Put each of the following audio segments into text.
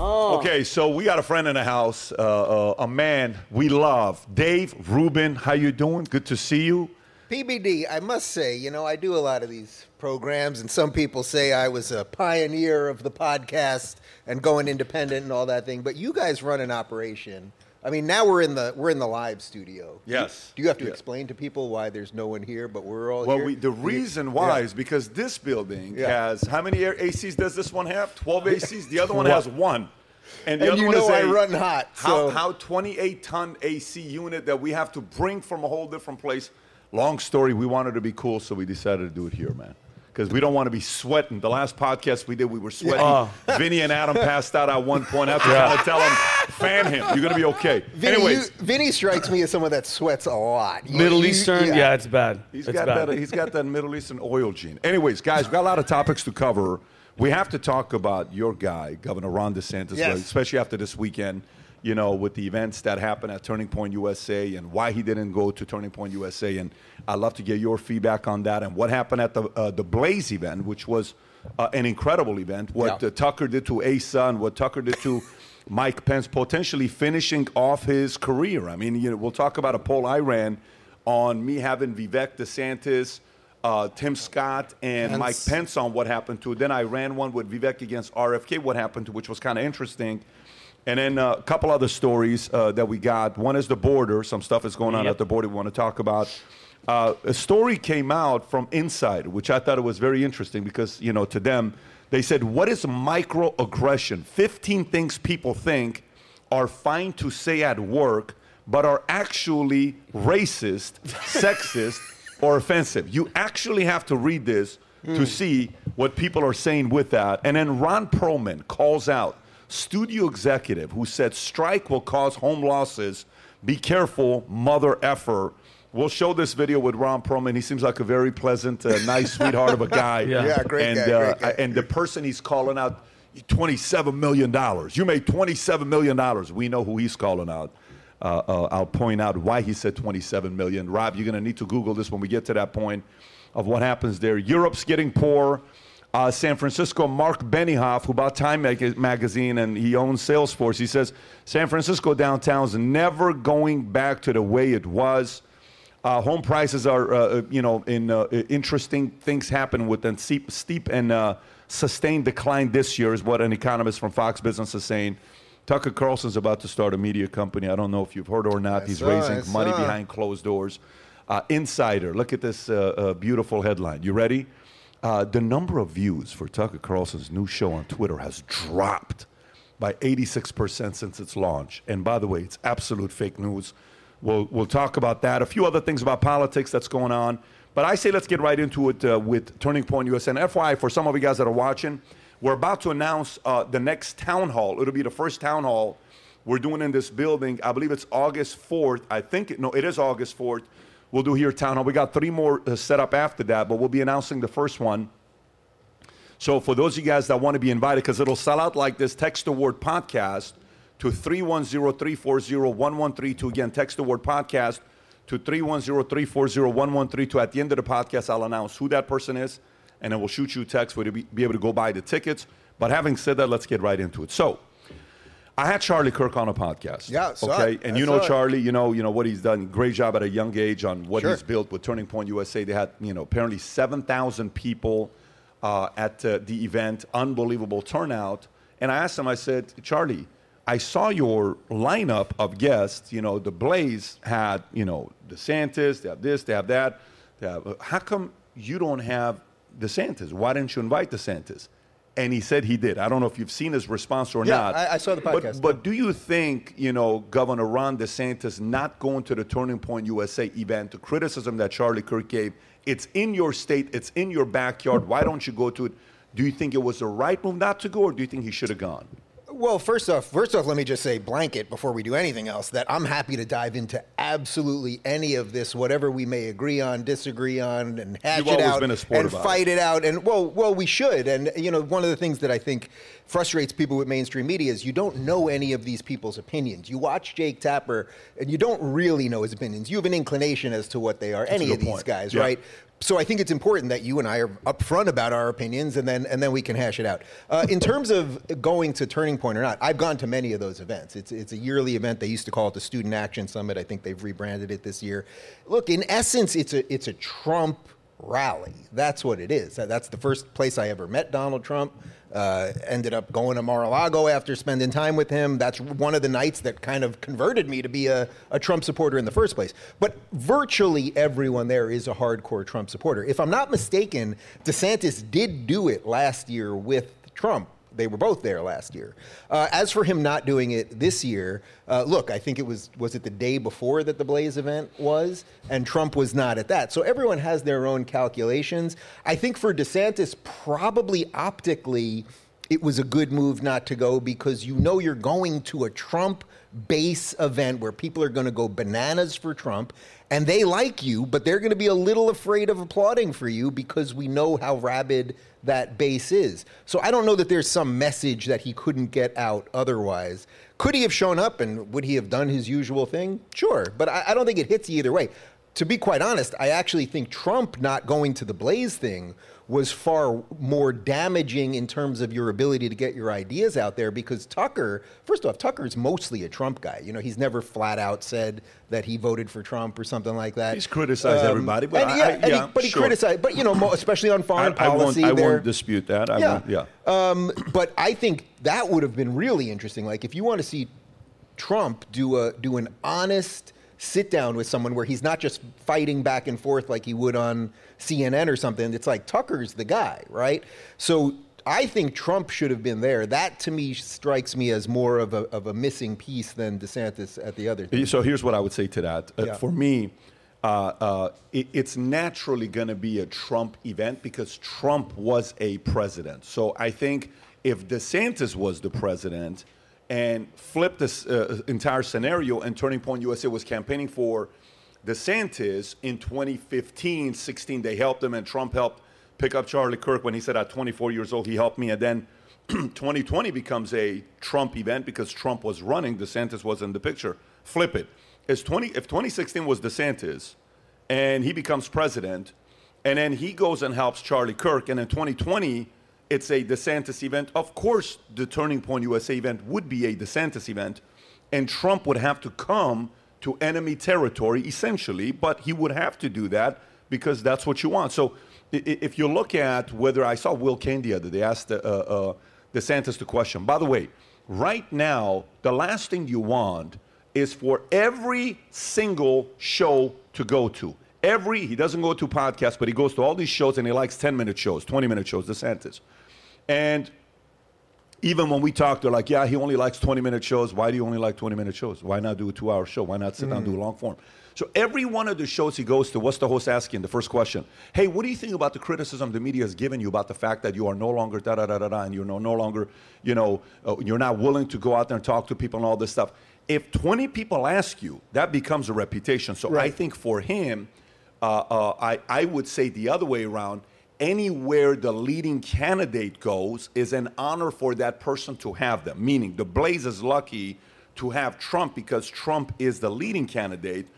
Okay, so we got a friend in the house, a man we love. Dave Rubin, how you doing? Good to see you. PBD, I must say, you know, I do a lot of these programs, and some people say I was a pioneer of the podcast and going independent and all that thing. But you guys run an operation. I mean, now we're in the live studio. Yes. Do you have to explain to people why there's no one here, but we're all here? Well, the reason why is because this building has, how many ACs does this one have? 12 ACs. The other one has one. And the other one is run hot. So. How 28-ton AC unit that we have to bring from a whole different place. Long story, we wanted to be cool, so we decided to do it here, man. Because we don't want to be sweating. The last podcast we did, we were sweating. Vinny and Adam passed out at one point. After trying to tell him, fan him. You're going to be okay. Vinny strikes me as someone that sweats a lot. Middle Eastern? Yeah, it's bad. He's got that Middle Eastern oil gene. Anyways, guys, we've got a lot of topics to cover. We have to talk about your guy, Governor Ron DeSantis, especially after this weekend. You know, with the events that happened at Turning Point USA and why he didn't go to Turning Point USA. And I'd love to get your feedback on that and what happened at the Blaze event, which was an incredible event. What Tucker did to Asa and what Tucker did to Mike Pence, potentially finishing off his career. I mean, you know, we'll talk about a poll I ran on me having Vivek DeSantis, Tim Scott, and Mike Pence on what happened to. Then I ran one with Vivek against RFK, what happened to, which was kind of interesting. And then a couple other stories that we got. One is the border. Some stuff is going on at the border we want to talk about. A story came out from Insider, which I thought it was very interesting because, you know, to them, they said, what is microaggression? 15 things people think are fine to say at work but are actually racist, sexist, or offensive. You actually have to read this to see what people are saying with that. And then Ron Perlman calls out studio executive who said strike will cause home losses. Be careful, mother effer. We'll show this video with Ron Perlman. He seems like a very pleasant, nice, sweetheart of a guy. Great guy. And the person he's calling out, $27 million. You made $27 million. We know who he's calling out. I'll point out why he said $27 million. Rob, you're going to need to Google this when we get to that point of what happens there. Europe's getting poor. San Francisco, Mark Benioff, who bought Time magazine and he owns Salesforce, he says, San Francisco downtown's never going back to the way it was. Home prices are, interesting things happen with a steep and sustained decline this year is what an economist from Fox Business is saying. Tucker Carlson's about to start a media company. I don't know if you've heard or not. He's raising money behind closed doors. Insider, look at this beautiful headline. You ready? The number of views for Tucker Carlson's new show on Twitter has dropped by 86% since its launch. And by the way, it's absolute fake news. We'll talk about that. A few other things about politics that's going on. But I say let's get right into it with Turning Point USA. And FYI, for some of you guys that are watching, we're about to announce the next town hall. It'll be the first town hall we're doing in this building. I believe it's August 4th. It is August 4th. We'll do here town hall. We got three more set up after that, but we'll be announcing the first one. So for those of you guys that want to be invited, because it'll sell out like this, text the word podcast to 310-340-1132. Again, text the word podcast to 310-340-1132. At the end of the podcast, I'll announce who that person is, and then we'll shoot you a text for you to be able to go buy the tickets. But having said that, let's get right into it. So I had Charlie Kirk on a podcast. And you know Charlie, you know what he's done. Great job at a young age on what he's built with Turning Point USA. They had, apparently 7,000 people at the event. Unbelievable turnout. And I asked him, I said, Charlie, I saw your lineup of guests. You know, the Blaze had, DeSantis. They have this, they have that. How come you don't have DeSantis? Why didn't you invite DeSantis? And he said he did. I don't know if you've seen his response or not. Yeah, I saw the podcast. But do you think, Governor Ron DeSantis not going to the Turning Point USA event, the criticism that Charlie Kirk gave, it's in your state, it's in your backyard, why don't you go to it? Do you think it was the right move not to go, or do you think he should have gone? Well, first off, let me just say blanket before we do anything else that I'm happy to dive into absolutely any of this, whatever we may agree on, disagree on, and hash it out and fight it out. And well, we should. And you know, one of the things that I think frustrates people with mainstream media is you don't know any of these people's opinions. You watch Jake Tapper, and you don't really know his opinions. You have an inclination as to what they are. That's any of these guys, yeah. Right? So I think it's important that you and I are upfront about our opinions, and then we can hash it out. In terms of going to Turning Point or not, I've gone to many of those events. It's a yearly event. They used to call it the Student Action Summit. I think they've rebranded it this year. Look, in essence, it's a Trump rally. That's what it is. That's the first place I ever met Donald Trump. Ended up going to Mar-a-Lago after spending time with him. That's one of the nights that kind of converted me to be a Trump supporter in the first place. But virtually everyone there is a hardcore Trump supporter. If I'm not mistaken, DeSantis did do it last year with Trump. They were both there last year. As for him not doing it this year, look, I think was it the day before that the Blaze event was? And Trump was not at that. So everyone has their own calculations. I think for DeSantis, probably optically, it was a good move not to go because you know you're going to a Trump base event where people are going to go bananas for Trump, and they like you, but they're going to be a little afraid of applauding for you because we know how rabid that base is. So I don't know that there's some message that he couldn't get out otherwise. Could he have shown up and would he have done his usual thing? Sure, but I don't think it hits you either way. To be quite honest, I actually think Trump not going to the Blaze thing was far more damaging in terms of your ability to get your ideas out there because Tucker, first off, Tucker's mostly a Trump guy. You know, he's never flat out said that he voted for Trump or something like that. He's criticized everybody, but he criticized, but you know, especially on foreign policy. I won't dispute that. But I think that would have been really interesting. Like, if you want to see Trump do an honest sit down with someone where he's not just fighting back and forth like he would on CNN or something. It's like Tucker's the guy, right? So I think Trump should have been there. That, to me, strikes me as more of a missing piece than DeSantis at the other thing. So here's what I would say to that. For me, it's naturally going to be a Trump event because Trump was a president. So I think if DeSantis was the president and flipped this entire scenario, and Turning Point USA was campaigning for DeSantis in 2015, 16, they helped him, and Trump helped pick up Charlie Kirk when he said, at 24 years old, he helped me. And then 2020 becomes a Trump event because Trump was running, DeSantis was in the picture. Flip it. If 2016 was DeSantis, and he becomes president, and then he goes and helps Charlie Kirk, and in 2020, it's a DeSantis event. Of course, the Turning Point USA event would be a DeSantis event, and Trump would have to come to enemy territory, essentially, but he would have to do that because that's what you want. So if you look at whether I saw Will Cain the other day asked DeSantis the question. By the way, right now, the last thing you want is for every single show to go to. He doesn't go to podcasts, but he goes to all these shows, and he likes 10-minute shows, 20-minute shows, DeSantis. And even when we talk, they're like, yeah, he only likes 20-minute shows. Why do you only like 20-minute shows? Why not do a 2-hour show? Why not sit down and do a long form? So every one of the shows he goes to, what's the host asking? The first question, hey, what do you think about the criticism the media has given you about the fact that you are no longer da-da-da-da-da, and you're no longer, you know, you're not willing to go out there and talk to people and all this stuff. If 20 people ask you, that becomes a reputation. So right. I think for him, I would say the other way around, anywhere the leading candidate goes is an honor for that person to have them, meaning the Blaze is lucky to have Trump because Trump is the leading candidate,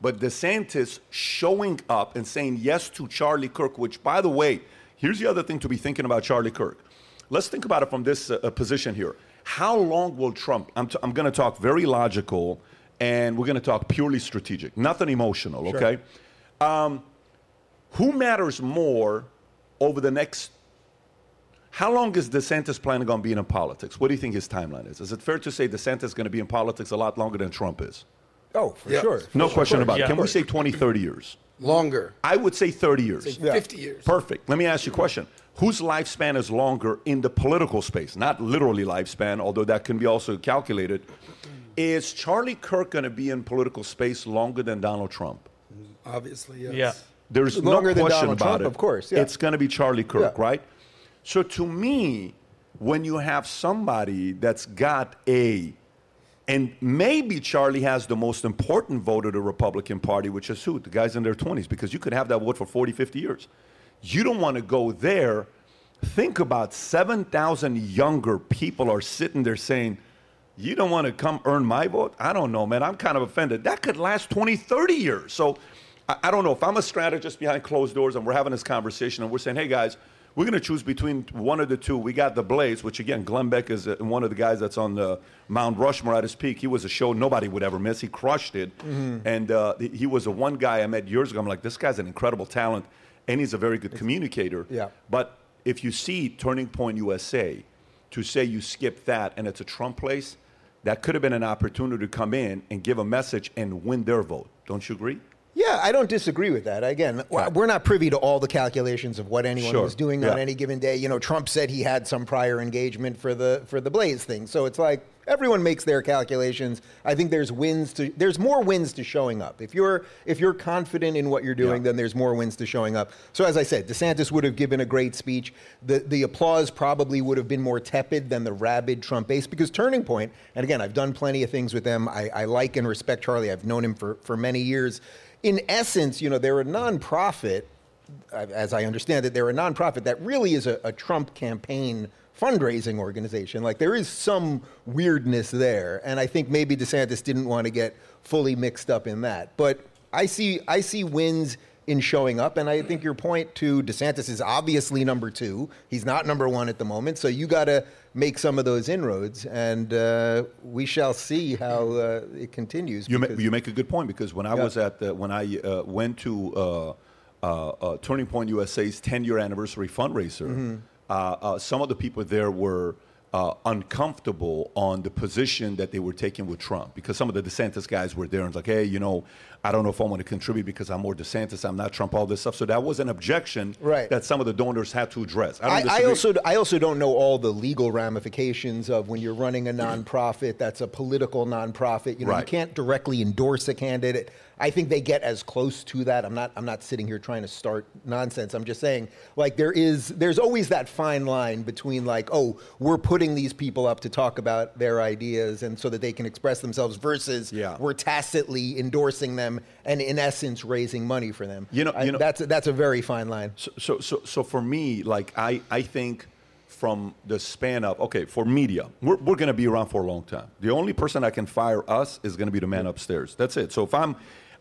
but DeSantis showing up and saying yes to Charlie Kirk, which, by the way, here's the other thing to be thinking about Charlie Kirk. Let's think about it from this position here. How long will Trump, I'm going to talk very logical, and we're going to talk purely strategic, nothing emotional, sure. Okay? Who matters more over the next, how long is DeSantis planning on being in politics? What do you think his timeline is? Is it fair to say DeSantis is going to be in politics a lot longer than Trump is? Oh, for yeah. Sure. No for question sure. about yeah. it. Can we say 20, 30 years? Longer. I would say 30 years. Say 50 yeah. years. Perfect. Let me ask you a question. Whose lifespan is longer in the political space? Not literally lifespan, although that can be also calculated. Is Charlie Kirk going to be in political space longer than Donald Trump? Obviously, yes. Yeah. There's longer no question than Donald about Trump, it. Of course, yeah. It's going to be Charlie Kirk, yeah. Right? So to me, when you have somebody that's got a, and maybe Charlie has the most important vote of the Republican Party, which is who? The guys in their 20s, because you could have that vote for 40, 50 years. You don't want to go there. Think about 7,000 younger people are sitting there saying, you don't want to come earn my vote? I don't know, man. I'm kind of offended. That could last 20, 30 years. So I don't know. If I'm a strategist behind closed doors and we're having this conversation and we're saying, hey, guys, we're going to choose between one of the two. We got The Blaze, which, again, Glenn Beck is one of the guys that's on the Mount Rushmore at his peak. He was a show nobody would ever miss. He crushed it. Mm-hmm. And he was the one guy I met years ago. I'm like, this guy's an incredible talent, and he's a very good communicator. Yeah. But if you see Turning Point USA, to say you skip that and it's a Trump place, that could have been an opportunity to come in and give a message and win their vote. Don't you agree? Yeah, I don't disagree with that. Again, we're not privy to all the calculations of what anyone was doing on any given day. You know, Trump said he had some prior engagement for the Blaze thing. So it's like everyone makes their calculations. I think there's more wins to showing up. If you're confident in what you're doing, then there's more wins to showing up. So as I said, DeSantis would have given a great speech. The applause probably would have been more tepid than the rabid Trump base, because Turning Point, and again, I've done plenty of things with them. I like and respect Charlie. I've known him for many years. In essence, you know, they're a nonprofit, as I understand it, they're a nonprofit that really is a Trump campaign fundraising organization. Like, there is some weirdness there, and I think maybe DeSantis didn't want to get fully mixed up in that. But I see wins in showing up, and I think your point to DeSantis is obviously number two. He's not number one at the moment, so you got to make some of those inroads, and we shall see how it continues. You make a good point, because when I was at when I went to Turning Point USA's 10-year anniversary fundraiser, some of the people there were uncomfortable on the position that they were taking with Trump, because some of the DeSantis guys were there and was like, hey, you know, I don't know if I want to contribute because I'm more DeSantis, I'm not Trump, all this stuff. So that was an objection that some of the donors had to address. I also don't know all the legal ramifications of when you're running a nonprofit that's a political nonprofit. You know, you can't directly endorse a candidate. I think they get as close to that. I'm not sitting here trying to start nonsense. I'm just saying, like, there's always that fine line between, like, oh, we're putting these people up to talk about their ideas and so that they can express themselves, versus we're tacitly endorsing them and in essence raising money for them. You know, that's a very fine line. So for me, like, I think from the span of, okay, for media, we're going to be around for a long time. The only person that can fire us is going to be the man upstairs. That's it. So if I'm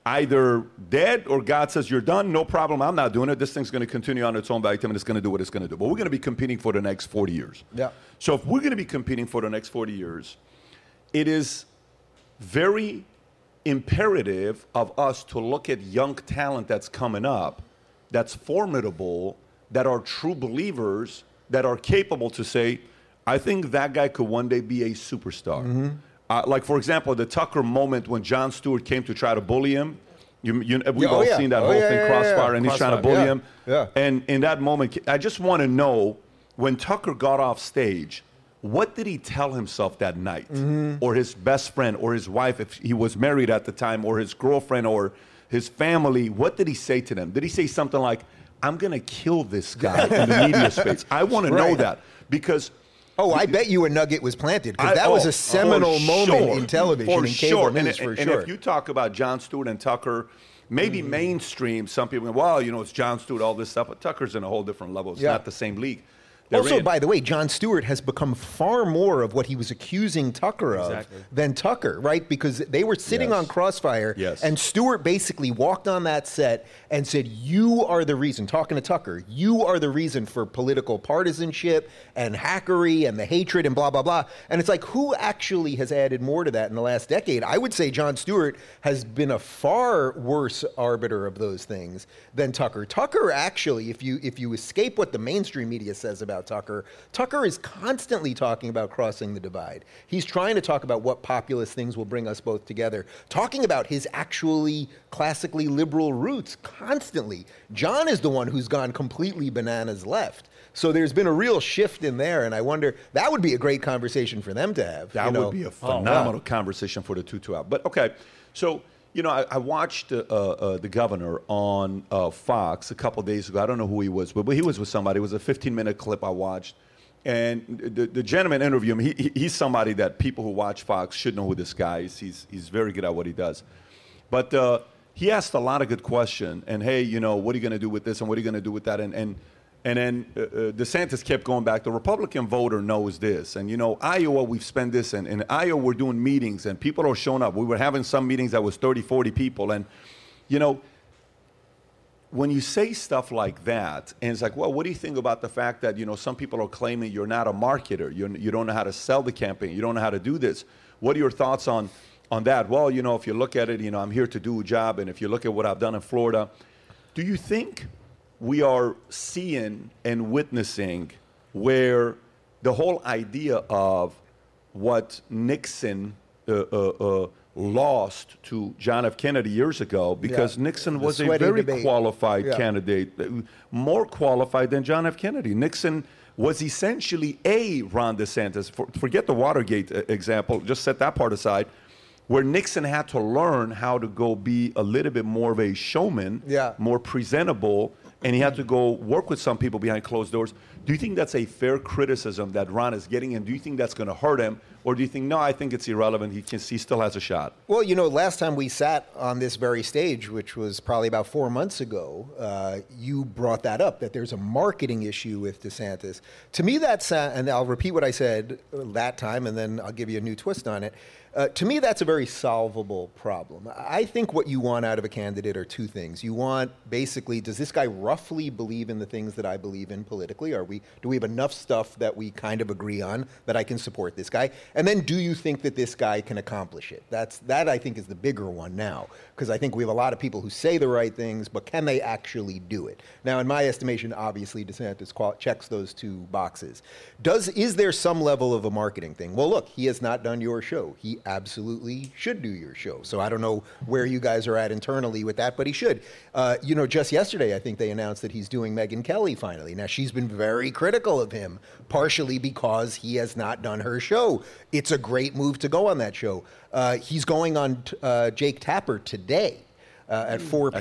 either dead or God says you're done, no problem, I'm not doing it. This thing's going to continue on its own vacuum, and it's going to do what it's going to do. But we're going to be competing for the next 40 years. Yeah. So if we're going to be competing for the next 40 years, it is very imperative of us to look at young talent that's coming up, that's formidable, that are true believers, that are capable to say, I think that guy could one day be a superstar. Mm-hmm. Like, for example, the Tucker moment when Jon Stewart came to try to bully him. We've all seen that whole thing, crossfire, and he's trying to bully him. Yeah. And in that moment, I just want to know, when Tucker got off stage, what did he tell himself that night? Mm-hmm. Or his best friend, or his wife, if he was married at the time, or his girlfriend, or his family. What did he say to them? Did he say something like, I'm going to kill this guy in the media space? I want to know that, because... Oh, I bet you a nugget was planted, because that was a seminal moment in television and cable news, for sure. And if you talk about Jon Stewart and Tucker, maybe mainstream, some people go, well, you know, it's Jon Stewart, all this stuff, but Tucker's in a whole different level. It's not the same league. Also, by the way, Jon Stewart has become far more of what he was accusing Tucker of than Tucker, right? Because they were sitting on crossfire, and Stewart basically walked on that set and said, you are the reason, talking to Tucker, you are the reason for political partisanship and hackery and the hatred and blah, blah, blah. And it's like, who actually has added more to that in the last decade? I would say Jon Stewart has been a far worse arbiter of those things than Tucker. Tucker actually, if you escape what the mainstream media says about Tucker is constantly talking about crossing the divide. He's trying to talk about what populist things will bring us both together, talking about his actually classically liberal roots constantly. John is the one who's gone completely bananas left. So there's been a real shift in there, and I wonder, that would be a great conversation for them to have. That would be a phenomenal conversation for the two to have. But okay, so... You know, I watched the governor on Fox a couple days ago. I don't know who he was, but he was with somebody. It was a 15-minute clip I watched And the gentleman interviewed him. He's somebody that people who watch Fox should know who this guy is. He's very good at what he does. But he asked a lot of good questions. And, hey, you know, what are you going to do with this and what are you going to do with that? And then DeSantis kept going back. The Republican voter knows this. And, you know, Iowa, we've spent this. And in Iowa, we're doing meetings, and people are showing up. We were having some meetings that was 30, 40 people. And, you know, when you say stuff like that, and it's like, well, what do you think about the fact that, you know, some people are claiming you're not a marketer, you don't know how to sell the campaign, you don't know how to do this. What are your thoughts on that? Well, you know, if you look at it, you know, I'm here to do a job, and if you look at what I've done in Florida, do you think we are seeing and witnessing where the whole idea of what Nixon lost to John F. Kennedy years ago, because Nixon was a very qualified candidate, more qualified than John F. Kennedy. Nixon was essentially a Ron DeSantis. Forget the Watergate example, just set that part aside, where Nixon had to learn how to go be a little bit more of a showman, more presentable, and he had to go work with some people behind closed doors. Do you think that's a fair criticism that Ron is getting, and do you think that's going to hurt him? Or do you think, no, I think it's irrelevant, he still has a shot? Well, you know, last time we sat on this very stage, which was probably about 4 months ago, you brought that up, that there's a marketing issue with DeSantis. To me, that's, and I'll repeat what I said that time, and then I'll give you a new twist on it. To me, that's a very solvable problem. I think what you want out of a candidate are two things. You want, basically, does this guy roughly believe in the things that I believe in politically? Do we have enough stuff that we kind of agree on that I can support this guy? And then, do you think that this guy can accomplish it? That I think is the bigger one now, because I think we have a lot of people who say the right things, but can they actually do it? Now, in my estimation, obviously, DeSantis checks those two boxes. Is there some level of a marketing thing? Well, look, he has not done your show. He absolutely should do your show. So I don't know where you guys are at internally with that, but he should. You know, just yesterday, I think they announced that he's doing Megyn Kelly finally. Now, she's been very critical of him, partially because he has not done her show. It's a great move to go on that show. He's going on Jake Tapper today at 4 p.m.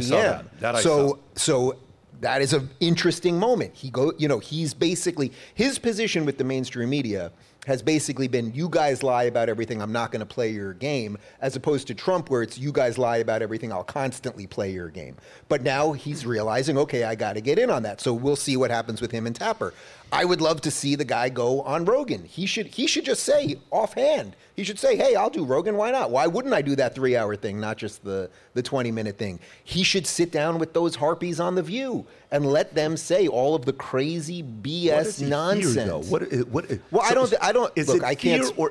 I saw that. So that is an interesting moment. You know, he's basically, his position with the mainstream media has basically been, you guys lie about everything, I'm not going to play your game, as opposed to Trump, where it's, you guys lie about everything, I'll constantly play your game. But now he's realizing, okay, I got to get in on that. So we'll see what happens with him and Tapper. I would love to see the guy go on Rogan. He should just say offhand, he should say, hey, I'll do Rogan, why not? Why wouldn't I do that 3-hour thing, not just the 20-minute thing? He should sit down with those harpies on The View and let them say all of the crazy BS nonsense. Fear, though?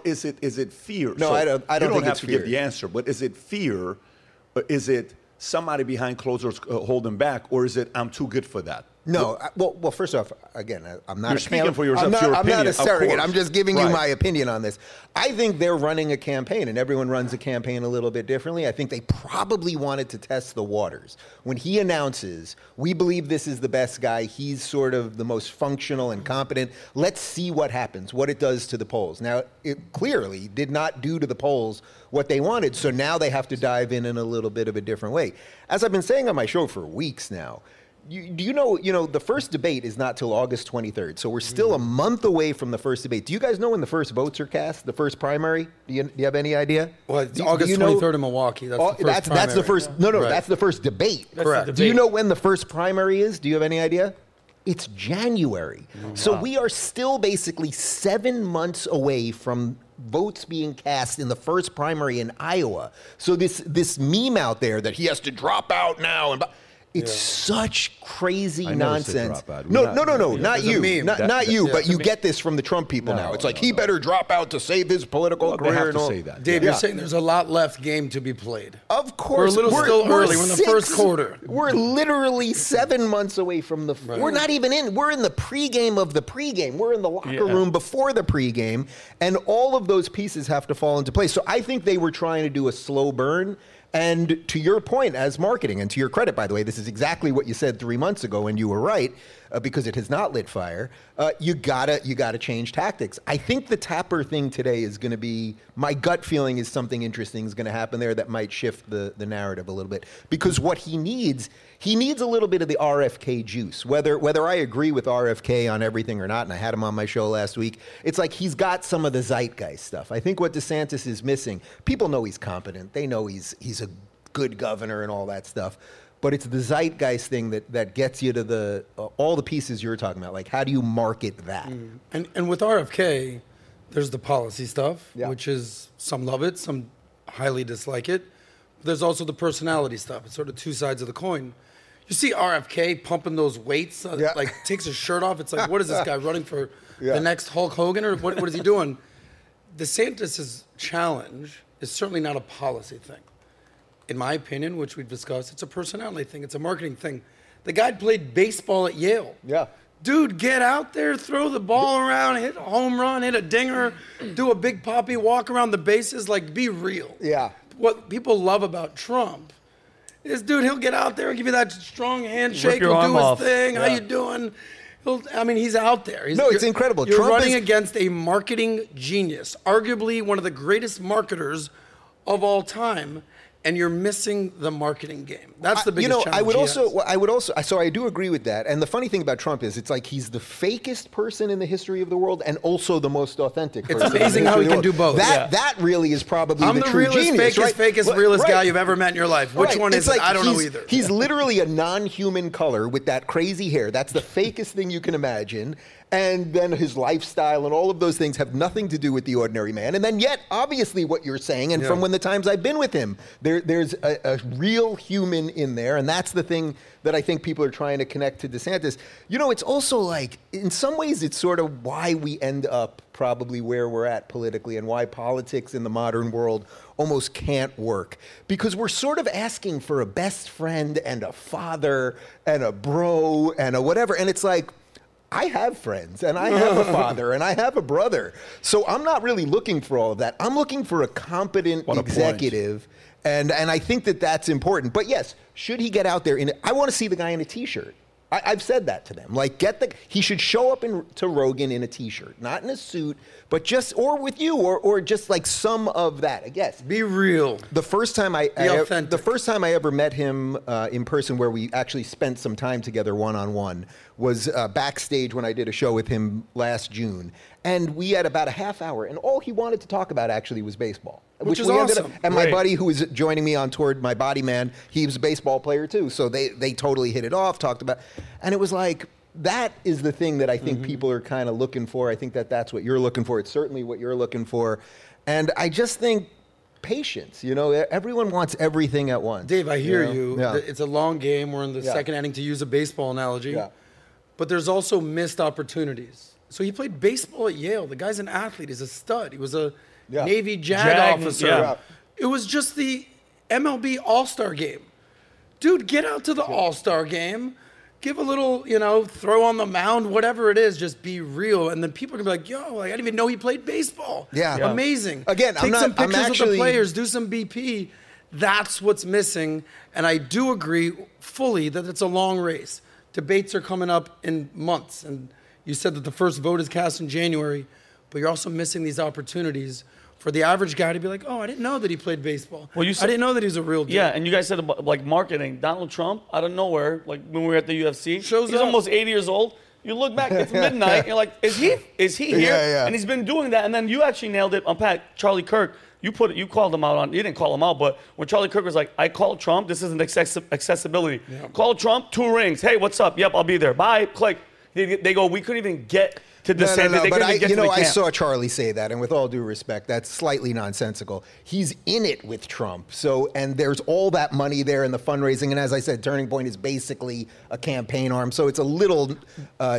Is it fear? No, I don't think it's fear. You don't have to give the answer, but is it fear? Or is it somebody behind closed doors holding back, or is it I'm too good for that? No. Well, first off, again, I'm not. You're speaking for yourself. I'm not a surrogate. I'm just giving you my opinion on this. I think they're running a campaign, and everyone runs a campaign a little bit differently. I think they probably wanted to test the waters. When he announces, we believe this is the best guy, he's sort of the most functional and competent, let's see what happens, what it does to the polls. Now, it clearly did not do to the polls what they wanted, so now they have to dive in a little bit of a different way. As I've been saying on my show for weeks now, do you know, the first debate is not till August 23rd, so we're still a month away from the first debate. Do you guys know when the first votes are cast, the first primary? Do you have any idea? Well, it's August 23rd in Milwaukee. That's the first debate. Correct. Do you know when the first primary is? Do you have any idea? It's January. Oh, wow. So we are still basically 7 months away from votes being cast in the first primary in Iowa. So this meme out there that he has to drop out now and... It's such crazy nonsense. But you get this from the Trump people now. It's like, he better drop out to save his political career. They have to say that. Dave, you're saying there's a lot left game to be played. Of course. We're still early. We're in the first quarter. We're literally 7 months away from the... Right. We're not even in. We're in the pregame of the pregame. We're in the locker room before the pregame. And all of those pieces have to fall into place. So I think they were trying to do a slow burn. And to your point as marketing, and to your credit, by the way, this is exactly what you said 3 months ago, and you were right, because it has not lit fire. You gotta change tactics. I think the Tapper thing today is going to be, my gut feeling is something interesting is going to happen there that might shift the narrative a little bit. Because what he needs a little bit of the RFK juice. Whether I agree with RFK on everything or not, and I had him on my show last week, it's like he's got some of the zeitgeist stuff. I think what DeSantis is missing, people know he's competent. They know he's a good governor and all that stuff. But it's the zeitgeist thing that gets you to the all the pieces you're talking about. Like, how do you market that? Mm. And with RFK, there's the policy stuff, yeah, which is some love it, some highly dislike it. But there's also the personality stuff. It's sort of two sides of the coin. You see RFK pumping those weights, yeah, like takes his shirt off. It's like, what is this guy running for the next Hulk Hogan? Or what is he doing? DeSantis' challenge is certainly not a policy thing, in my opinion, which we've discussed. It's a personality thing. It's a marketing thing. The guy played baseball at Yale. Yeah. Dude, get out there, throw the ball around, hit a home run, hit a dinger, do a big poppy, walk around the bases, like, be real. Yeah. What people love about Trump is, dude, he'll get out there and give you that strong handshake, he'll do his thing, yeah, how you doing? He's out there. It's incredible. You're running against a marketing genius, arguably one of the greatest marketers of all time, and you're missing the marketing game. That's the biggest challenge. I do agree with that. And the funny thing about Trump is, it's like he's the fakest person in the history of the world, and also the most authentic person. It's amazing how he can do both. That really is probably the true genius. I'm the realest, fakest, realest guy you've ever met in your life. Which one is it? I don't know either. He's literally a non-human color with that crazy hair. That's the fakest thing you can imagine. And then his lifestyle and all of those things have nothing to do with the ordinary man. And then yet, obviously what you're saying, and from when the times I've been with him, there's a real human in there. And that's the thing that I think people are trying to connect to DeSantis. It's also like, in some ways, it's sort of why we end up probably where we're at politically, and why politics in the modern world almost can't work. Because we're sort of asking for a best friend and a father and a bro and a whatever. And it's like, I have friends, and I have a father, and I have a brother. So I'm not really looking for all of that. I'm looking for a competent executive, and I think that that's important. But yes, should he get out there? I want to see the guy in a T-shirt. I've said that to them. Like, he should show up to Rogan in a T-shirt, not in a suit, but just, or with you, or just like some of that. I guess. Be real. The first time I ever met him in person, where we actually spent some time together one-on-one, was backstage when I did a show with him last June. And we had about a half hour, and all he wanted to talk about actually was baseball. Which is awesome. And my buddy who was joining me on tour, my body man, he was a baseball player too. So they totally hit it off, talked about, and it was like, that is the thing that I think people are kind of looking for. I think that that's what you're looking for. It's certainly what you're looking for. And I just think patience, everyone wants everything at once. Dave, I hear you. Yeah. It's a long game. We're in the second inning, to use a baseball analogy. Yeah. But there's also missed opportunities. So he played baseball at Yale. The guy's an athlete. He's a stud. He was a Navy JAG officer. Yeah. It was just the MLB All-Star Game. Dude, get out to the All-Star Game. Give a little, throw on the mound, whatever it is. Just be real. And then people are going to be like, I didn't even know he played baseball. Yeah. Amazing. Again, Take some pictures with the players. Do some BP. That's what's missing. And I do agree fully that it's a long race. Debates are coming up in months. And you said that the first vote is cast in January, but you're also missing these opportunities for the average guy to be like, I didn't know that he played baseball. Well, I didn't know that he's a real dude. Yeah, and you guys said about, like, marketing. Donald Trump, out of nowhere, like when we were at the UFC, he's almost 80 years old. You look back, it's midnight, you're like, is he here? Yeah. And he's been doing that. And then you actually nailed it on Pat, Charlie Kirk. You called him out you didn't call him out, but when Charlie Kirk was like, I called Trump, this isn't accessibility. Yeah. Call Trump, 2 rings. Hey, what's up? Yep, I'll be there. Bye, click. They go, we couldn't even get to DeSantis. I saw Charlie say that, and with all due respect, that's slightly nonsensical. He's in it with Trump, and there's all that money there in the fundraising, and as I said, Turning Point is basically a campaign arm, so it's a little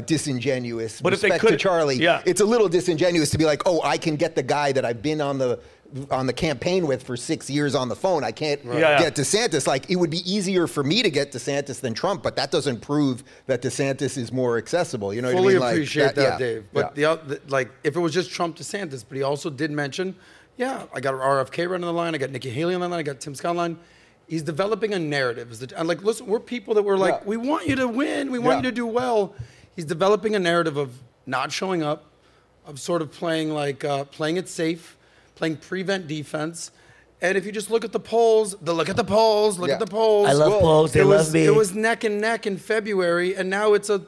disingenuous. But it's a little disingenuous to be like, I can get the guy that I've been on the campaign with for 6 years on the phone. I can't get DeSantis. Like, it would be easier for me to get DeSantis than Trump, but that doesn't prove that DeSantis is more accessible. You know what I mean? Fully appreciate that, Dave. But if it was just Trump, DeSantis, but he also did mention, I got RFK running the line, I got Nikki Haley on the line, I got Tim Scott on the line. He's developing a narrative. Like, listen, we're people that were like, we want you to win. We want you to do well. He's developing a narrative of not showing up, of sort of playing like playing it safe, playing prevent defense. And if you just look at the polls, look at the polls. I love polls. They love me. It was neck and neck in February, and now it's a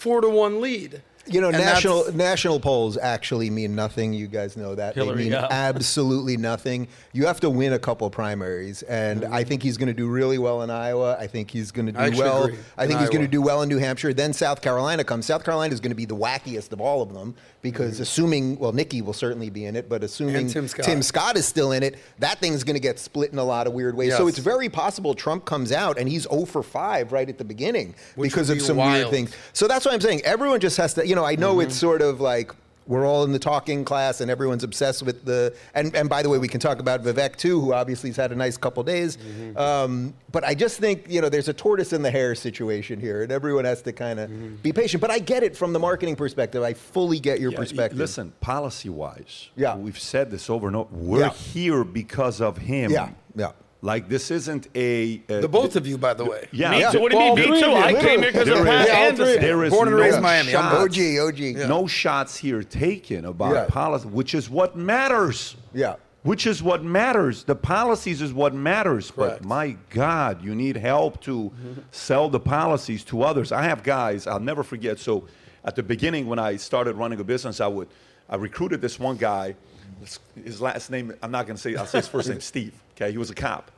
4-1 lead. You know, national polls actually mean nothing. You guys know that. Hillary, they mean absolutely nothing. You have to win a couple primaries, and I think he's going to do really well in Iowa. I think he's going to do well. I think he's going to do well in New Hampshire. Then South Carolina comes. South Carolina is going to be the wackiest of all of them because assuming, well, Nikki will certainly be in it, but assuming Tim Scott is still in it, that thing's going to get split in a lot of weird ways. Yes. So it's very possible Trump comes out and he's 0-for-5 right at the beginning because of some weird things. So that's why I'm saying everyone just has to, you know, I know it's sort of like we're all in the talking class and everyone's obsessed with the, and by the way, we can talk about Vivek too, who obviously has had a nice couple days. But I just think, you know, there's a tortoise and the hare situation here and everyone has to kind of be patient. But I get it from the marketing perspective. I fully get your perspective. Listen, policy-wise, we've said this over and over. We're here because of him. Like, this isn't a... the both of you, by the way. Me too. What do you mean, me too? I came here because of Pat Anderson. There is born and raised Miami. OG. No shots here taken about policy, which is what matters. Which is what matters. The policies is what matters. Correct. But my God, you need help to sell the policies to others. I have guys, I'll never forget. So at the beginning, when I started running a business, I recruited this one guy. His last name, I'm not going to say, I'll say his first name, Steve. Okay, he was a cop.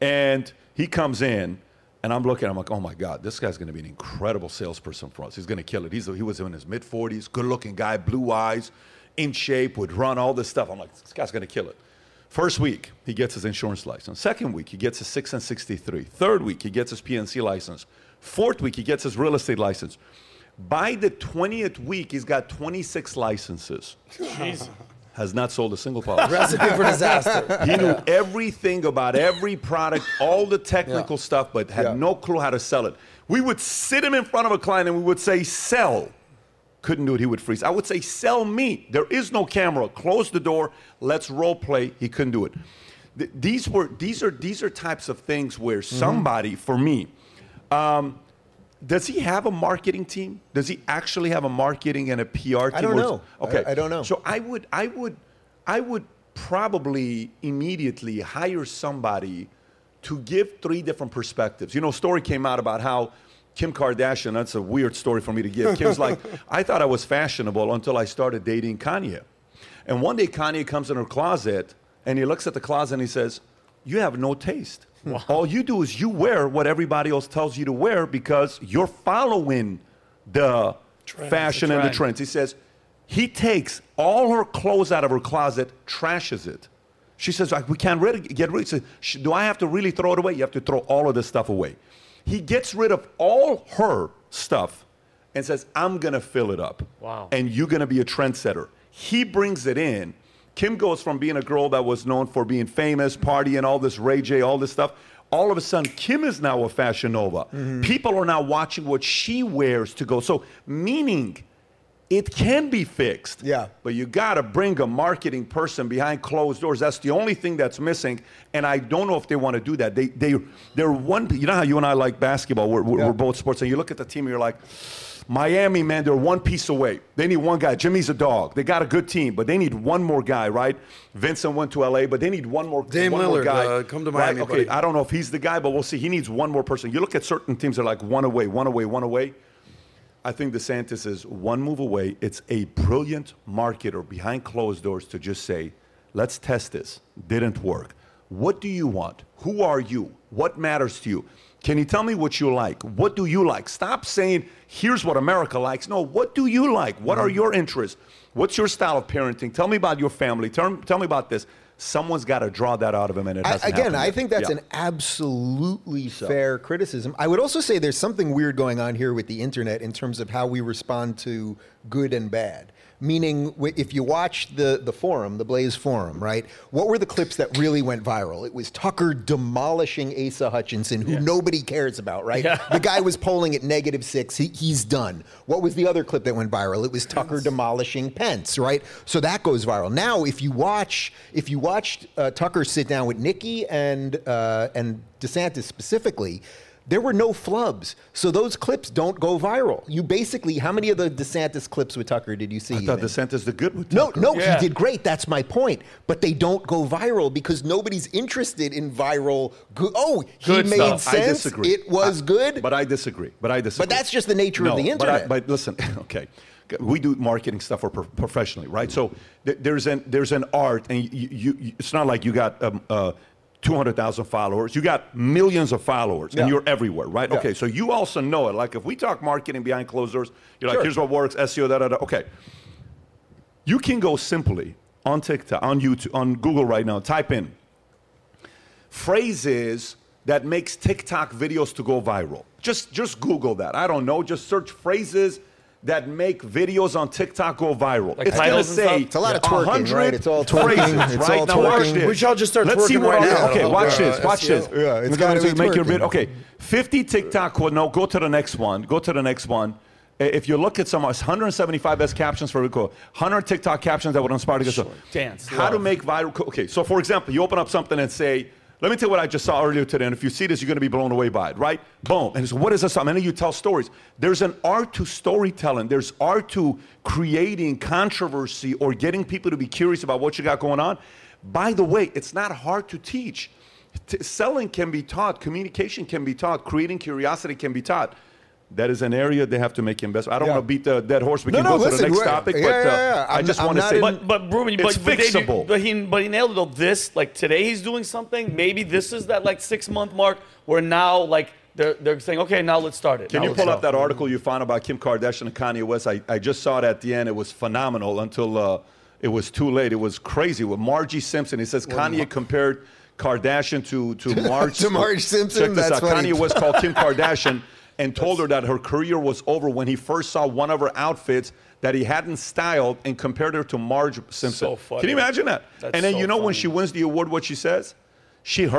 And he comes in, and I'm looking, I'm like, oh my God, this guy's going to be an incredible salesperson for us. He's going to kill it. He was in his mid-40s, good-looking guy, blue eyes, in shape, would run, all this stuff. I'm like, this guy's going to kill it. First week, he gets his insurance license. Second week, he gets his 6 and 63. Third week, he gets his PNC license. Fourth week, he gets his real estate license. By the 20th week, he's got 26 licenses. Jeez. Has not sold a single policy. Recipe for disaster. He knew everything about every product, all the technical stuff, but had no clue how to sell it. We would sit him in front of a client and we would say, sell. Couldn't do it, he would freeze. I would say, sell me. There is no camera. Close the door. Let's role play. He couldn't do it. These are types of things where somebody, for me, does he have a marketing team? Does he actually have a marketing and a PR team? I don't know. Okay. I don't know. So I would probably immediately hire somebody to give 3 different perspectives. You know, a story came out about how Kim Kardashian, that's a weird story for me to give. Kim's like, I thought I was fashionable until I started dating Kanye. And one day Kanye comes in her closet and he looks at the closet and he says, you have no taste. Wow. All you do is you wear what everybody else tells you to wear because you're following the fashion and the trends. He says, he takes all her clothes out of her closet, trashes it. She says, we can't really get rid of it. Do I have to really throw it away? You have to throw all of this stuff away. He gets rid of all her stuff and says, I'm going to fill it up. Wow. And you're going to be a trendsetter. He brings it in. Kim goes from being a girl that was known for being famous, partying, all this Ray J, all this stuff. All of a sudden, Kim is now a fashion nova. People are now watching what she wears to go. So, meaning, it can be fixed. Yeah. But you got to bring a marketing person behind closed doors. That's the only thing that's missing. And I don't know if they want to do that. They're one. You know how you and I like basketball. We're both sports. And you look at the team, and you're like, Miami, man, they're one piece away. They need one guy. Jimmy's a dog. They got a good team, but they need one more guy, right? Vincent went to L.A., but they need one more guy. Come to Miami, right? Okay, buddy. I don't know if he's the guy, but we'll see. He needs one more person. You look at certain teams, they're like one away, one away, one away. I think DeSantis is one move away. It's a brilliant marketer behind closed doors to just say, let's test this. Didn't work. What do you want? Who are you? What matters to you? Can you tell me what you like? What do you like? Stop saying, here's what America likes. No, what do you like? What are your interests? What's your style of parenting? Tell me about your family. Tell me about this. Someone's got to draw that out of him, and it hasn't happened. I think that's an absolutely fair criticism. I would also say there's something weird going on here with the internet in terms of how we respond to good and bad. meaning if you watch the forum, the Blaze forum, right, what were the clips that really went viral? It was Tucker demolishing Asa Hutchinson, who nobody cares about, right? Yeah. The guy was polling at -6. He's done. What was the other clip that went viral? It was Tucker demolishing Pence, right? So that goes viral. Now, if you watched Tucker sit down with Nikki and DeSantis specifically, there were no flubs, so those clips don't go viral. You basically, how many of the DeSantis clips with Tucker did you see? I thought DeSantis did good with Tucker. No, he did great, that's my point. But they don't go viral because nobody's interested in viral, he made sense, I disagree. It was good. But I disagree. But that's just the nature of the internet. But listen, okay. We do marketing stuff professionally, right? So there's an art, and you it's not like you got 200,000 followers. You got millions of followers, and you're everywhere, right? Yeah. Okay, so you also know it. Like if we talk marketing behind closed doors, you're like, here's what works, SEO, da-da-da. Okay, you can go simply on TikTok, on YouTube, on Google right now, type in phrases that makes TikTok videos to go viral. Just Google that. I don't know, just search phrases that make videos on TikTok go viral. Like it's going to say it's a lot of twerking, right? It's all twerking. It's all twerking. We shall just start twerking right now. Okay, watch this. Watch this. Yeah, it's going to make your video. Okay, 50 TikTok. No, go to the next one. Go to the next one. If you look at some, 175 best captions for Rico, 100 TikTok captions that would inspire to go dance. How to make viral. Okay, so for example, you open up something and say, let me tell you what I just saw earlier today, and if you see this, you're going to be blown away by it, right? Boom. And so what is this? I mean, you tell stories. There's an art to storytelling. There's art to creating controversy or getting people to be curious about what you got going on. By the way, it's not hard to teach. Selling can be taught. Communication can be taught. Creating curiosity can be taught. That is an area they have to make investment. I don't want to beat the dead horse. We can go to the next topic. I just want to say. But Rubin, it's fixable. But he nailed it up. This, like today he's doing something. Maybe this is that like 6-month mark where now like they're saying, okay, now let's start it. Can you pull up that article you found about Kim Kardashian and Kanye West? I just saw it at the end. It was phenomenal until it was too late. It was crazy. With Margie Simpson, he says Kanye compared Kardashian to Marge. To Marge Simpson? Check this out. Kanye West called Kim Kardashian and told her that her career was over when he first saw one of her outfits that he hadn't styled and compared her to Marge Simpson. So funny. Can you imagine that? And then, you know, when she wins the award, what she says? In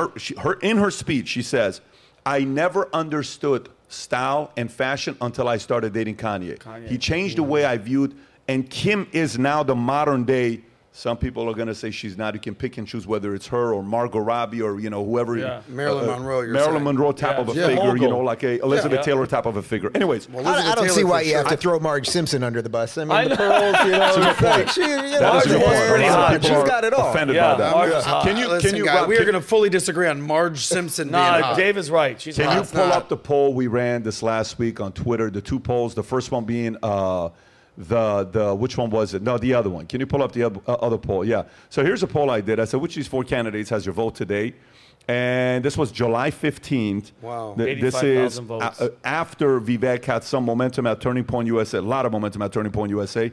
her speech, she says, I never understood style and fashion until I started dating Kanye. He changed the way I viewed, and Kim is now the modern day. Some people are going to say she's not. You can pick and choose whether it's her or Margot Robbie or, you know, whoever. Yeah. Marilyn Monroe type of a figure, you know, like a Elizabeth Taylor type of a figure. Anyways. Well, I don't see why you have to throw Marge Simpson under the bus. I mean, the pearls, you know. That is a good point. She's got it all. Offended by that. Listen, we are going to fully disagree on Marge Simpson being hot. Nah, Dave is right. Can you pull up the poll we ran this last week on Twitter? The two polls, the first one being which one was it? No, the other one. Can you pull up the other poll? Yeah. So here's a poll I did. I said, which of these four candidates has your vote today? And this was July 15th. Wow. This is votes. After Vivek had some momentum at Turning Point USA, a lot of momentum at Turning Point USA.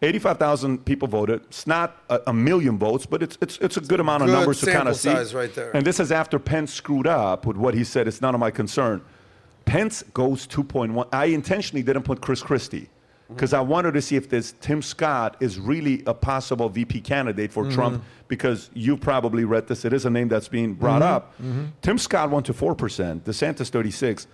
85,000 people voted. It's not a million votes, but it's a good amount of numbers to kind of see. Right there. And this is after Pence screwed up with what he said. It's none of my concern. Pence goes 2.1. I intentionally didn't put Chris Christie, because I wanted to see if this Tim Scott is really a possible VP candidate for Trump, because you probably read this. It is a name that's being brought up. Tim Scott went to 4%, DeSantis 36%,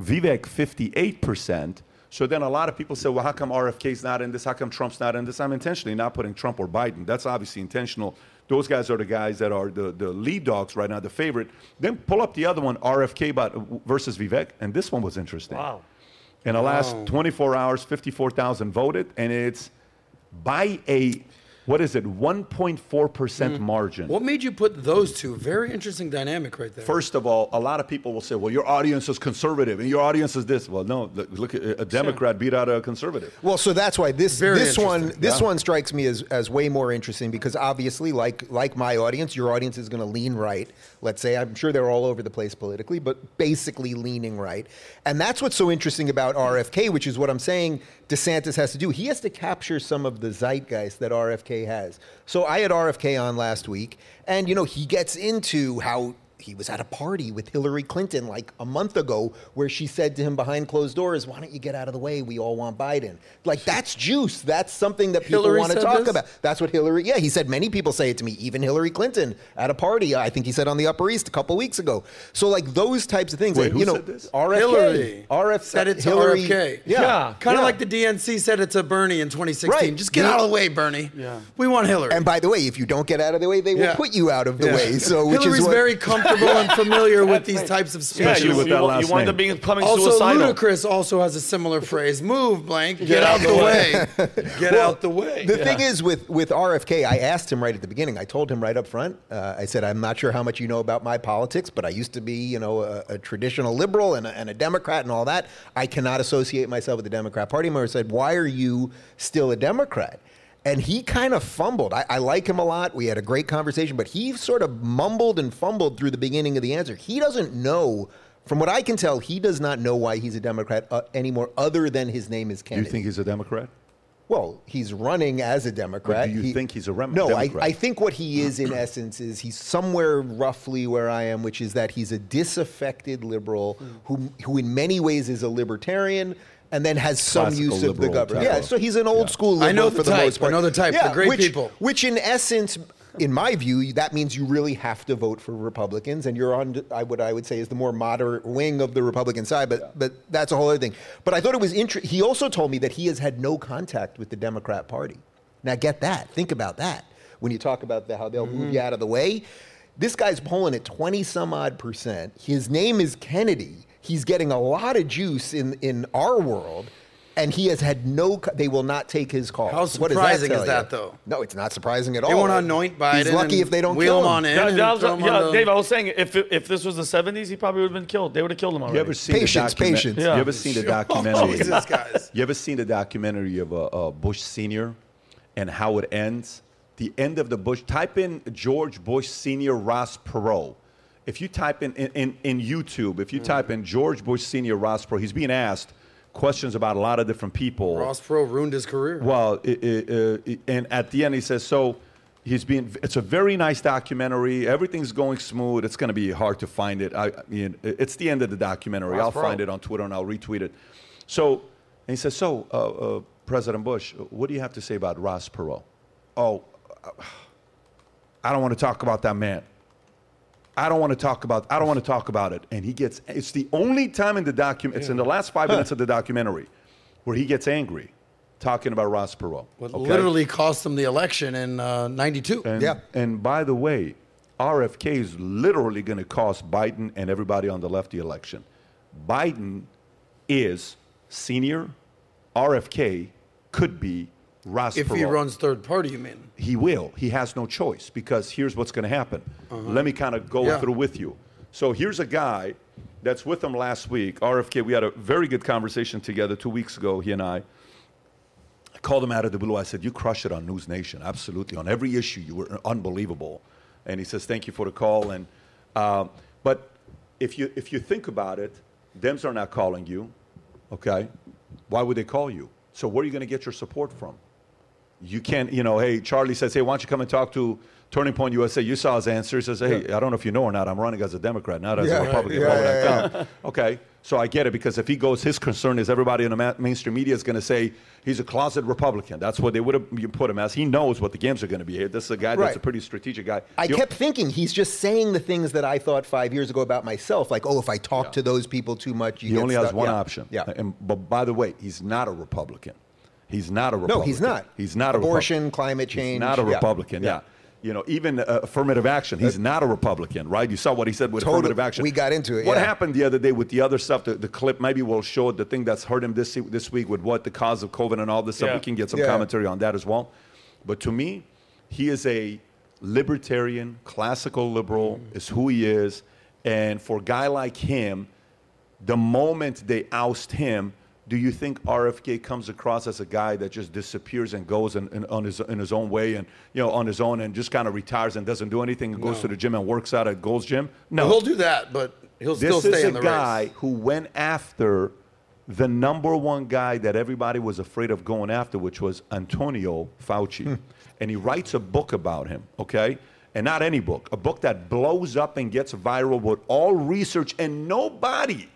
Vivek 58%. So then a lot of people said, well, how come RFK's not in this? How come Trump's not in this? I'm intentionally not putting Trump or Biden. That's obviously intentional. Those guys are the guys that are the lead dogs right now, the favorite. Then pull up the other one, RFK versus Vivek, and this one was interesting. Wow. In the last 24 hours, 54,000 voted, and it's by a, 1.4% margin. What made you put those two? Very interesting dynamic right there. First of all, a lot of people will say, well, your audience is conservative, and your audience is this. Well, no, look a Democrat beat out a conservative. Well, so that's why this one strikes me as way more interesting, because obviously, like my audience, your audience is going to lean right. Let's say, I'm sure they're all over the place politically, but basically leaning right. And that's what's so interesting about RFK, which is what I'm saying DeSantis has to do. He has to capture some of the zeitgeist that RFK has. So I had RFK on last week, and, you know, he gets into how He was at a party with Hillary Clinton like a month ago where she said to him behind closed doors, "Why don't you get out of the way? We all want Biden." Like, that's juice. That's something that people want to talk about. That's what Hillary, yeah, he said, many people say it to me, even Hillary Clinton at a party, I think he said on the Upper East a couple weeks ago. So like those types of things. Wait, who said this? RFK. Hillary. RFK. Said it to RFK. Yeah. Kind of like the DNC said it to Bernie in 2016. Right. Just get out of the way, Bernie. Yeah. We want Hillary. And by the way, if you don't get out of the way, they will put you out of the way. So which Hillary's is what, very comfortable and familiar with these types of speeches. Especially with that last name. You wind up becoming suicidal. Also, Ludacris also has a similar phrase. Move, blank. Get out the way. Get out the way. The thing is with RFK, I asked him right at the beginning. I told him right up front. I said, I'm not sure how much you know about my politics, but I used to be, you know, a traditional liberal and a Democrat and all that. I cannot associate myself with the Democrat Party. I said, why are you still a Democrat? And he kind of fumbled. I like him a lot. We had a great conversation, but he sort of mumbled and fumbled through the beginning of the answer. He doesn't know, from what I can tell, he does not know why he's a Democrat anymore, other than his name is Kennedy. Do you think he's a Democrat? Well, he's running as a Democrat. But do you think he's a Democrat? No, I think what he is, in essence, is he's somewhere roughly where I am, which is that he's a disaffected liberal who in many ways is a libertarian, and then has some use of the government. Yeah, so he's an old school liberal for the most part. I know the type, the great people. Which in essence, in my view, that means you really have to vote for Republicans, and you're on what I would say is the more moderate wing of the Republican side, but that's a whole other thing. But I thought it was interesting. He also told me that he has had no contact with the Democrat Party. Now get that. Think about that. When you talk about how they'll move you out of the way, this guy's polling at 20-some odd %. His name is Kennedy. He's getting a lot of juice in our world, and he has had no, they will not take his call. How surprising is that, though? No, it's not surprising at all. They want to anoint Biden. He's lucky if they don't kill him. Dave, I was saying, if this was the 70s, he probably would have been killed. They would have killed him already. Patience. Yeah. You ever seen the documentary? Oh, Jesus, guys. You ever seen the documentary of Bush Sr. and how it ends? The end of the Bush, type in George Bush Sr. Ross Perot. If you type in YouTube, if you type in George Bush Sr. Ross Perot, he's being asked questions about a lot of different people. Ross Perot ruined his career. Well, and at the end he says, so he's being, it's a very nice documentary. Everything's going smooth. It's going to be hard to find it. It's the end of the documentary. I'll find it on Twitter and I'll retweet it. So, and he says, so President Bush, what do you have to say about Ross Perot? Oh, I don't want to talk about that man. I don't want to talk about it. And he gets, it's the only time in the document, it's in the last 5 minutes of the documentary where he gets angry talking about Ross Perot. What literally cost him the election in 92. And by the way, RFK is literally going to cost Biden and everybody on the left the election. Biden is senior. RFK could be Ross Perot. If he runs third party, you mean? He will. He has no choice, because here's what's going to happen. Let me kind of go through with you. So here's a guy that's with him last week. RFK, we had a very good conversation together 2 weeks ago, he and I. I called him out of the blue. I said, you crush it on News Nation. Absolutely. On every issue, you were unbelievable. And he says, thank you for the call. And but if you think about it, Dems are not calling you, okay? Why would they call you? So where are you going to get your support from? You can't, you know, hey, Charlie says, hey, why don't you come and talk to Turning Point USA? You saw his answer. He says, hey, I don't know if you know or not, I'm running as a Democrat, not as a Republican. Okay, so I get it, because if he goes, his concern is everybody in the mainstream media is going to say he's a closet Republican. That's what they would have put him as. He knows what the games are going to be here. This is a guy that's a pretty strategic guy. I kept thinking he's just saying the things that I thought 5 years ago about myself, like, oh, if I talk to those people too much, you get stuck. He only has one option. But by the way, he's not a Republican. He's not a Republican. No, he's not. He's not a Republican. Abortion, climate change. He's not a Republican, You know, even affirmative action, he's not a Republican, right? You saw what he said with affirmative action. We got into it, what happened the other day with the other stuff, the clip, maybe we'll show the thing that's hurt him this week with the cause of COVID and all this stuff. We can get some commentary on that as well. But to me, he is a libertarian, classical liberal is who he is. And for a guy like him, the moment they oust him, do you think RFK comes across as a guy that just disappears and goes in his own way and, you know, on his own and just kind of retires and doesn't do anything and goes to the gym and works out at Gold's Gym? No. Well, he'll do that, but he'll still stay in the race. This is a guy who went after the number one guy that everybody was afraid of going after, which was Antonio Fauci. And he writes a book about him, okay? and not any book, a book that blows up and gets viral with all research, and nobody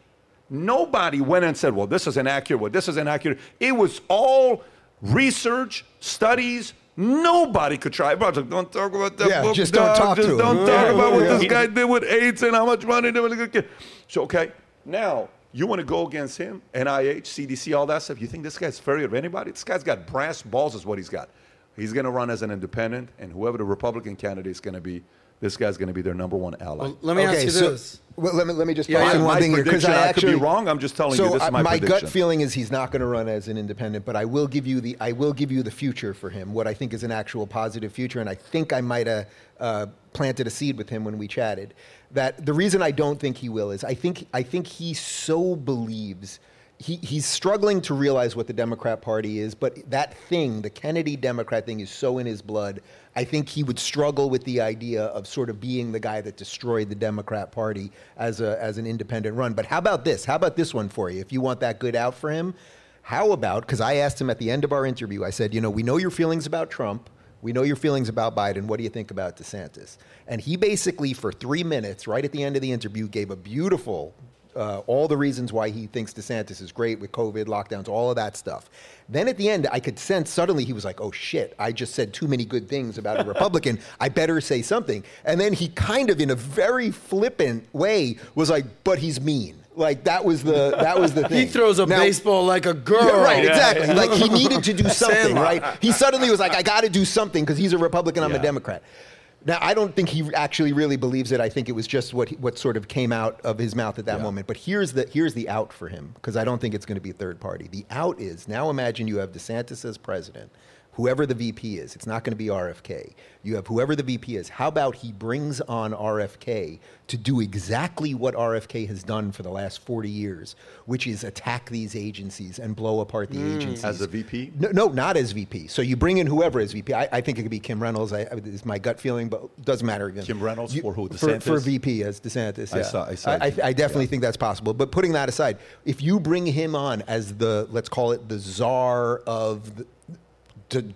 went and said, well, this is inaccurate, well, this is inaccurate. It was all research, studies. Nobody could try. Don't talk about that book. Just don't talk to it. Don't talk about what this guy did with AIDS and how much money they were going to get. So, okay, now you want to go against him, NIH, CDC, all that stuff. You think this guy's fairer than anybody? This guy's got brass balls is what he's got. He's going to run as an independent, and whoever the Republican candidate is going to be, this guy's going to be their number one ally. Well, let me ask you this. Well, let me just mention one thing here, because I could be wrong. I'm just telling you this is my prediction. My gut feeling is he's not going to run as an independent, but I will give you the future for him, what I think is an actual positive future, and I think I might have planted a seed with him when we chatted. That the reason I don't think he will is I think he so believes. He's struggling to realize what the Democrat Party is, but that thing, the Kennedy Democrat thing, is so in his blood. I think he would struggle with the idea of sort of being the guy that destroyed the Democrat Party as an independent run. But how about this? How about this one for you? If you want that good out for him, how about, because I asked him at the end of our interview, I said, you know, we know your feelings about Trump. We know your feelings about Biden. What do you think about DeSantis? And he basically, for 3 minutes, right at the end of the interview, gave a beautiful... all the reasons why he thinks DeSantis is great with COVID, lockdowns, all of that stuff. Then at the end, I could sense suddenly he was like, oh shit, I just said too many good things about a Republican. I better say something. And then he kind of, in a very flippant way, was like, but he's mean. Like, that was the thing. He throws a baseball like a girl. Yeah, right, exactly. Yeah. Like, he needed to do something, right? He suddenly was like, I got to do something because he's a Republican, I'm a Democrat. Now, I don't think he actually really believes it. I think it was just what sort of came out of his mouth at that moment. But here's the out for him, because I don't think it's going to be a third party. The out is, now imagine you have DeSantis as president, whoever the VP is. It's not going to be RFK. You have whoever the VP is. How about he brings on RFK to do exactly what RFK has done for the last 40 years, which is attack these agencies and blow apart the agencies. As a VP? No, not as VP. So you bring in whoever as VP. I think it could be Kim Reynolds. It's my gut feeling, but it doesn't matter again. Kim Reynolds for who? DeSantis? For VP as DeSantis, yeah. I definitely think that's possible. But putting that aside, if you bring him on as the, let's call it the czar of...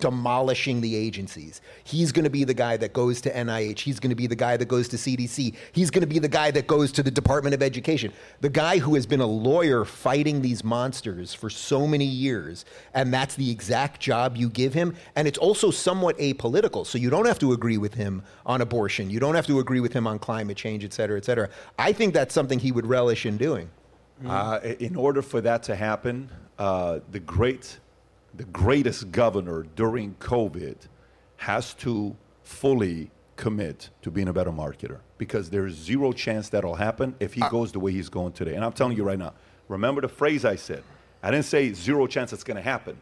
demolishing the agencies. He's going to be the guy that goes to NIH. He's going to be the guy that goes to CDC. He's going to be the guy that goes to the Department of Education. The guy who has been a lawyer fighting these monsters for so many years, and that's the exact job you give him. And it's also somewhat apolitical, so you don't have to agree with him on abortion. You don't have to agree with him on climate change, et cetera, et cetera. I think that's something he would relish in doing. In order for that to happen, the greatest governor during COVID has to fully commit to being a better marketer, because there's zero chance that'll happen if he goes the way he's going today. And I'm telling you right now, remember the phrase I said. I didn't say zero chance it's going to happen.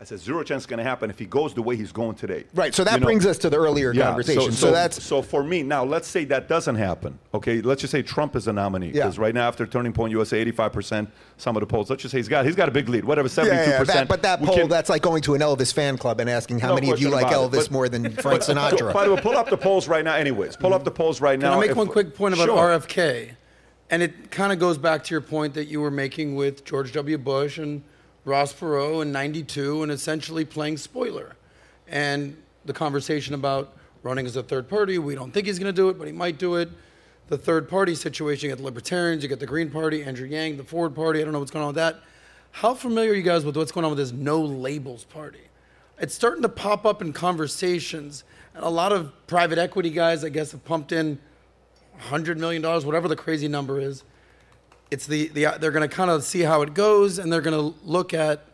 I said zero chance it's going to happen if he goes the way he's going today. Right, so that brings us to the earlier conversation. So for me, now let's say that doesn't happen. Okay, let's just say Trump is a nominee. Because right now after Turning Point USA, 85%, some of the polls, let's just say he's got a big lead, whatever, 72%. Yeah, but that poll, that's like going to an Elvis fan club and asking how many of you like Elvis more than Frank Sinatra. So, by the way, pull up the polls right now anyways. Pull up the polls right now. Can I make one quick point about RFK? And it kind of goes back to your point that you were making with George W. Bush and Ross Perot in 92, and essentially playing spoiler. And the conversation about running as a third party, we don't think he's going to do it, but he might do it. The third party situation, you get the Libertarians, you get the Green Party, Andrew Yang, the Ford Party, I don't know what's going on with that. How familiar are you guys with what's going on with this no labels party? It's starting to pop up in conversations, and a lot of private equity guys, I guess, have pumped in $100 million, whatever the crazy number is. It's they're going to kind of see how it goes, and they're going to look at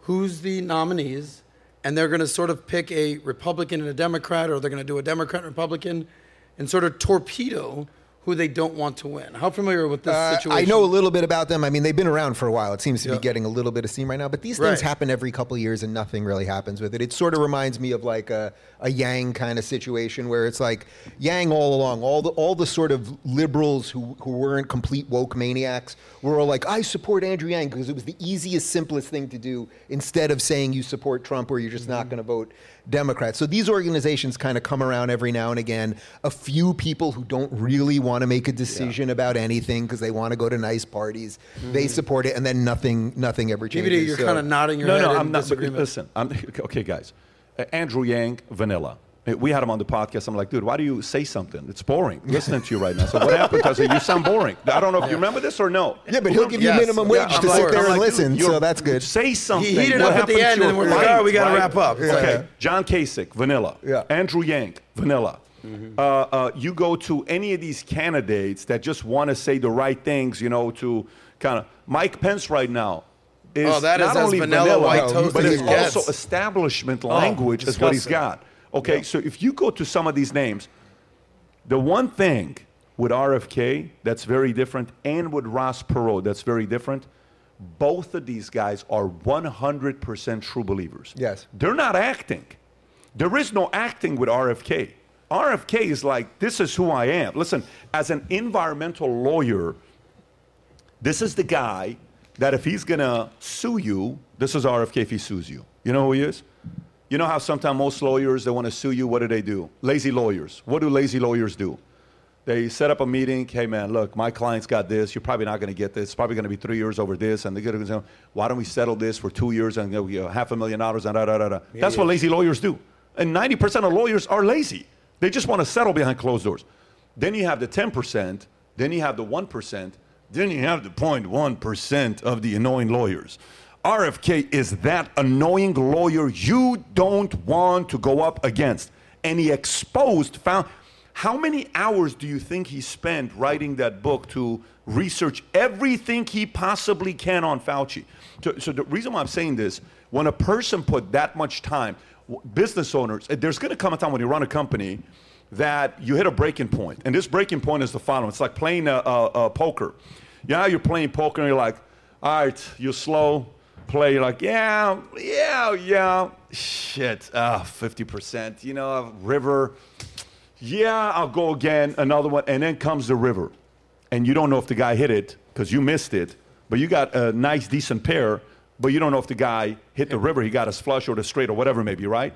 who's the nominees, and they're going to sort of pick a Republican and a Democrat, or they're going to do a Democrat and Republican, and sort of torpedo who they don't want to win. How familiar with this situation? I know a little bit about them. I mean, they've been around for a while. It seems to be getting a little bit of steam right now, but these things happen every couple of years and nothing really happens with it. It sort of reminds me of like a Yang kind of situation, where it's like Yang all along, all the sort of liberals who weren't complete woke maniacs were all like, I support Andrew Yang because it was the easiest, simplest thing to do, instead of saying you support Trump or you're just not going to vote Democrat. So these organizations kind of come around every now and again. A few people who don't really want to make a decision about anything because they want to go to nice parties, they support it, and then nothing ever changes. DVD, you're kind of nodding your head. No, I'm not. Listen, okay, guys. Andrew Yang, vanilla. We had him on the podcast. I'm like, dude, why do you say something? It's boring listening to you right now. So what happened? I said, you sound boring. I don't know if you remember this or no. Yeah, but he'll give you minimum wage to sit there and listen, so that's good. Say something. He heated up at the end, and we're like, all right, we got to wrap up. Okay, John Kasich, vanilla. Andrew Yang, vanilla. You go to any of these candidates that just want to say the right things, you know, to kind of Mike Pence right now. Oh, that is as vanilla white toast, but it's also establishment language is what he's got. Okay, so if you go to some of these names, the one thing with RFK that's very different and with Ross Perot that's very different, both of these guys are 100% true believers. Yes. They're not acting. There is no acting with RFK. RFK is like, this is who I am. Listen, as an environmental lawyer, this is the guy that if he's going to sue you, this is RFK if he sues you. You know who he is? You know how sometimes most lawyers, they want to sue you, what do? Lazy lawyers. What do lazy lawyers do? They set up a meeting, hey man, look, my client's got this, you're probably not going to get this, it's probably going to be 3 years over this, and they're going to say, why don't we settle this for 2 years and $500,000 and da-da-da-da. Yeah, that's what lazy lawyers do. And 90% of lawyers are lazy. They just want to settle behind closed doors. Then you have the 10%, then you have the 1%, then you have the 0.1% of the annoying lawyers. RFK is that annoying lawyer you don't want to go up against. And he found, how many hours do you think he spent writing that book to research everything he possibly can on Fauci? So the reason why I'm saying this, when a person put that much time, business owners, there's going to come a time when you run a company that you hit a breaking point. And this breaking point is the following. It's like playing poker. You know how you're playing poker and you're like, all right, you're slow. Play, you're like, yeah, shit, 50%, you know, river, yeah, I'll go again, another one, and then comes the river, and you don't know if the guy hit it, because you missed it, but you got a nice, decent pair, but you don't know if the guy hit the river, he got his flush or the straight or whatever maybe, right?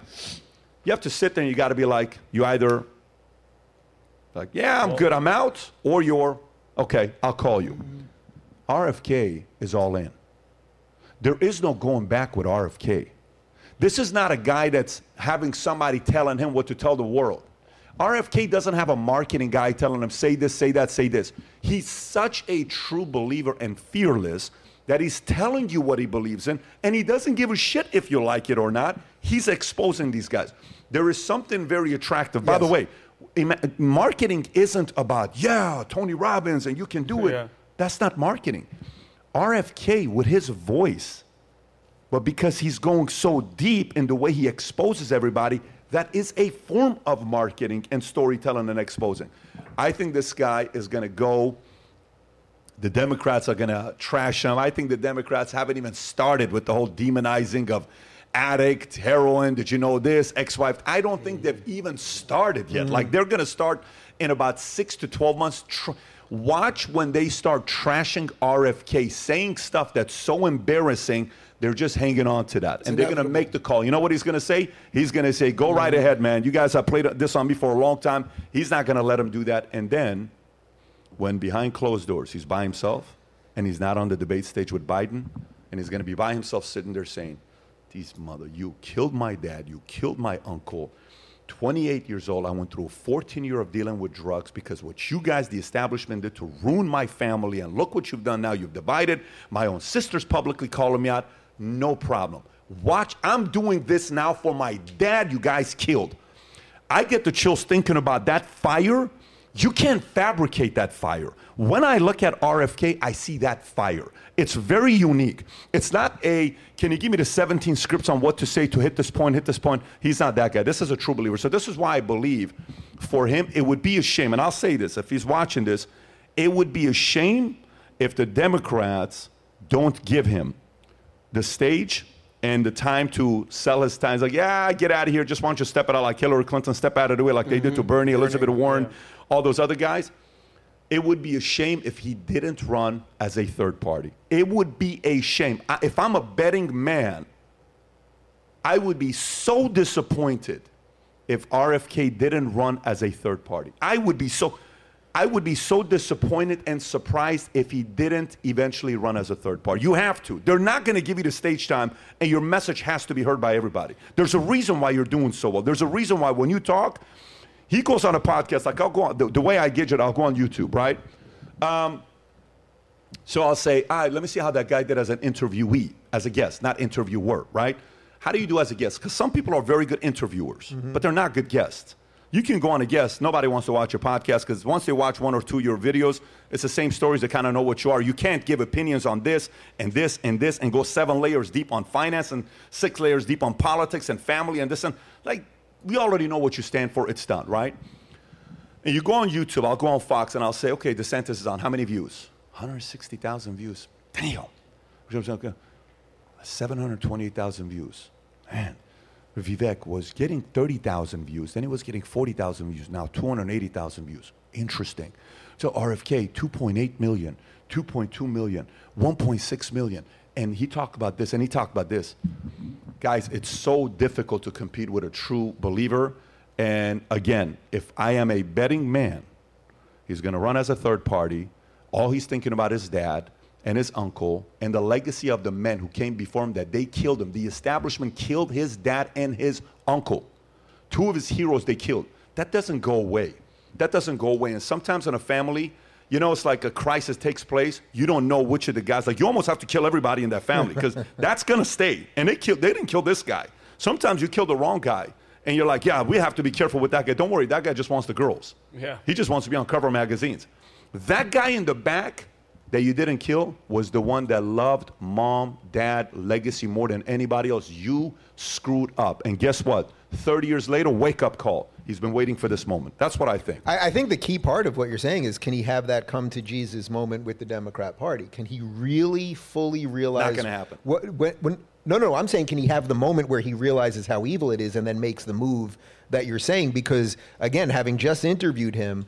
You have to sit there and you got to be like, you either, like, yeah, I'm good, I'm out, or you're, okay, I'll call you. RFK is all in. There is no going back with RFK. This is not a guy that's having somebody telling him what to tell the world. RFK doesn't have a marketing guy telling him, say this, say that, say this. He's such a true believer and fearless that he's telling you what he believes in, and he doesn't give a shit if you like it or not. He's exposing these guys. There is something very attractive. By the way, marketing isn't about, yeah, Tony Robbins, and you can do it. That's not marketing. RFK with his voice, but because he's going so deep in the way he exposes everybody, that is a form of marketing and storytelling and exposing. I think this guy is going to go. The Democrats are going to trash him. I think the Democrats haven't even started with the whole demonizing of addict, heroin, did you know this, ex-wife. I don't think they've even started yet. Like, they're going to start in about 6 to 12 months. Watch when they start trashing RFK, saying stuff that's so embarrassing, they're just hanging on to that. And they're going to make the call. You know what he's going to say? He's going to say, go right ahead, man. You guys have played this on me for a long time. He's not going to let him do that. And then when behind closed doors, he's by himself, and he's not on the debate stage with Biden, and he's going to be by himself sitting there saying, "These mother, you killed my dad, you killed my uncle. 28 years old, I went through a 14-year of dealing with drugs because what you guys, the establishment, did to ruin my family, and look what you've done now. You've divided. My own sister's publicly calling me out. No problem. Watch, I'm doing this now for my dad you guys killed." I get the chills thinking about that fire. You can't fabricate that fire. When I look at RFK, I see that fire. It's very unique. It's not a, can you give me the 17 scripts on what to say to hit this point, hit this point. He's not that guy. This is a true believer. So this is why I believe for him, it would be a shame. And I'll say this, if he's watching this, it would be a shame if the Democrats don't give him the stage and the time to sell his time. It's like, yeah, get out of here. Just why don't you step it out like Hillary Clinton, step out of the way like they did to Bernie, Elizabeth Warren, all those other guys. It would be a shame if he didn't run as a third party. It would be a shame. If I'm a betting man, I would be so disappointed if RFK didn't run as a third party. I would be so. I would be so disappointed and surprised if he didn't eventually run as a third party. You have to. They're not going to give you the stage time, and your message has to be heard by everybody. There's a reason why you're doing so well. There's a reason why when you talk, he goes on a podcast, like I'll go on, the way I gauge it, I'll go on YouTube, right? So I'll say, all right, let me see how that guy did as an interviewee, as a guest, not interviewer, right? How do you do as a guest? Because some people are very good interviewers, but they're not good guests. You can go on a guest. Nobody wants to watch your podcast because once they watch one or two of your videos, it's the same stories. They kind of know what you are. You can't give opinions on this and this and this and go 7 layers deep on finance and 6 layers deep on politics and family and this and like, we already know what you stand for. It's done, right? And you go on YouTube. I'll go on Fox and I'll say, okay, DeSantis is on. How many views? 160,000 views. Damn. 728,000 views. Man. Vivek was getting 30,000 views, then he was getting 40,000 views, now 280,000 views. Interesting. So RFK, 2.8 million, 2.2 million, 1.6 million. And he talked about this, and he talked about this. Guys, it's so difficult to compete with a true believer. And again, if I am a betting man, he's going to run as a third party. All he's thinking about is dad and his uncle, and the legacy of the men who came before him, that they killed him. The establishment killed his dad and his uncle. 2 of his heroes they killed. That doesn't go away. That doesn't go away. And sometimes in a family, you know, it's like a crisis takes place. You don't know which of the guys. Like, you almost have to kill everybody in that family because that's going to stay. And they didn't kill this guy. Sometimes you kill the wrong guy, and you're like, yeah, we have to be careful with that guy. Don't worry, that guy just wants the girls. Yeah. He just wants to be on cover magazines. That guy in the back that you didn't kill was the one that loved mom, dad, legacy more than anybody else. You screwed up. And guess what? 30 years later, wake up call. He's been waiting for this moment. That's what I think. I think the key part of what you're saying is, can he have that come to Jesus moment with the Democrat Party? Can he really fully realize? Not going to happen. No, I'm saying, can he have the moment where he realizes how evil it is and then makes the move that you're saying? Because again, having just interviewed him,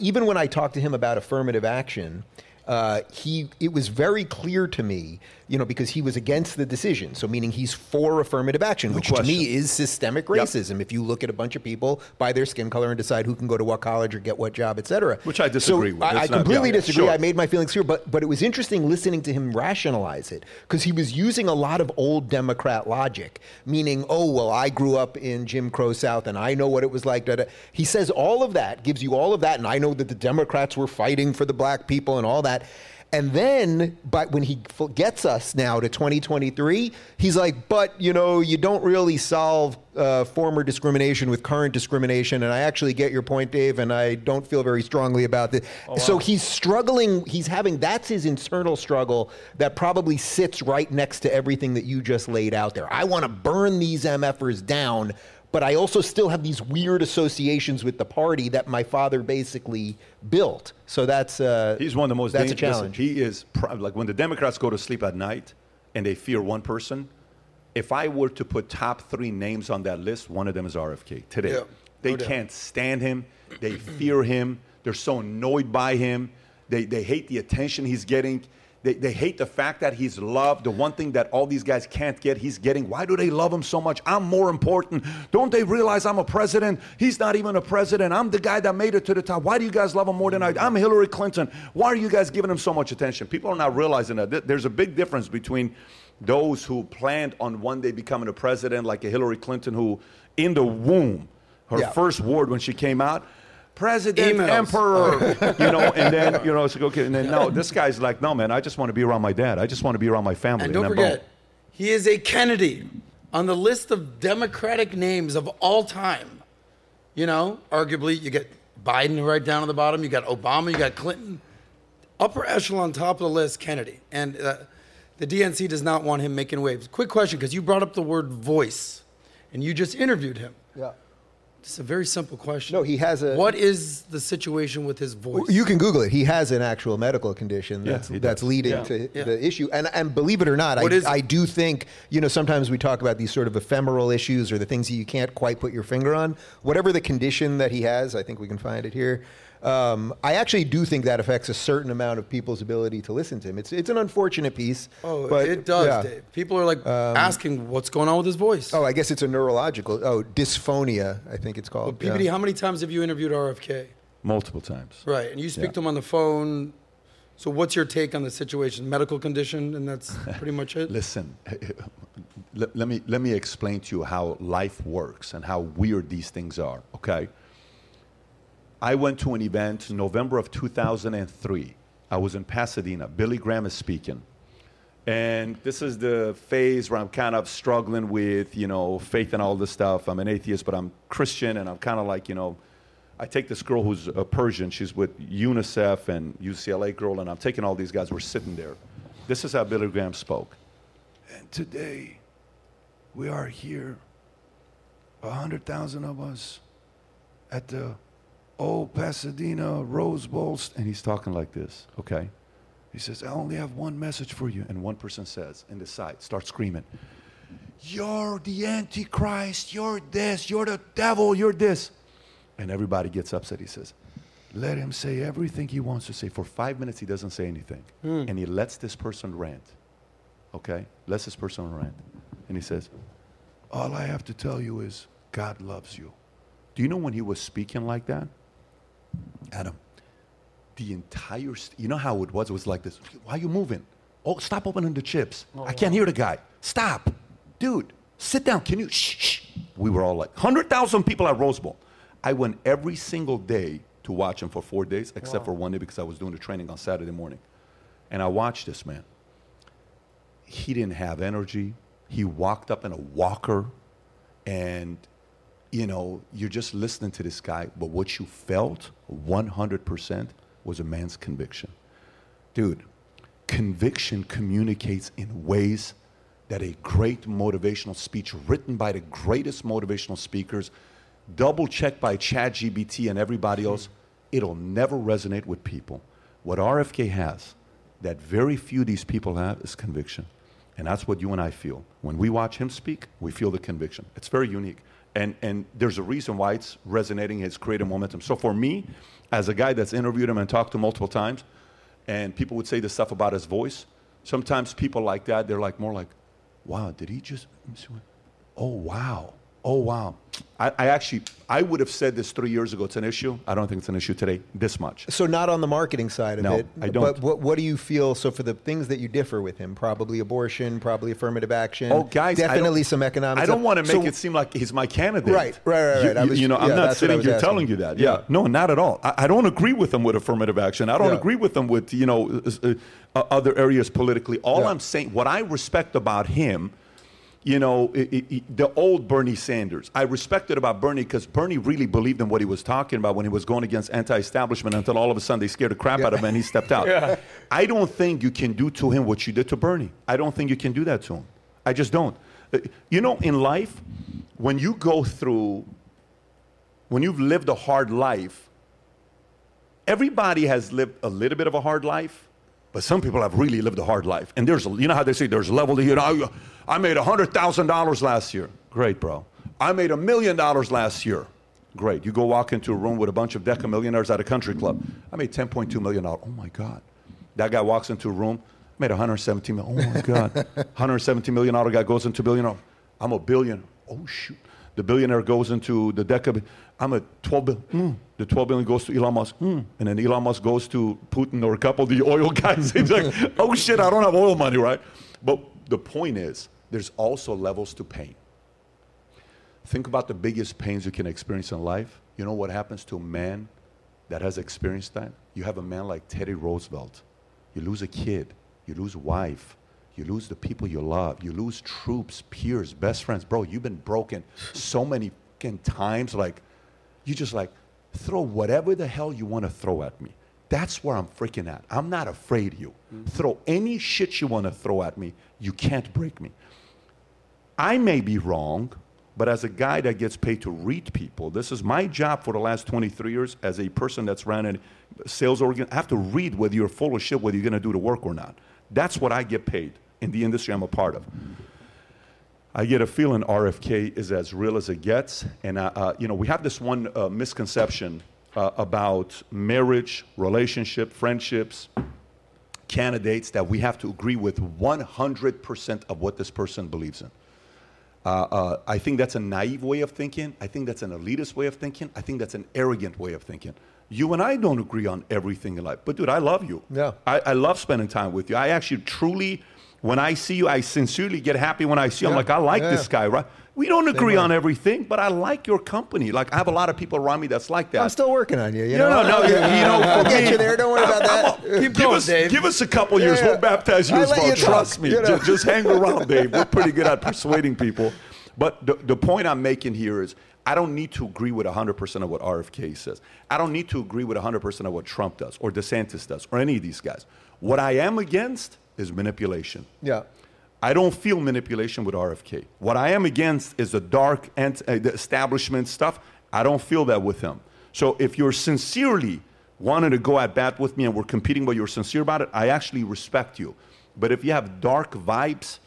even when I talked to him about affirmative action, it was very clear to me, you know, because he was against the decision. So meaning he's for affirmative action, which to me is systemic racism. Yep. If you look at a bunch of people by their skin color and decide who can go to what college or get what job, et cetera. Which I disagree with. I completely disagree. Sure. I made my feelings clear, but it was interesting listening to him rationalize it because he was using a lot of old Democrat logic, meaning, oh, well, I grew up in Jim Crow South and I know what it was like. Da, da. He says all of that, gives you all of that. And I know that the Democrats were fighting for the black people and all that. And then, but when he gets us now to 2023, he's like, but, you know, you don't really solve former discrimination with current discrimination. And I actually get your point, Dave, and I don't feel very strongly about this. Oh, wow. So he's struggling. That's his internal struggle that probably sits right next to everything that you just laid out there. I want to burn these MFers down, but I also still have these weird associations with the party that my father basically built. So that's he's one of the most dangerous. That's a challenge. He is like when the Democrats go to sleep at night and they fear one person. If I were to put top 3 names on that list, one of them is RFK today. Yeah, they can't stand him. They fear him. They're so annoyed by him. They hate the attention he's getting. They hate the fact that he's loved, the one thing that all these guys can't get, he's getting. Why do they love him so much? I'm more important. Don't they realize I'm a president? He's not even a president. I'm the guy that made it to the top. Why do you guys love him more than I do? I'm Hillary Clinton. Why are you guys giving him so much attention? People are not realizing that. There's a big difference between those who planned on one day becoming a president, like a Hillary Clinton who, in the womb, her first word when she came out, President, emails. Emperor, you know, and then, you know, it's like, okay, and then no, this guy's like, no, man, I just want to be around my dad. I just want to be around my family. And don't forget, he is a Kennedy on the list of Democratic names of all time. You know, arguably, you get Biden right down at the bottom. You got Obama. You got Clinton. Upper echelon, top of the list, Kennedy. And the DNC does not want him making waves. Quick question, because you brought up the word voice, and you just interviewed him. Yeah. It's a very simple question. No, he has a... What is the situation with his voice? You can Google it. He has an actual medical condition that's leading to the issue. And believe it or not, I do think, you know, sometimes we talk about these sort of ephemeral issues or the things that you can't quite put your finger on. Whatever the condition that he has, I think we can find it here. I actually do think that affects a certain amount of people's ability to listen to him. It's an unfortunate piece. Oh, but it does, Dave. People are like asking what's going on with his voice. Oh, I guess it's a neurological, dysphonia, I think it's called. Well, PBD, how many times have you interviewed RFK? multiple times. Right, and you speak to him on the phone. So what's your take on the situation? Medical condition, and that's pretty much it? Listen, let me explain to you how life works and how weird these things are, okay? I went to an event in November of 2003. I was in Pasadena. Billy Graham is speaking. And this is the phase where I'm kind of struggling with, you know, faith and all this stuff. I'm an atheist, but I'm Christian, and I'm kind of like, you know, I take this girl who's a Persian. She's with UNICEF and UCLA girl, and I'm taking all these guys. We're sitting there. This is how Billy Graham spoke. And today, we are here, 100,000 of us, at the old Pasadena Rose Bowl. And he's talking like this, okay? He says, I only have one message for you. And one person says, in the side, starts screaming, you're the Antichrist, you're this, you're the devil, you're this. And everybody gets upset. He says, let him say everything he wants to say. For 5 minutes, he doesn't say anything. And he lets this person rant. Okay? Lets this person rant. And he says, all I have to tell you is God loves you. Do you know when he was speaking like that? Adam, the entire, you know how it was like this. Why are you moving? Oh, stop opening the chips. Oh, I can't hear the guy. Stop. Dude, sit down. Can you, shh. We were all like, 100,000 people at Rose Bowl. I went every single day to watch him for 4 days, except for 1 day because I was doing the training on Saturday morning. And I watched this man. He didn't have energy. He walked up in a walker. And, you know, you're just listening to this guy. But what you felt 100% was a man's conviction. Dude, conviction communicates in ways that a great motivational speech written by the greatest motivational speakers, double-checked by ChatGPT and everybody else, it'll never resonate with people. What RFK has, that very few of these people have, is conviction. And that's what you and I feel. When we watch him speak, we feel the conviction. It's very unique. And there's a reason why it's resonating, it's created momentum. So for me, as a guy that's interviewed him and talked to him multiple times, and people would say this stuff about his voice, sometimes people like that, they're like more like, wow, did he just, oh, wow. Oh, wow. I would have said this 3 years ago. It's an issue. I don't think it's an issue today this much. So not on the marketing side of it. No, I don't. But what do you feel? So for the things that you differ with him, probably abortion, probably affirmative action. Oh, guys. Definitely some economics. I don't want to make it seem like he's my candidate. Right. I'm not sitting here telling you that. Yeah. No, not at all. I don't agree with him with affirmative action. I don't agree with him with, you know, other areas politically. All I'm saying, what I respect about him, you know, the old Bernie Sanders. I respected about Bernie because Bernie really believed in what he was talking about when he was going against anti-establishment until all of a sudden they scared the crap out of him and he stepped out. I don't think you can do to him what you did to Bernie. I don't think you can do that to him. I just don't. You know, in life, when you go through, when you've lived a hard life, everybody has lived a little bit of a hard life. But some people have really lived a hard life. And there's, you know how they say there's level to, you know, I made $100,000 last year. Great, bro. I made $1 million last year. Great. You go walk into a room with a bunch of decamillionaires at a country club. I made $10.2 million. Oh, my God. That guy walks into a room, made $117 million. Oh, my God. $117 million guy goes into a billionaire. I'm a billionaire. Oh, shoot. The billionaire goes into the deca. I'm a 12 billion. The 12 billion goes to Elon Musk. And then Elon Musk goes to Putin or a couple of the oil guys. He's like, oh, shit, I don't have oil money, right? But the point is, there's also levels to pain. Think about the biggest pains you can experience in life. You know what happens to a man that has experienced that? You have a man like Teddy Roosevelt. You lose a kid. You lose a wife. You lose the people you love. You lose troops, peers, best friends. Bro, you've been broken so many fucking times. Like, you just like, throw whatever the hell you want to throw at me. That's where I'm freaking at. I'm not afraid of you. Throw any shit you want to throw at me. You can't break me. I may be wrong, but as a guy that gets paid to read people, this is my job for the last 23 years as a person that's ran a sales organ. I have to read whether you're full of shit, whether you're going to do the work or not. That's what I get paid in the industry I'm a part of. I get a feeling RFK is as real as it gets. And, you know, we have this one misconception about marriage, relationship, friendships, candidates that we have to agree with 100% of what this person believes in. I think that's a naive way of thinking. I think that's an elitist way of thinking. I think that's an arrogant way of thinking. you and I don't agree on everything in life. But, dude, I love you. Yeah. I love spending time with you. I actually truly, when I see you, I sincerely get happy when I see you. Yeah. I'm like, I like this guy, right? We don't agree on everything, but I like your company. Like, I have a lot of people around me that's like that. I'm still working on you. I'll get you there. Don't worry about that. Give us a couple years. We'll baptize you as well. Trust me. Just hang around, Dave. We're pretty good at persuading people. But the point I'm making here is I don't need to agree with 100% of what RFK says. I don't need to agree with 100% of what Trump does or DeSantis does or any of these guys. What I am against is manipulation. Yeah. I don't feel manipulation with RFK. What I am against is the dark and the establishment stuff. I don't feel that with him. So if you're sincerely wanting to go at bat with me and we're competing, but you're sincere about it, I actually respect you. But if you have dark vibes,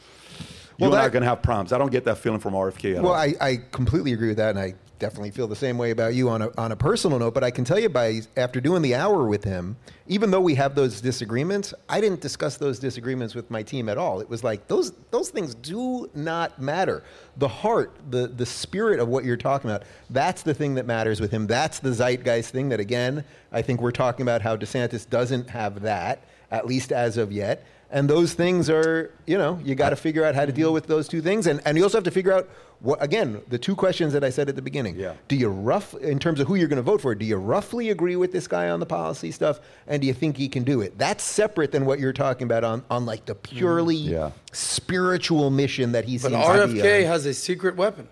you and I are going to have problems. I don't get that feeling from RFK at all. Well, I completely agree with that, and I definitely feel the same way about you on a personal note. But I can tell you, after doing the hour with him, even though we have those disagreements, I didn't discuss those disagreements with my team at all. It was like those things do not matter. The heart, the spirit of what you're talking about, that's the thing that matters with him. That's the zeitgeist thing that, again, I think we're talking about how DeSantis doesn't have that, at least as of yet. And those things are, you got to figure out how to deal with those two things. And you also have to figure out, the two questions that I said at the beginning. Yeah. In terms of who you're going to vote for, do you roughly agree with this guy on the policy stuff? And do you think he can do it? That's separate than what you're talking about on like the purely spiritual mission that he seems to be on. But RFK has a secret weapon.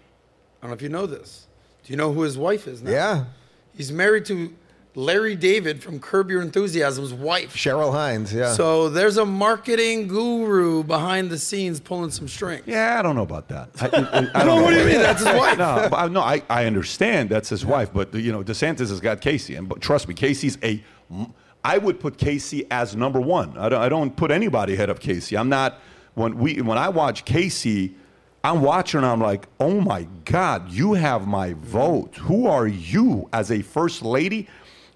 I don't know if you know this. Do you know who his wife is now? Yeah. He's married to Larry David from Curb Your Enthusiasm's wife. Cheryl Hines, yeah. So there's a marketing guru behind the scenes pulling some strings. Yeah, I don't know about that. I don't know. What do you mean? That's his wife. I understand that's his wife, but DeSantis has got Casey, and trust me, Casey's I would put Casey as number one. I don't put anybody ahead of Casey. I'm not, when I watch Casey, I'm watching and I'm like, oh my God, you have my vote. Who are you as a first lady?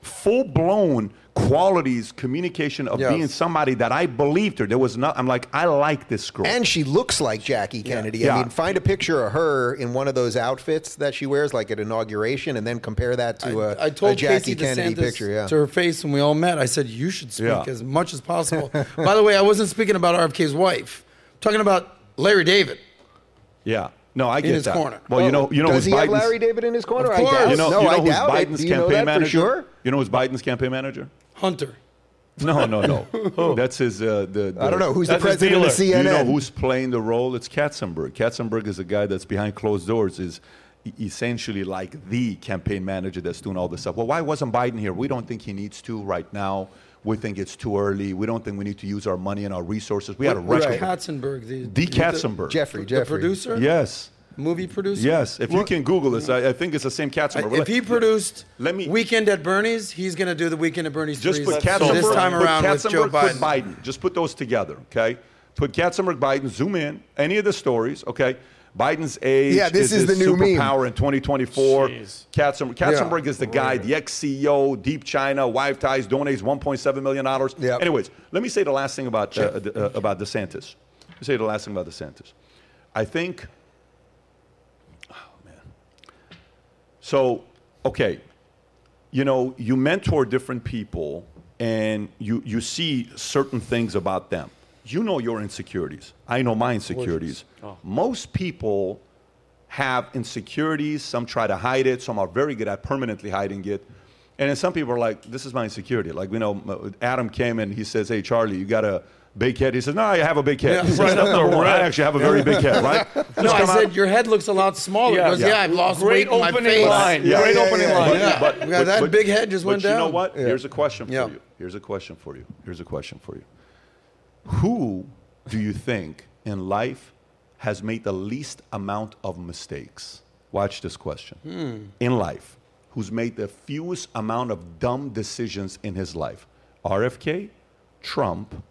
Full-blown qualities, communication of being somebody that I believed her. I'm like, I like this girl. And she looks like Jackie Kennedy. Yeah. I mean, find a picture of her in one of those outfits that she wears, like at inauguration, and then compare that to a Jackie Kennedy picture. Yeah. To her face when we all met, I said, you should speak as much as possible. By the way, I wasn't speaking about RFK's wife. I'm talking about Larry David. Yeah. No, I get that. Corner. Well, does he have Larry David in his corner? Of course. I doubt. Who's Biden's campaign manager? Sure? You know who's Biden's campaign manager? Hunter. No. That's his. I don't know who's the president of CNN. You know who's playing the role? It's Katzenberg. Katzenberg is a guy that's behind closed doors. Is essentially like the campaign manager that's doing all this stuff. Well, why wasn't Biden here? We don't think he needs to right now. We think it's too early. We don't think we need to use our money and our resources. We had a rush. Right. Katzenberg. The Katzenberg. Jeffrey. The producer? Yes. Movie producer? Yes. If you can Google this, I think it's the same Katzenberg. If he produced Weekend at Bernie's, he's going to do the Weekend at Bernie's. Just put Katzenberg this time around with Joe Biden. Just put those together, okay? Put Katzenberg, Biden, zoom in, any of the stories, okay? Biden's age is the new superpower in 2024. Jeez. Katzenberg is the guy, the ex-CEO, Deep China, wife ties, donates $1.7 million. Yep. Anyways, let me say the last thing about DeSantis. I think, you mentor different people and you see certain things about them. You know your insecurities. I know my insecurities. Oh. Most people have insecurities. Some try to hide it. Some are very good at permanently hiding it. And then some people are like, this is my insecurity. Like, Adam came and he says, hey, Charlie, you got a big head? He says, no, I have a big head. Yeah. He says, I actually have a very big head, right? No, I said, your head looks a lot smaller. Yeah. He goes, I've lost weight in my face. Great opening line. That big head just went down. But you know what? Yeah. Here's a question for you. Who do you think in life has made the least amount of mistakes? Watch this question. In life, who's made the fewest amount of dumb decisions in his life? RFK, Trump,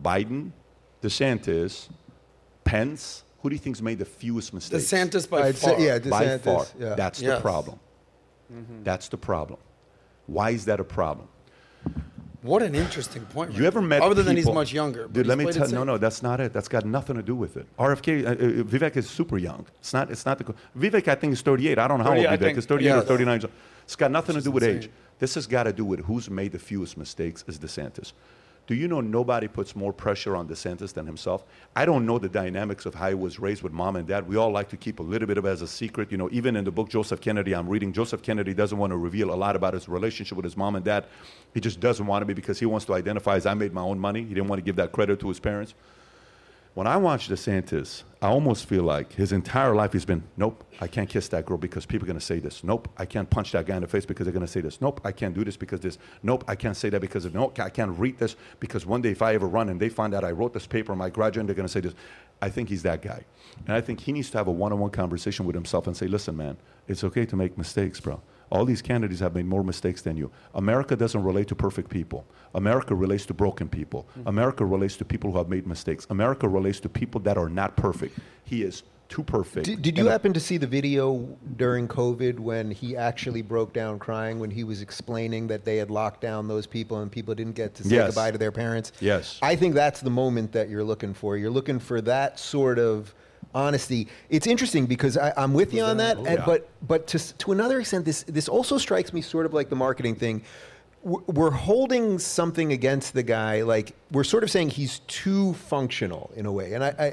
Biden, DeSantis, Pence. Who do you think's made the fewest mistakes? DeSantis by far. DeSantis, by far. Yeah. That's the problem. Mm-hmm. That's the problem. Why is that a problem? What an interesting point. You ever met people? Other than he's much younger. Dude, let me tell you. No, that's not it. That's got nothing to do with it. RFK, Vivek is super young. It's not the. Vivek, I think, is 38. I don't know how old Vivek is. 38 or 39 years old. It's got nothing to do with age. This has got to do with who's made the fewest mistakes is DeSantis. Do you know nobody puts more pressure on DeSantis than himself? I don't know the dynamics of how he was raised with mom and dad. We all like to keep a little bit of it as a secret. You know, even in the book Joseph Kennedy I'm reading, Joseph Kennedy doesn't want to reveal a lot about his relationship with his mom and dad. He just doesn't want to because he wants to identify as I made my own money. He didn't want to give that credit to his parents. When I watch DeSantis, I almost feel like his entire life he's been, nope, I can't kiss that girl because people are going to say this. Nope, I can't punch that guy in the face because they're going to say this. Nope, I can't do this because this. Nope, I can't say that because of, nope, I can't read this because one day if I ever run and they find out I wrote this paper in my graduate, they're going to say this. I think he's that guy. And I think he needs to have a one-on-one conversation with himself and say, listen, man, it's okay to make mistakes, bro. All these candidates have made more mistakes than you. America doesn't relate to perfect people. America relates to broken people. Mm-hmm. America relates to people who have made mistakes. America relates to people that are not perfect. He is too perfect. Did you happen to see the video during COVID when he actually broke down crying when he was explaining that they had locked down those people and people didn't get to say goodbye to their parents? Yes. I think that's the moment that you're looking for. You're looking for that sort of honesty. It's interesting because I'm with you on that, but to another extent, this also strikes me sort of like the marketing thing. We're holding something against the guy, like we're sort of saying he's too functional in a way, and I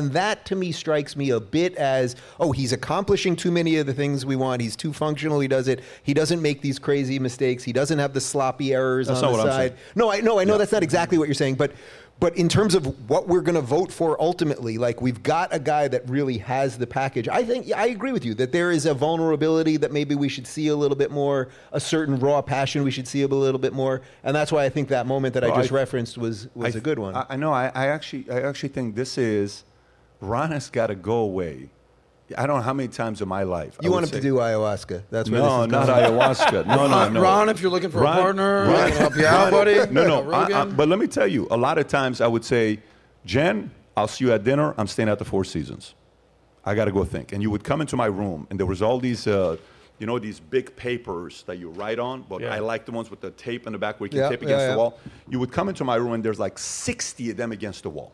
that to me strikes me a bit as, oh, he's accomplishing too many of the things we want. He's too functional. He doesn't make these crazy mistakes. He doesn't have the sloppy errors on the side. No, I know that's not exactly what you're saying, but in terms of what we're going to vote for ultimately, like we've got a guy that really has the package. I think I agree with you that there is a vulnerability that maybe we should see a little bit more, a certain raw passion we should see a little bit more. And that's why I think that moment that I just referenced was a good one. I actually think this is, Ron has got to go away. I don't know how many times in my life. You want him to do ayahuasca. That's where this is going. Not ayahuasca. No. Ron, if you're looking for a partner, I can help you out, buddy. No. But let me tell you, a lot of times I would say, Jen, I'll see you at dinner. I'm staying at the Four Seasons. I got to go think. And you would come into my room, and there was all these, these big papers that you write on, but I like the ones with the tape in the back where you can tape against the wall. You would come into my room, and there's like 60 of them against the wall.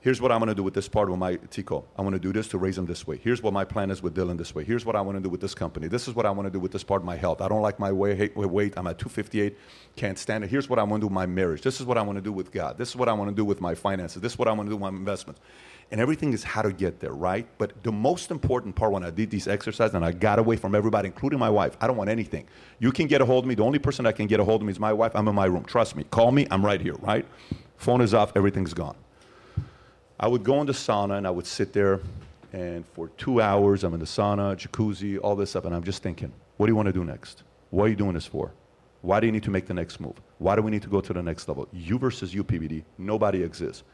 Here's what I'm going to do with this part of my Tico. I'm going to do this to raise him this way. Here's what my plan is with Dylan this way. Here's what I want to do with this company. This is what I want to do with this part of my health. I don't like my weight. I'm at 258. Can't stand it. Here's what I want to do with my marriage. This is what I want to do with God. This is what I want to do with my finances. This is what I want to do with my investments. And everything is how to get there, right? But the most important part when I did these exercises, and I got away from everybody, including my wife, I don't want anything. You can get a hold of me. The only person that can get a hold of me is my wife. I'm in my room. Trust me. Call me. I'm right here, right? Phone is off. Everything's gone. I would go in the sauna, and I would sit there, and for 2 hours, I'm in the sauna, jacuzzi, all this stuff, and I'm just thinking, what do you want to do next? What are you doing this for? Why do you need to make the next move? Why do we need to go to the next level? You versus you, PBD. Nobody exists.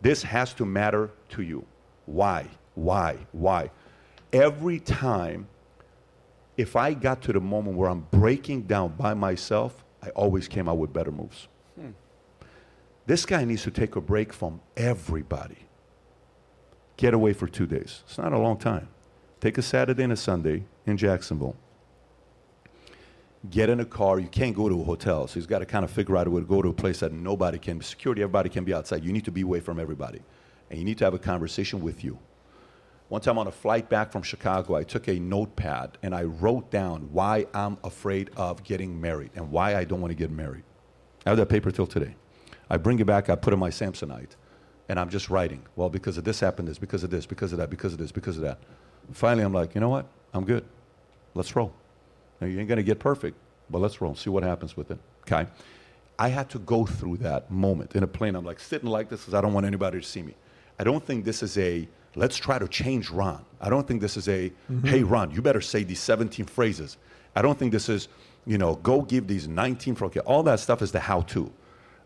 This has to matter to you. Why? Every time, if I got to the moment where I'm breaking down by myself, I always came out with better moves. This guy needs to take a break from everybody. Get away for 2 days. It's not a long time. Take a Saturday and a Sunday in Jacksonville. Get in a car. You can't go to a hotel, so he's got to kind of figure out a way to go to a place that nobody can be. Security, everybody can be outside. You need to be away from everybody, and you need to have a conversation with you. One time on a flight back from Chicago, I took a notepad, and I wrote down why I'm afraid of getting married and why I don't want to get married. I have that paper till today. I bring it back, I put in my Samsonite, and I'm just writing. Well, because of this happened, this, because of this, because of that, because of this, because of that. Finally, I'm like, you know what? I'm good. Let's roll. Now, you ain't going to get perfect, but let's roll. See what happens with it. Okay? I had to go through that moment in a plane. I'm like sitting like this because I don't want anybody to see me. I don't think this is a, let's try to change Ron. I don't think this is a, hey, Ron, you better say these 17 phrases. I don't think this is, go give these 19 for, okay. All that stuff is the how-to.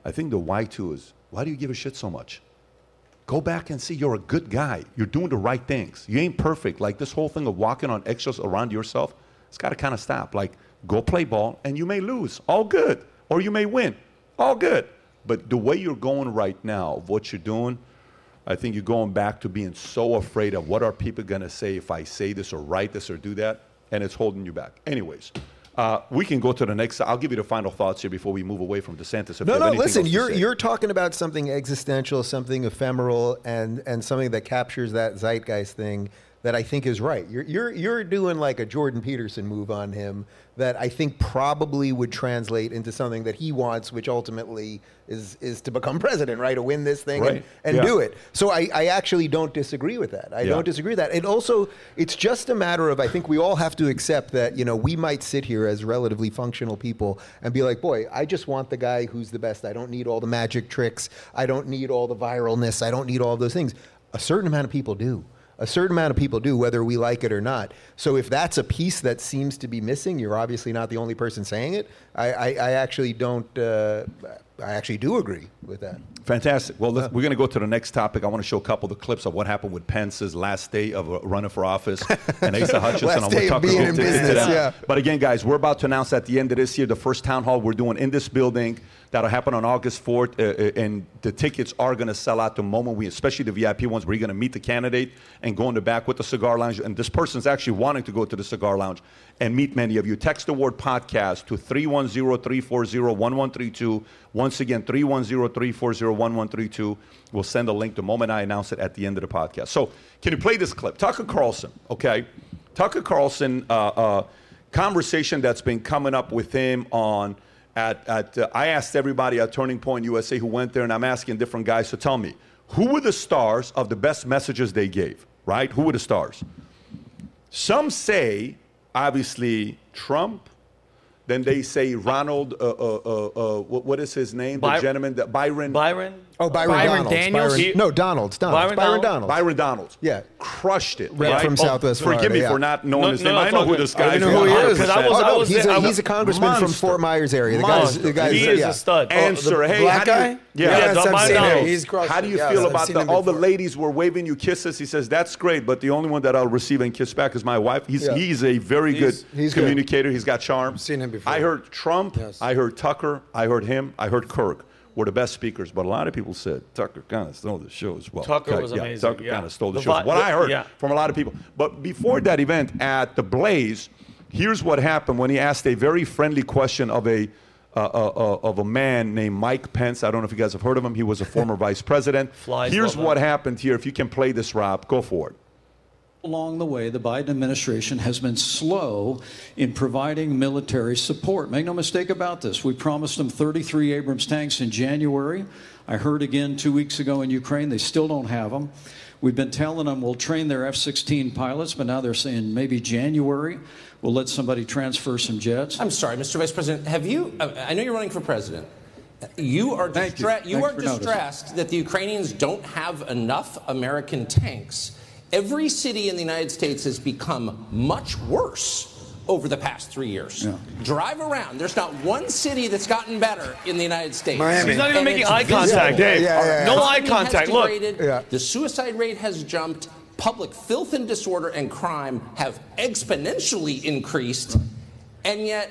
I think the why too is, why do you give a shit so much? Go back and see you're a good guy. You're doing the right things. You ain't perfect. Like this whole thing of walking on eggshells around yourself, it's got to kind of stop. Like go play ball and you may lose. All good. Or you may win. All good. But the way you're going right now, of what you're doing, I think you're going back to being so afraid of what are people going to say if I say this or write this or do that, and it's holding you back. Anyways. We can go to the next. I'll give you the final thoughts here before we move away from DeSantis. Listen, you're talking about something existential, something ephemeral, and something that captures that zeitgeist thing that I think is right. You're doing like a Jordan Peterson move on him that I think probably would translate into something that he wants, which ultimately is to become president, right? To win this thing, right, and do it. So I actually don't disagree with that. I don't disagree with that. And also, it's just a matter of, I think we all have to accept that, you know, we might sit here as relatively functional people and be like, boy, I just want the guy who's the best. I don't need all the magic tricks. I don't need all the viralness. I don't need all those things. A certain amount of people do. A certain amount of people do, whether we like it or not. So if that's a piece that seems to be missing, you're obviously not the only person saying it. I actually don't, I actually do agree with that. Fantastic. Well, we're going to go to the next topic. I want to show a couple of the clips of what happened with Pence's last day of running for office and Asa Hutchinson. Yeah. But again, guys, we're about to announce at the end of this year the first town hall we're doing in this building. That'll happen on August 4th, and the tickets are going to sell out the moment we, especially the VIP ones, where you're going to meet the candidate and go in the back with the cigar lounge. And this person's actually wanting to go to the cigar lounge and meet many of you. Text the word podcast to 310-340-1132. Once again, 310-340-1132. We'll send a link the moment I announce it at the end of the podcast. So can you play this clip? Tucker Carlson, okay? Tucker Carlson, conversation that's been coming up with him on... I asked everybody at Turning Point USA who went there, and I'm asking different guys, so tell me, who were the stars of the best messages they gave, right? Who were the stars? Some say, obviously, Trump. Then they say Ronald, what is his name? The gentleman, that Byron. Oh, Byron Daniels. Byron Donalds. Yeah. Crushed it. Right? From Southwest Florida. Forgive me for not knowing his name. I know who this guy is. I know who he is. He's a congressman from Fort Myers area. He is a stud. Answer. Hey, black guy? Yeah, how do you feel about all the ladies were waving you kisses? He says, that's great, but the only one that I'll receive and kiss back is my wife. He's a very good communicator. He's got charm. I've seen him before. I heard Trump. I heard Tucker. I heard him. I heard Kirk. Were the best speakers, but a lot of people said Tucker kind of stole the show as well. Tucker was amazing. Tucker kind of stole the show. What I heard from a lot of people. But before that event at The Blaze, here's what happened when he asked a very friendly question of a man named Mike Pence. I don't know if you guys have heard of him. He was a former vice president. Here's what happened here. If you can play this, Rob, go for it. Along the way, the Biden administration has been slow in providing military support. Make no mistake about this. We promised them 33 Abrams tanks in January. I heard again 2 weeks ago in Ukraine, they still don't have them. We've been telling them we'll train their F-16 pilots, but now they're saying maybe January we'll let somebody transfer some jets. I'm sorry, Mr. Vice President, have you, I know you're running for president. You are, distressed that the Ukrainians don't have enough American tanks. Every city in the United States has become much worse over the past 3 years. Yeah. Drive around. There's not one city that's gotten better in the United States. Miami. He's not even making eye contact, Dave. No eye contact. Look. The suicide rate has jumped. Public filth and disorder and crime have exponentially increased. And yet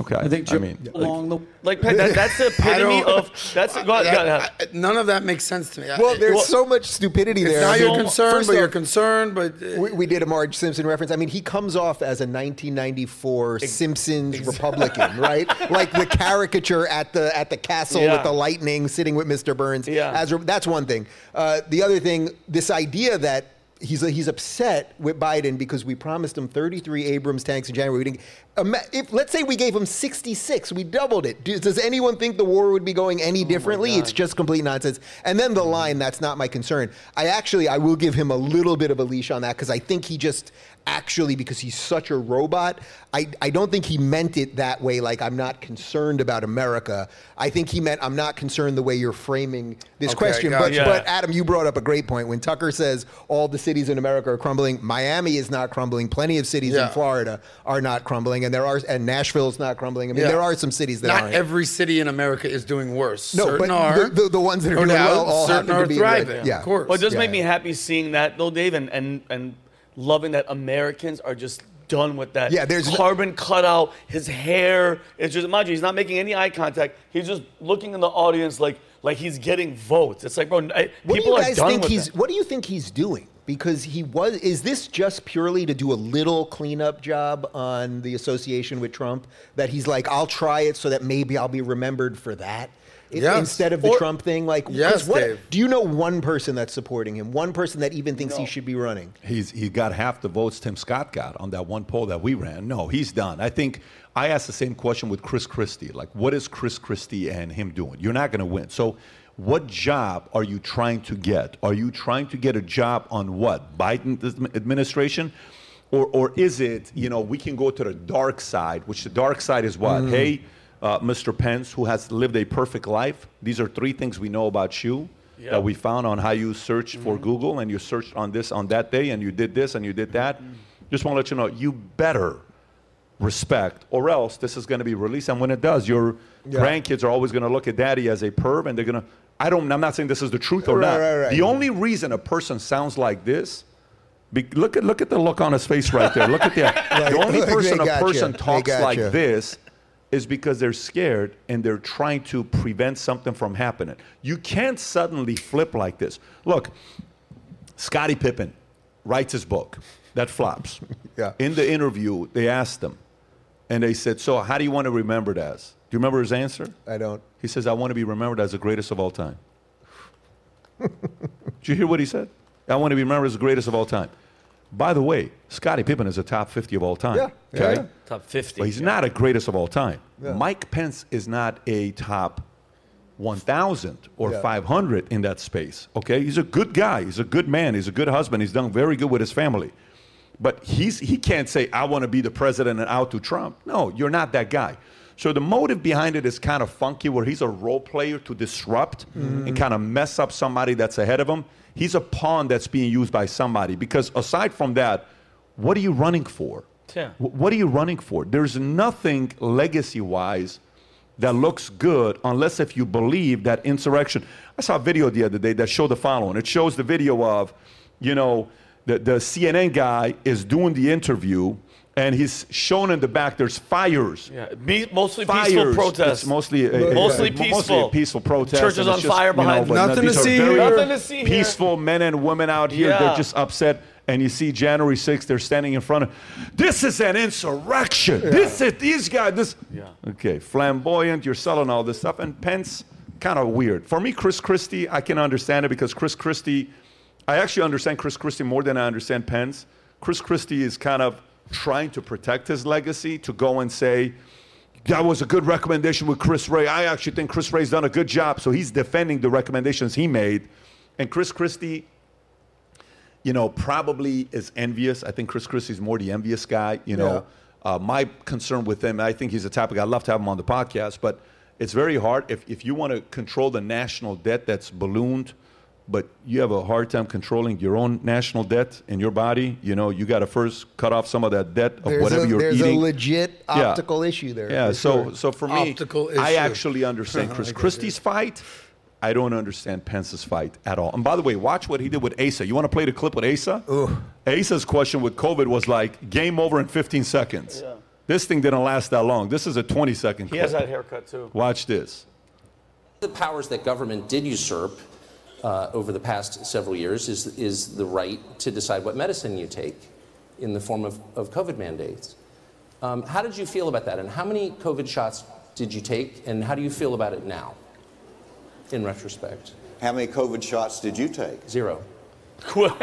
Okay, I think that's the epitome of none of that makes sense to me. Well, there's so much stupidity there. Now you're concerned, but we did a Marge Simpson reference. I mean, he comes off as a 1994 Simpsons Republican, right? Like the caricature at the castle with the lightning, sitting with Mr. Burns. Yeah, that's one thing. The other thing, this idea that he's upset with Biden because we promised him 33 Abrams tanks in January. We didn't, let's say we gave him 66, we doubled it. Does anyone think the war would be going any differently? It's just complete nonsense. And then the line, that's not my concern. I will give him a little bit of a leash on that because I think he just because he's such a robot, I don't think he meant it that way, like I'm not concerned about America. I think he meant I'm not concerned the way you're framing this question. But Adam, you brought up a great point. When Tucker says all the cities in America are crumbling, Miami is not crumbling. Plenty of cities in Florida are not crumbling, and Nashville's not crumbling. I mean, there are some cities that aren't. Not every city in America is doing worse. No, certain are. The ones that are doing well all happen to be thriving. Yeah, of course. Well, it does make me happy seeing that, though, Dave, and loving that Americans are just done with that. Yeah, there's carbon cutout. His hair is just, mind you, he's not making any eye contact. He's just looking in the audience like he's getting votes. It's like, bro, people are done with that. What do you think he's doing? Because he was, is this just purely to do a little cleanup job on the association with Trump? That he's like, I'll try it so that maybe I'll be remembered for that? Instead of the Trump thing? Like, yes, Dave. Do you know one person that's supporting him? One person that even thinks he should be running? He got half the votes Tim Scott got on that one poll that we ran. No, he's done. I think I asked the same question with Chris Christie. Like, what is Chris Christie and him doing? You're not going to win. So what job are you trying to get? Are you trying to get a job on what? Biden administration? Or is it, you know, we can go to the dark side, which the dark side is what? Hey, Mr. Pence, who has lived a perfect life. These are three things we know about you that we found on how you searched for Google, and you searched on this on that day, and you did this and you did that. Just want to let you know, you better respect, or else this is going to be released. And when it does, your grandkids are always going to look at daddy as a perv, and they're going to, I'm not saying this is the truth or not. The only reason a person sounds like this, look at the look on his face right there. Look at that. The only person a person talks like this is because they're scared and they're trying to prevent something from happening. You can't suddenly flip like this. Look, Scottie Pippen writes his book that flops. In the interview, they asked him, and they said, so how do you want to be remembered as? Do you remember his answer? I don't. He says, I want to be remembered as the greatest of all time. Did you hear what he said? I want to be remembered as the greatest of all time. By the way, Scottie Pippen is a top 50 of all time. Top 50. But he's not a greatest of all time. Mike Pence is not a top 1,000 or 500 in that space. Okay, he's a good guy. He's a good man. He's a good husband. He's done very good with his family. But he can't say, I want to be the president and out to Trump. No, you're not that guy. So the motive behind it is kind of funky, where he's a role player to disrupt and kind of mess up somebody that's ahead of him. He's a pawn that's being used by somebody. Because aside from that, what are you running for? What are you running for? There's nothing legacy-wise that looks good, unless if you believe that insurrection. I saw a video the other day that showed the following. It shows the video of, you know, the CNN guy is doing the interview, and he's shown in the back there's fires. Mostly peaceful protests. It's mostly peaceful protests. Churches on fire behind them. Nothing to see here. Peaceful men and women out here. They're just upset. And you see January 6th, they're standing in front of, this is an insurrection. This is these guys. Okay, flamboyant, you're selling all this stuff. And Pence, kind of weird. For me, Chris Christie, I can understand it, because Chris Christie, I actually understand Chris Christie more than I understand Pence. Chris Christie is kind of trying to protect his legacy, to go and say, that was a good recommendation with Chris Ray. I actually think Chris Ray's done a good job. So he's defending the recommendations he made. And Chris Christie, you know, probably is envious. I think Chris Christie's more the envious guy. You know, my concern with him, I think he's a topic. I'd love to have him on the podcast, but it's very hard. If you want to control the national debt that's ballooned, but you have a hard time controlling your own national debt in your body, you know, you got to first cut off some of that debt of whatever you're eating. There's a legit optical issue there. So for me, I actually understand Chris Christie's fight. I don't understand Pence's fight at all. And by the way, watch what he did with Asa. You want to play the clip with Asa? Asa's question with COVID was like, game over in 15 seconds. This thing didn't last that long. This is a 20-second clip. He has that haircut, too. Watch this. The powers that government did usurp over the past several years is the right to decide what medicine you take in the form of COVID mandates. How did you feel about that? And how many COVID shots did you take? And how do you feel about it now? In retrospect. How many COVID shots did you take? Zero. Zero.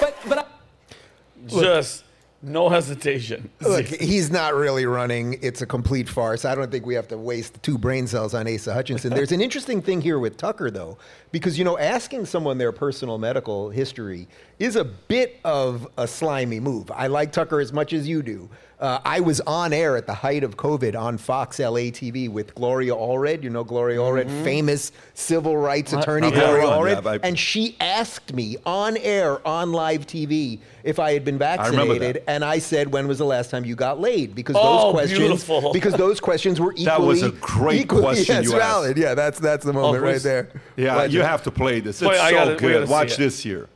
But I... Just no hesitation. Look, he's not really running. It's a complete farce. I don't think we have to waste two brain cells on Asa Hutchinson. There's an interesting thing here with Tucker, though, because, you know, asking someone their personal medical history is a bit of a slimy move. I like Tucker as much as you do. I was on air at the height of COVID on Fox LA TV with Gloria Allred. You know Gloria Allred, famous civil rights attorney, Gloria Allred. And she asked me on air, on live TV, if I had been vaccinated. And I said, when was the last time you got laid? Because those questions were equally valid. That was a great question you asked. Yeah, that's the moment right there. Yeah, you have to play this. It's so good. Watch this here.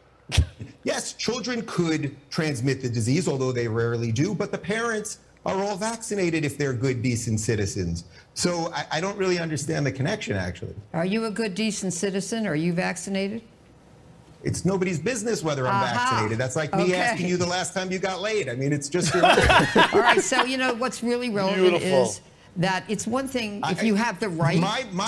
Yes, children could transmit the disease, although they rarely do, but the parents are all vaccinated if they're good, decent citizens. So I don't really understand the connection, actually. Are you a good, decent citizen? Are you vaccinated? It's nobody's business whether I'm vaccinated. That's like me asking you the last time you got laid. I mean, it's just your life. All right, so you know what's really relevant is that it's one thing if you have the right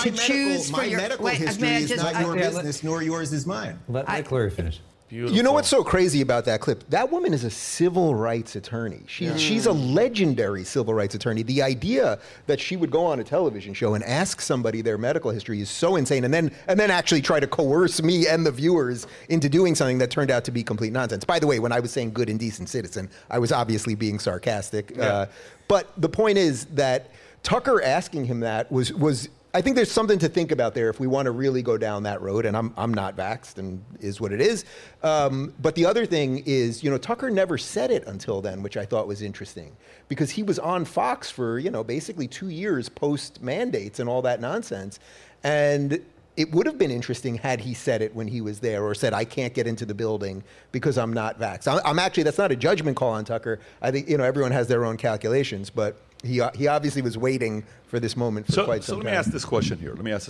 to choose for your... My medical history is not your business, nor yours is mine. Let Clary finish. Beautiful. You know what's so crazy about that clip? That woman is a civil rights attorney. She's a legendary civil rights attorney. The idea that she would go on a television show and ask somebody their medical history is so insane, and then actually try to coerce me and the viewers into doing something that turned out to be complete nonsense. By the way, when I was saying good and decent citizen, I was obviously being sarcastic. Yeah. But the point is that Tucker asking him that was I think there's something to think about there if we want to really go down that road, and I'm not vaxxed and is what it is. But the other thing is, you know, Tucker never said it until then, which I thought was interesting, because he was on Fox for, you know, basically 2 years post mandates and all that nonsense. And it would have been interesting had he said it when he was there, or said, I can't get into the building because I'm not vaxxed. I'm actually, that's not a judgment call on Tucker. I think, you know, everyone has their own calculations, but he obviously was waiting for this moment for quite some time. So let me ask this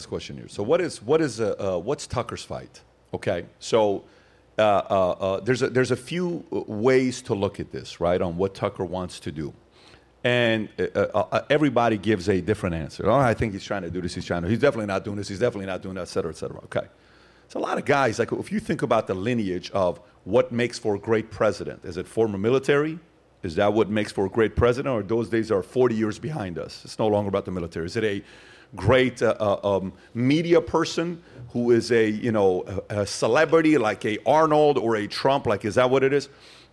question here. So what's Tucker's fight? Okay, so there's a few ways to look at this, right, on what Tucker wants to do, and everybody gives a different answer. Oh, I think he's trying to do this. He's definitely not doing this. He's definitely not doing that. Et cetera, et cetera. Okay, so a lot of guys, like if you think about the lineage of what makes for a great president, is it former military? Is that what makes for a great president, or those days are 40 years behind us? It's no longer about the military. Is it a great media person who is a celebrity like a Arnold or a Trump? Like, is that what it is?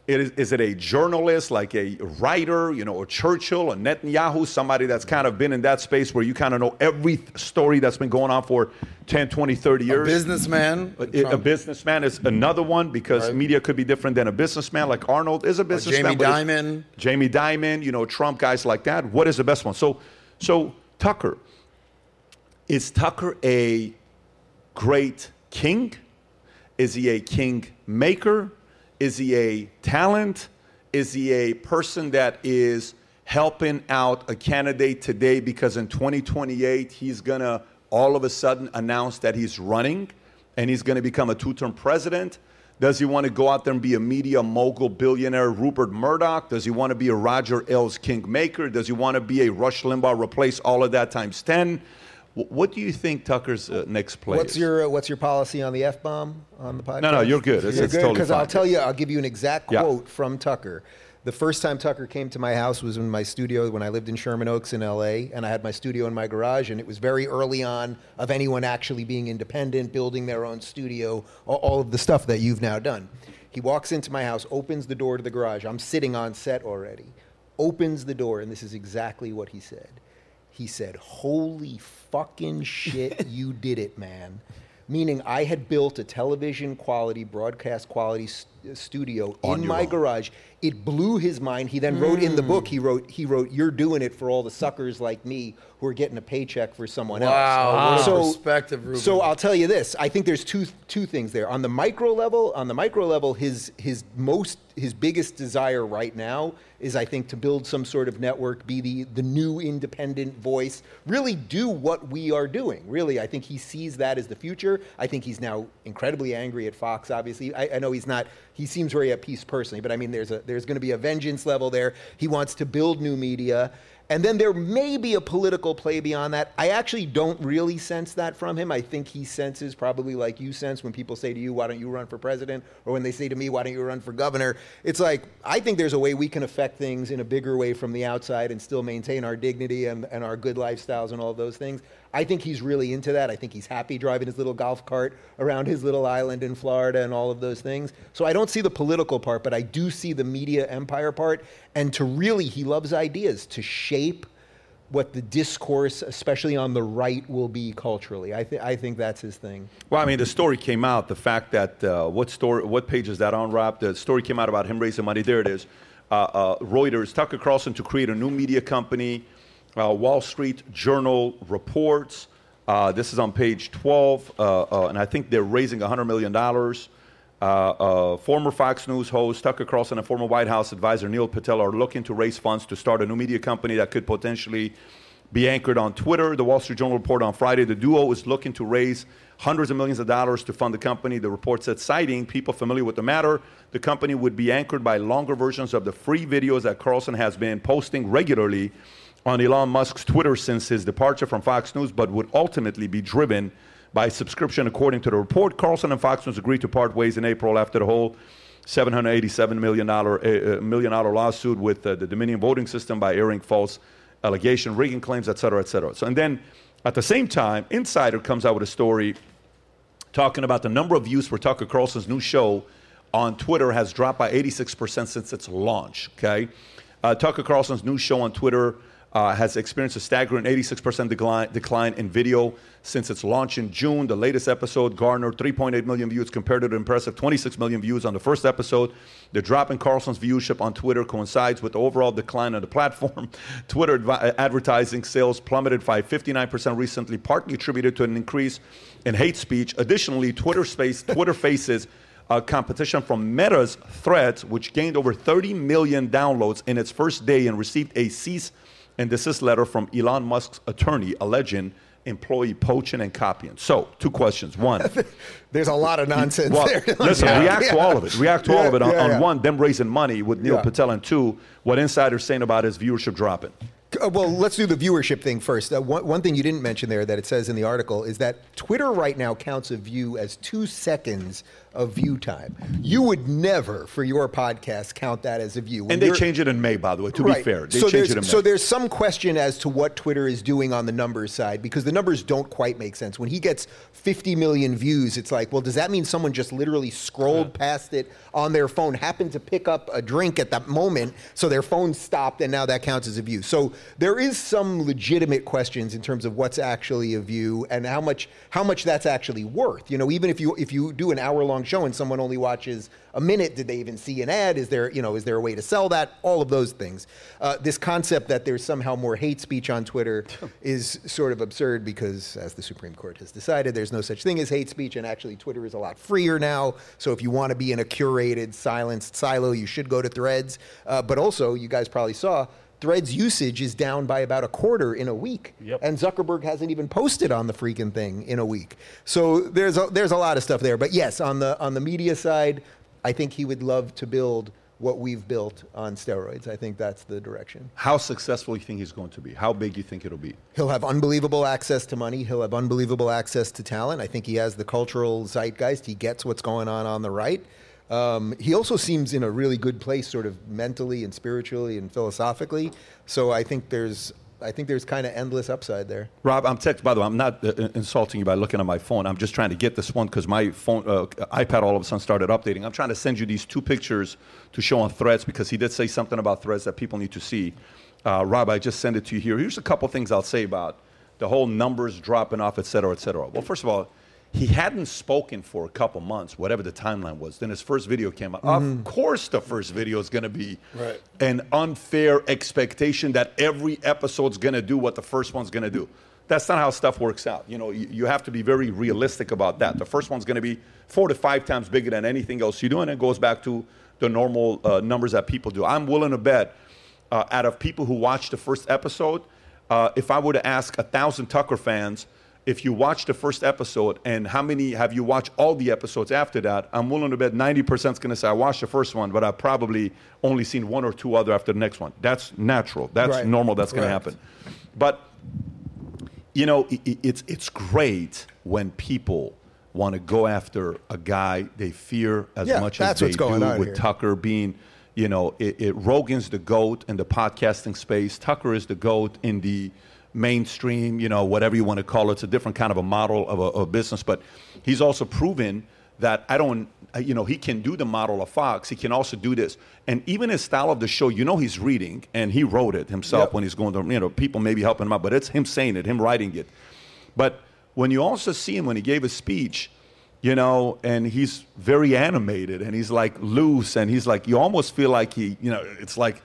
Is it a journalist like a writer, you know, or Churchill or Netanyahu, somebody that's kind of been in that space where you kind of know every story that's been going on for 10, 20, 30 years? A businessman. A businessman is another one, because media could be different than a businessman, like Arnold is a businessman. Jamie Dimon, you know, Trump, guys like that. What is the best one? So Tucker. Is Tucker a great king? Is he a king maker? Is he a talent? Is he a person that is helping out a candidate today because in 2028 he's going to all of a sudden announce that he's running and he's going to become a two-term president? Does he want to go out there and be a media mogul, billionaire Rupert Murdoch? Does he want to be a Roger Ailes kingmaker? Does he want to be a Rush Limbaugh, replace all of that times 10? What do you think Tucker's next play is? What's your policy on the F-bomb on the podcast? No, you're good. It's good, because totally I'll give you an exact quote from Tucker. The first time Tucker came to my house was in my studio when I lived in Sherman Oaks in L.A., and I had my studio in my garage, and it was very early on of anyone actually being independent, building their own studio, all of the stuff that you've now done. He walks into my house, opens the door to the garage. I'm sitting on set already. Opens the door, and this is exactly what he said. He said, holy fucking shit, you did it, man. Meaning I had built a television quality, broadcast quality studio in my garage. It blew his mind. He then wrote in the book, he wrote, you're doing it for all the suckers like me who are getting a paycheck for someone else. Wow, what a perspective, Ruben. So I'll tell you this. I think there's two things there. On the micro level, his biggest desire right now is, I think, to build some sort of network, be the new independent voice, really do what we are doing. Really, I think he sees that as the future. I think he's now incredibly angry at Fox, obviously. I know he's not, he seems very at peace personally, but I mean, there's going to be a vengeance level there. He wants to build new media. And then there may be a political play beyond that. I actually don't really sense that from him. I think he senses, probably like you sense when people say to you, why don't you run for president? Or when they say to me, why don't you run for governor? It's like, I think there's a way we can affect things in a bigger way from the outside and still maintain our dignity and our good lifestyles and all of those things. I think he's really into that. I think he's happy driving his little golf cart around his little island in Florida and all of those things. So I don't see the political part, but I do see the media empire part. And to really, he loves ideas to shape what the discourse, especially on the right, will be culturally. I think that's his thing. Well, I mean, the story came out, the fact that, what page is that on, Rob? The story came out about him raising money. There it is. Reuters, Tucker Carlson to create a new media company. Wall Street Journal reports. This is on page 12, and I think they're raising $100 million. Former Fox News host Tucker Carlson and former White House advisor Neil Patel are looking to raise funds to start a new media company that could potentially be anchored on Twitter. The Wall Street Journal reported on Friday the duo is looking to raise hundreds of millions of dollars to fund the company. The report said, citing people familiar with the matter, the company would be anchored by longer versions of the free videos that Carlson has been posting regularly on Elon Musk's Twitter since his departure from Fox News, but would ultimately be driven by subscription, according to the report. Carlson and Fox News agreed to part ways in April after the whole $787 million lawsuit with the Dominion voting system by airing false allegation, rigging claims, et cetera, et cetera. So, and then at the same time, Insider comes out with a story talking about the number of views for Tucker Carlson's new show on Twitter has dropped by 86% since its launch, okay? Tucker Carlson's new show on Twitter has experienced a staggering 86% decline in video since its launch in June. The latest episode garnered 3.8 million views compared to the impressive 26 million views on the first episode. The drop in Carlson's viewership on Twitter coincides with the overall decline of the platform. Twitter advertising sales plummeted by 59% recently, partly attributed to an increase in hate speech. Additionally, Twitter faces competition from Meta's Threads, which gained over 30 million downloads in its first day and received a cease and desist letter from Elon Musk's attorney alleging employee poaching and copying. So, two questions. One. There's a lot of nonsense there. Listen, react to all of it. React to all of it on one, them raising money with Neil Patel, and two, what Insider's saying about his viewership dropping. Well, let's do the viewership thing first. One thing you didn't mention there that it says in the article is that Twitter right now counts a view as 2 seconds of view time. You would never, for your podcast, count that as a view. And they change it in May, by the way, to be fair. They change it in May. So there's some question as to what Twitter is doing on the numbers side, because the numbers don't quite make sense. When he gets 50 million views, it's like, well, does that mean someone just literally scrolled past it on their phone, happened to pick up a drink at that moment, so their phone stopped, and now that counts as a view? So there is some legitimate questions in terms of what's actually a view and how much that's actually worth. You know, even if you do an hour-long show and someone only watches a minute, did they even see an ad? Is there a way to sell that? All of those things. This concept that there's somehow more hate speech on Twitter is sort of absurd because, as the Supreme Court has decided, there's no such thing as hate speech, and actually Twitter is a lot freer now. So if you want to be in a curated, silenced silo, you should go to Threads. But also, you guys probably saw, Threads usage is down by about 25% in a week. Yep. And Zuckerberg hasn't even posted on the freaking thing in a week. So there's a lot of stuff there. But yes, on the media side, I think he would love to build what we've built on steroids. I think that's the direction. How successful do you think he's going to be? How big do you think it'll be? He'll have unbelievable access to money. He'll have unbelievable access to talent. I think he has the cultural zeitgeist. He gets what's going on the right. He also seems in a really good place, sort of mentally and spiritually and philosophically. So I think there's kind of endless upside there. Rob, by the way, I'm not insulting you by looking at my phone. I'm just trying to get this one because my phone, iPad all of a sudden started updating. I'm trying to send you these two pictures to show on Threads because he did say something about Threads that people need to see. Rob, I just sent it to you here. Here's a couple things I'll say about the whole numbers dropping off, et cetera, et cetera. Well, first of all, he hadn't spoken for a couple months, whatever the timeline was. Then his first video came out. Mm-hmm. Of course the first video is going to be an unfair expectation that every episode's going to do what the first one's going to do. That's not how stuff works out. You know, you have to be very realistic about that. The first one's going to be 4 to 5 times bigger than anything else you do, and it goes back to the normal numbers that people do. I'm willing to bet out of people who watched the first episode, if I were to ask 1,000 Tucker fans, if you watch the first episode and how many have you watched all the episodes after that, I'm willing to bet 90% is going to say, I watched the first one, but I've probably only seen one or two other after the next one. That's natural. That's normal. That's going to happen. But, you know, it's great when people want to go after a guy they fear as much as they do with here. Tucker being, you know, Rogan's the GOAT in the podcasting space. Tucker is the GOAT in the mainstream, you know, whatever you want to call it. It's a different kind of a model of a business, but he's also proven that he can do the model of Fox. He can also do this. And even his style of the show, you know, he's reading and he wrote it himself when he's going to, you know, people maybe helping him out, but it's him saying it, him writing it. But when you also see him, when he gave a speech, you know, and he's very animated and he's like loose and he's like, you almost feel like he, you know, it's like,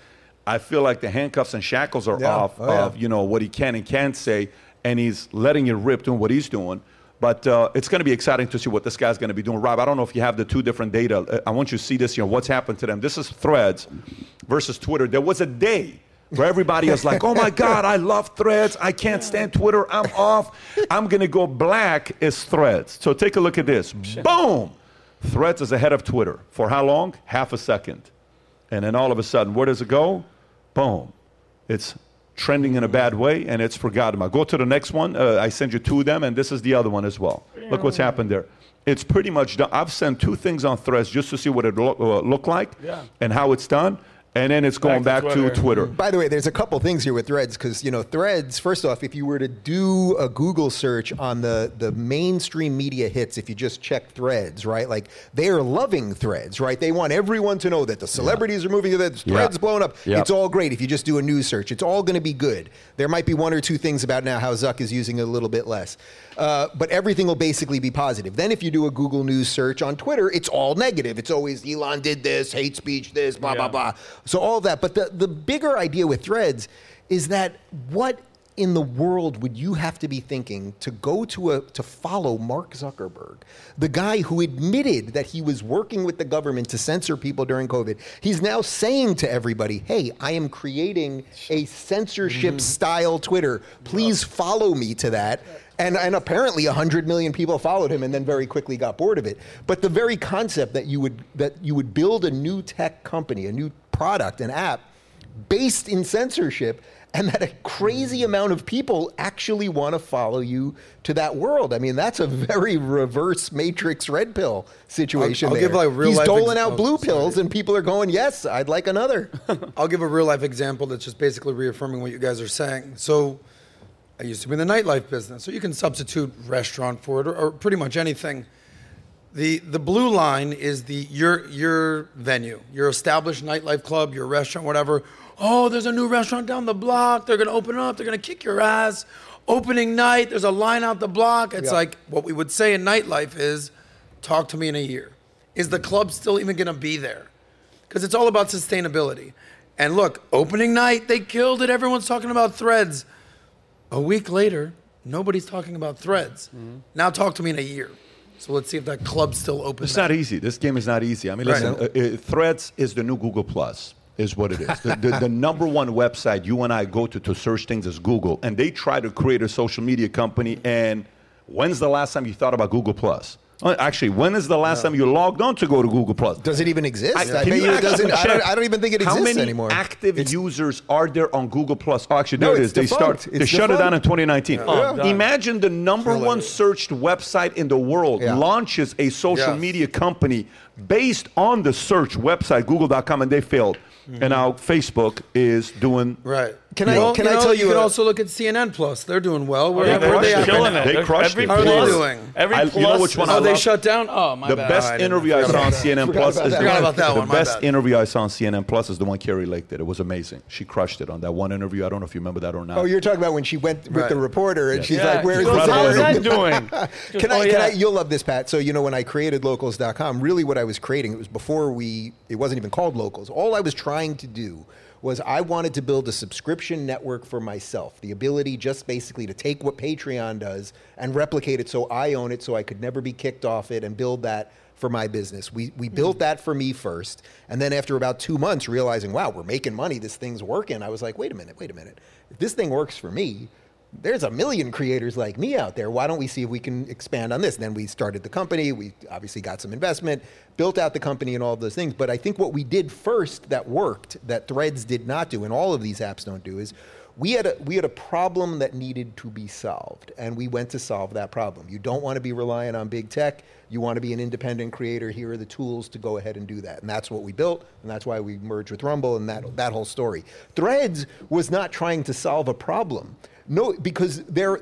I feel like the handcuffs and shackles are off of, you know, what he can and can't say, and he's letting it rip doing what he's doing. But it's going to be exciting to see what this guy's going to be doing. Rob, I don't know if you have the two different data. I want you to see this, you know, what's happened to them. This is Threads versus Twitter. There was a day where everybody was like, oh, my God, I love Threads. I can't stand Twitter. I'm off. I'm going to go black as Threads. So take a look at this. Boom. Threads is ahead of Twitter. For how long? Half a second. And then all of a sudden, where does it go? Boom. It's trending in a bad way, and it's forgotten about. Go to the next one. I send you two of them, and this is the other one as well. Look what's happened there. It's pretty much done. I've sent two things on Threads just to see what it look like and how it's done. And then it's going back to Twitter. By the way, there's a couple things here with Threads, because, you know, Threads, first off, if you were to do a Google search on the mainstream media hits, if you just check Threads, right? Like, they are loving Threads, right? They want everyone to know that the celebrities are moving to that Threads blowing up. It's all great if you just do a news search. It's all going to be good. There might be one or two things about now how Zuck is using it a little bit less. But everything will basically be positive. Then if you do a Google News search on Twitter, it's all negative. It's always Elon did this, hate speech, this, blah, blah, blah. So all of that. But the bigger idea with Threads is that what in the world would you have to be thinking to go to follow Mark Zuckerberg, the guy who admitted that he was working with the government to censor people during COVID? He's now saying to everybody, hey, I am creating a censorship-style Twitter. Please follow me to that. And apparently 100 million people followed him and then very quickly got bored of it. But the very concept that you would build a new tech company, a new product, an app based in censorship, and that a crazy amount of people actually want to follow you to that world. I mean, that's a very reverse Matrix red pill situation. I'll give like real He's life doling out blue pills, and people are going, yes, I'd like another. I'll give a real life example that's just basically reaffirming what you guys are saying. So I used to be in the nightlife business, so you can substitute restaurant for it or pretty much anything. The blue line is your venue, your established nightlife club, your restaurant, whatever. Oh, there's a new restaurant down the block. They're going to open up. They're going to kick your ass. Opening night, there's a line out the block. It's like what we would say in nightlife is, talk to me in a year. Is the club still even going to be there? Because it's all about sustainability. And look, opening night, they killed it. Everyone's talking about Threads. A week later, nobody's talking about Threads. Mm-hmm. Now talk to me in a year. So let's see if that club's still open. It's not easy. This game is not easy. I mean, listen, Threads is the new Google Plus, is what it is. The number one website you and I go to search things is Google. And they try to create a social media company. And when's the last time you thought about Google Plus? Actually, when is the last time you logged on to go to Google Plus? Does it even exist? I don't even think it exists anymore. How many active users are there on Google Plus? Oh, actually, there it is. They shut it down in 2019. Yeah. Oh, yeah. Imagine the number one searched website in the world launches a social media company based on the search website, Google.com, and they failed. Mm-hmm. And now Facebook is doing Can I tell you? You can also look at CNN Plus. They're doing well. They're killing it. They crushed it. How are they doing? You know which one I love? They shut down. Oh my bad. The best interview I saw on CNN Plus is the one Carrie Lake did. It was amazing. She crushed it on that one interview. I don't know if you remember that or not. Oh, you're talking about when she went with the reporter and she's like, "Where is that doing?" You'll love this, Pat. So you know when I created Locals.com, really what I was creating, it was before it wasn't even called Locals. All I was trying to do was I wanted to build a subscription network for myself, the ability just basically to take what Patreon does and replicate it so I own it so I could never be kicked off it and build that for my business. We built that for me first, and then after about 2 months realizing, wow, we're making money, this thing's working, I was like, wait a minute. If this thing works for me, there's a million creators like me out there. Why don't we see if we can expand on this? And then we started the company. We obviously got some investment, built out the company and all those things. But I think what we did first that worked, that Threads did not do, and all of these apps don't do, is we had a problem that needed to be solved. And we went to solve that problem. You don't want to be reliant on big tech. You want to be an independent creator. Here are the tools to go ahead and do that. And that's what we built. And that's why we merged with Rumble and that whole story. Threads was not trying to solve a problem. No, because their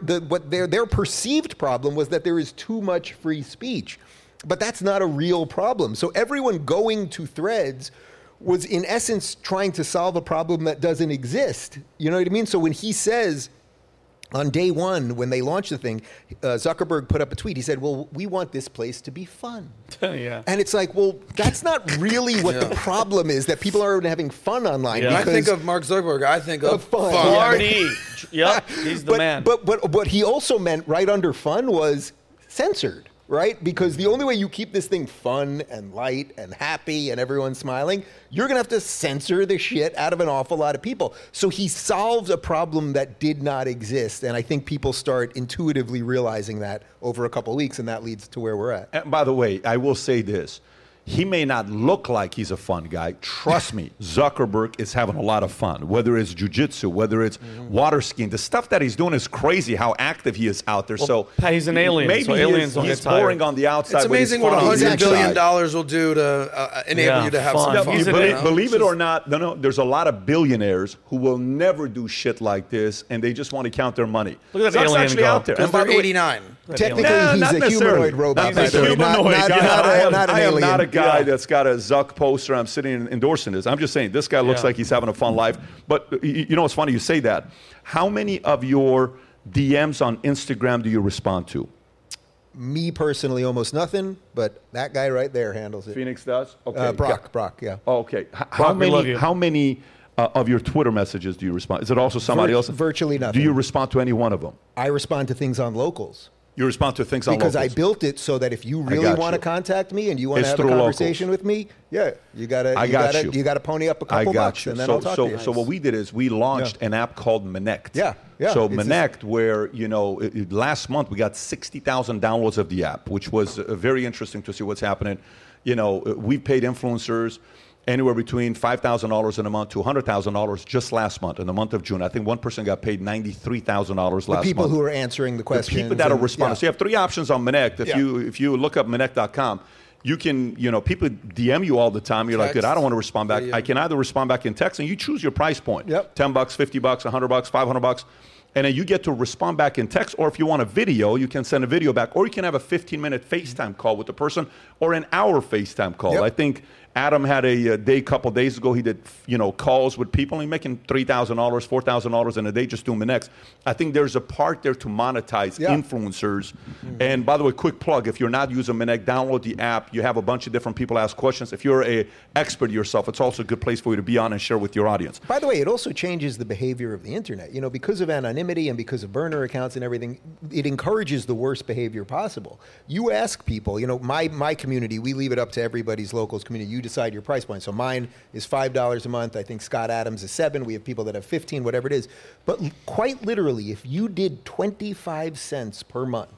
perceived problem was that there is too much free speech. But that's not a real problem. So everyone going to Threads was, in essence, trying to solve a problem that doesn't exist. You know what I mean? So when he says, on day one, when they launched the thing, Zuckerberg put up a tweet. He said, well, we want this place to be fun. And it's like, well, that's not really what the problem is, that people aren't having fun online. Yeah. When I think of Mark Zuckerberg, I think of fun. Party. He's the man. But what he also meant right under fun was censored, right? Because the only way you keep this thing fun and light and happy and everyone smiling, you're going to have to censor the shit out of an awful lot of people. So he solved a problem that did not exist. And I think people start intuitively realizing that over a couple of weeks, and that leads to where we're at. And by the way, I will say this. He may not look like he's a fun guy. Trust me, Zuckerberg is having a lot of fun, whether it's jiu-jitsu, whether it's water skiing. The stuff that he's doing is crazy how active he is out there. Well, so he's an alien. Maybe so aliens he's boring on the outside. It's amazing what $100 billion will do to enable you to have some fun. Believe it or not, there's a lot of billionaires who will never do shit like this, and they just want to count their money. Look at that alien actually out there. And by 89. Technically, he's a humanoid robot. He's a humanoid. I am not a guy that's got a Zuck poster. I'm sitting and endorsing this. I'm just saying this guy looks like he's having a fun life. But you know, it's funny you say that. How many of your DMs on Instagram do you respond to? Me personally, almost nothing. But that guy right there handles it. Phoenix does. Okay, Brock. Yeah. Oh, okay. How many of your Twitter messages do you respond? Is it also somebody else? Virtually nothing. Do you respond to any one of them? I respond to things on Locals. You respond to things on Locals. Because I built it so that if you really want to contact me and you want to have a conversation with me, you gotta pony up a couple bucks and then I'll talk to you. So what we did is we launched an app called Manect. So Manect, where last month we got 60,000 downloads of the app, which was very interesting to see what's happening. You know, we paid influencers anywhere between $5,000 in a month to $100,000 just last month, in the month of June. I think one person got paid $93,000 last month. The people who are answering the questions. The people that are responding. So you have three options on Manect. If you look up Manect.com, you can, people DM you all the time. You're text. Like, dude, I don't want to respond back. I can either respond back in text, and you choose your price point. $10, $50, $100, $500. And then you get to respond back in text, or if you want a video, you can send a video back, or you can have a 15-minute FaceTime call with the person, or an hour FaceTime call. I think Adam had a day a couple days ago. He did calls with people, and he's making $3,000, $4,000 in a day just doing the next. I think there's a part there to monetize influencers. And by the way, quick plug, if you're not using Manect, download the app. You have a bunch of different people ask questions. If you're an expert yourself, it's also a good place for you to be on and share with your audience. By the way, it also changes the behavior of the internet. Because of anonymity and because of burner accounts and everything, it encourages the worst behavior possible. You ask people, my community, we leave it up to everybody's Locals community. You decide your price point. So mine is $5 a month. I think Scott Adams is $7. We have people that have 15, whatever it is. But quite literally, if you did 25 cents per month,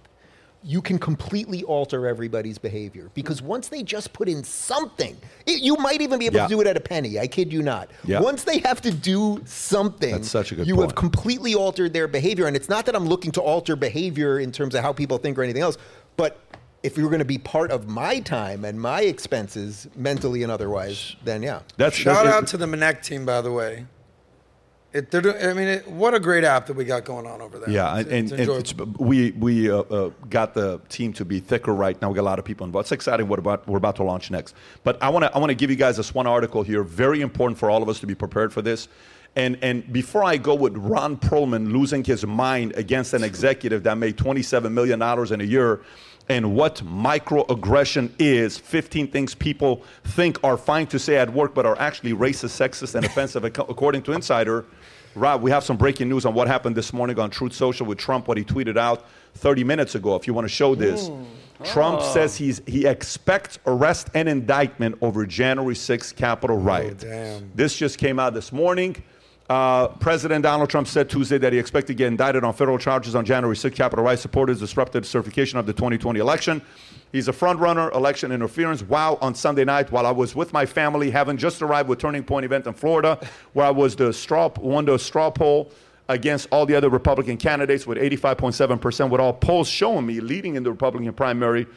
you can completely alter everybody's behavior. Because once they just put in something, you might even be able to do it at a penny. I kid you not. Once they have to do something, that's such a good point. Have completely altered their behavior. And it's not that I'm looking to alter behavior in terms of how people think or anything else, but if you were going to be part of my time and my expenses, mentally and otherwise, then shout out to the Manect team, by the way. What a great app that we got going on over there. Yeah, we got the team to be thicker right now. We got a lot of people involved. It's exciting what we're about to launch next. But I want to give you guys this one article here. Very important for all of us to be prepared for this. And before I go with Ron Perlman losing his mind against an executive that made $27 million in a year, and what microaggression is, 15 things people think are fine to say at work but are actually racist, sexist, and offensive, according to Insider. Rob, we have some breaking news on what happened this morning on Truth Social with Trump, what he tweeted out 30 minutes ago, if you want to show this. Trump says he expects arrest and indictment over January 6th Capitol riot. This just came out this morning. President Donald Trump said Tuesday that he expected to get indicted on federal charges on January 6th, Capitol riot supporters, disruptive certification of the 2020 election. He's a front-runner, election interference. Wow, on Sunday night, while I was with my family, having just arrived with Turning Point event in Florida, where I was the straw poll against all the other Republican candidates with 85.7%, with all polls showing me leading in the Republican primary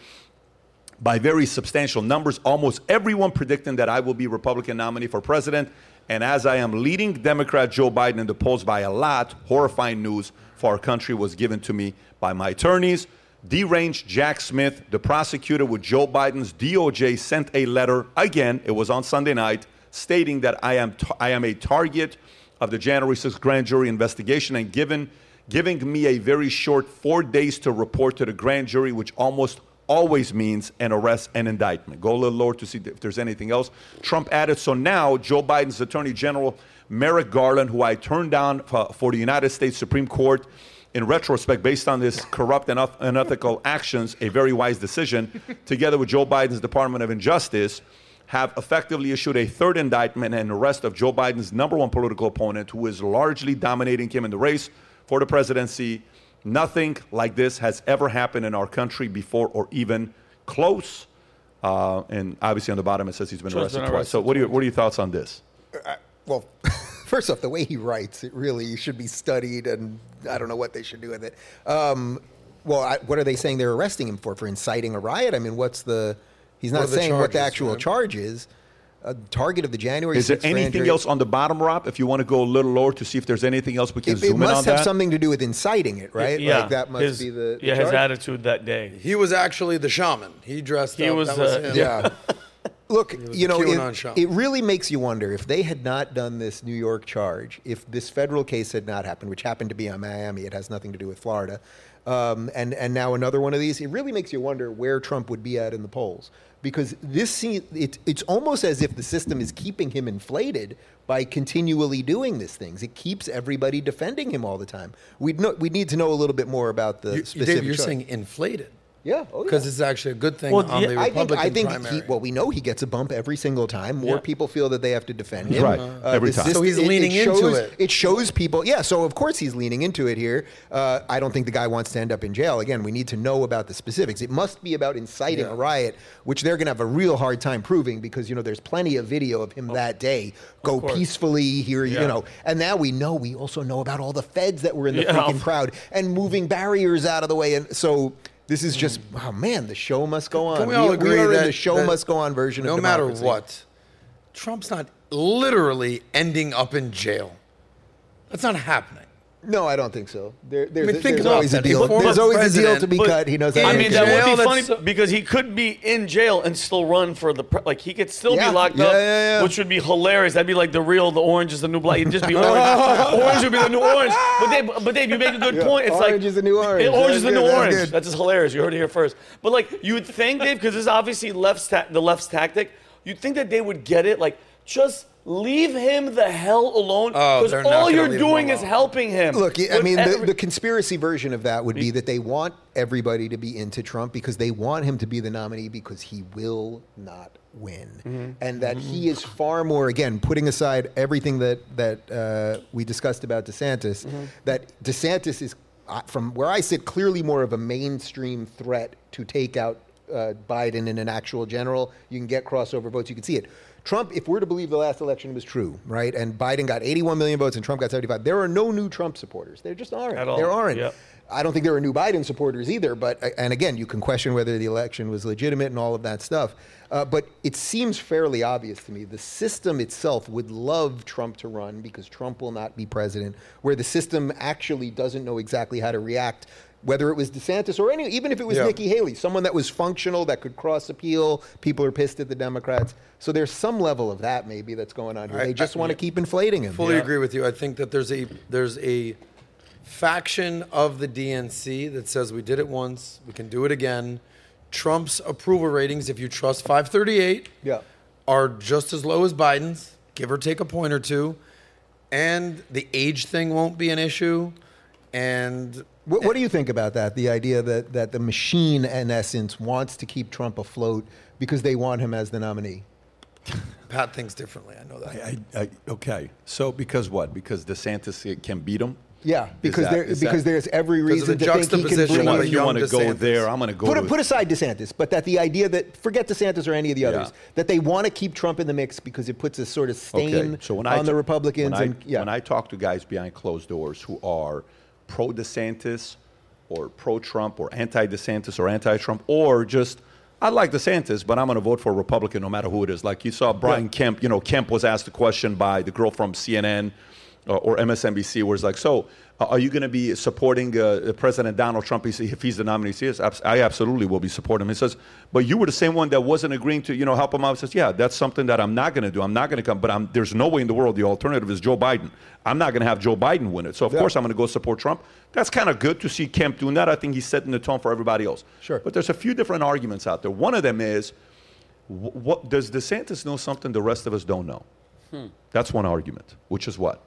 by very substantial numbers, almost everyone predicting that I will be Republican nominee for president. And as I am leading Democrat Joe Biden in the polls by a lot, horrifying news for our country was given to me by my attorneys. Deranged Jack Smith, the prosecutor with Joe Biden's DOJ, sent a letter, again, it was on Sunday night, stating that I am a target of the January 6th grand jury investigation and giving me a very short 4 days to report to the grand jury, which almost always means an arrest and indictment. Go a little lower to see if there's anything else. Trump added, so now Joe Biden's Attorney General Merrick Garland, who I turned down for the United States Supreme Court in retrospect, based on this corrupt and unethical actions, a very wise decision, together with Joe Biden's Department of Justice, have effectively issued a third indictment and arrest of Joe Biden's number one political opponent, who is largely dominating him in the race for the presidency. Nothing like this has ever happened in our country before or even close. And obviously on the bottom it says he's been arrested twice. So what are your thoughts on this? Well, first off, the way he writes, it really should be studied, and I don't know what they should do with it. What are they saying they're arresting him for inciting a riot? I mean, what's the... He's not saying what the actual charge is. Target of the January 6th. Is there anything else on the bottom, Rob, if you want to go a little lower to see if there's anything else we can zoom in on that? It must have something to do with inciting it, right? Yeah. Like that must be the charge. Yeah, his attitude that day. He was actually the shaman. He dressed up. That was him. Yeah. Look, you know, it really makes you wonder if they had not done this New York charge, if this federal case had not happened, which happened to be on Miami, it has nothing to do with Florida, and now another one of these, it really makes you wonder where Trump would be at in the polls. Because this seems, it's almost as if the system is keeping him inflated by continually doing these things. It keeps everybody defending him all the time. We need to know a little bit more about the specific Dave, you're charge. Saying inflated. Yeah, because it's actually a good thing on the Republican primary. We know he gets a bump every single time. More people feel that they have to defend him. Right, every time. So he's leaning into it. It shows people. Yeah, so of course he's leaning into it here. I don't think the guy wants to end up in jail. Again, we need to know about the specifics. It must be about inciting a riot, which they're going to have a real hard time proving because, you know, there's plenty of video of him that day go peacefully here, you know. And now we also know about all the feds that were in the freaking crowd and moving barriers out of the way. And so... This is just, oh man, the show must go on. Can we all agree that the show must go on version of democracy? No matter what, Trump's not literally ending up in jail. That's not happening. No, I don't think so. There's always a deal. There's always a deal to be cut. He knows that. I mean, that would be funny because he could be in jail and still run for the he could still be locked up, which would be hilarious. That'd be like the orange is the new black. It'd just be orange. Orange would be the new orange. But Dave, you made a good point. It's orange is the new orange. Orange is the new orange. That's just hilarious. You heard it here first. But like you would think, Dave, because this is obviously the left's tactic. You'd think that they would get it. Like just. Leave him the hell alone, because all you're doing is helping him. Look, I mean, the conspiracy version of that would be that they want everybody to be into Trump because they want him to be the nominee because he will not win. Mm-hmm. And that he is far more, again, putting aside everything that we discussed about DeSantis, that DeSantis is, from where I sit, clearly more of a mainstream threat to take out Biden in an actual general. You can get crossover votes. You can see it. Trump, if we're to believe the last election was true, right, and Biden got 81 million votes and Trump got 75, there are no new Trump supporters. There just aren't. At all. There aren't. Yep. I don't think there are new Biden supporters either, but, and again, you can question whether the election was legitimate and all of that stuff, but it seems fairly obvious to me the system itself would love Trump to run because Trump will not be president, where the system actually doesn't know exactly how to react, whether it was DeSantis or anyone, even if it was Nikki Haley, someone that was functional, that could cross-appeal. People are pissed at the Democrats. So there's some level of that maybe that's going on here. They just want to keep inflating him. I fully agree with you. I think that there's a faction of the DNC that says we did it once, we can do it again. Trump's approval ratings, if you trust 538, are just as low as Biden's, give or take a point or two. And the age thing won't be an issue. And... What do you think about that, the idea that the machine, in essence, wants to keep Trump afloat because they want him as the nominee? Pat thinks differently. I know that. Okay. So because what? Because DeSantis can beat him? Yeah, because there's every reason to think he can bring if you want to go there, I'm going to go there. Put aside DeSantis, but that the idea that, forget DeSantis or any of the others, that they want to keep Trump in the mix because it puts a sort of stain on the Republicans. When I talk to guys behind closed doors who are... pro-DeSantis or pro-Trump or anti-DeSantis or anti-Trump or just, I like DeSantis, but I'm going to vote for a Republican no matter who it is. Like you saw Brian Kemp, you know, Kemp was asked a question by the girl from CNN or MSNBC where it's like, so are you going to be supporting President Donald Trump if he's the nominee? He says, I absolutely will be supporting him. He says, but you were the same one that wasn't agreeing to, you know, help him out. He says, yeah, that's something that I'm not going to do. I'm not going to come, but there's no way in the world the alternative is Joe Biden. I'm not going to have Joe Biden win it. So, of course, I'm going to go support Trump. That's kind of good to see Kemp doing that. I think he's setting the tone for everybody else. Sure. But there's a few different arguments out there. One of them is, what does DeSantis know something the rest of us don't know? That's one argument, which is what?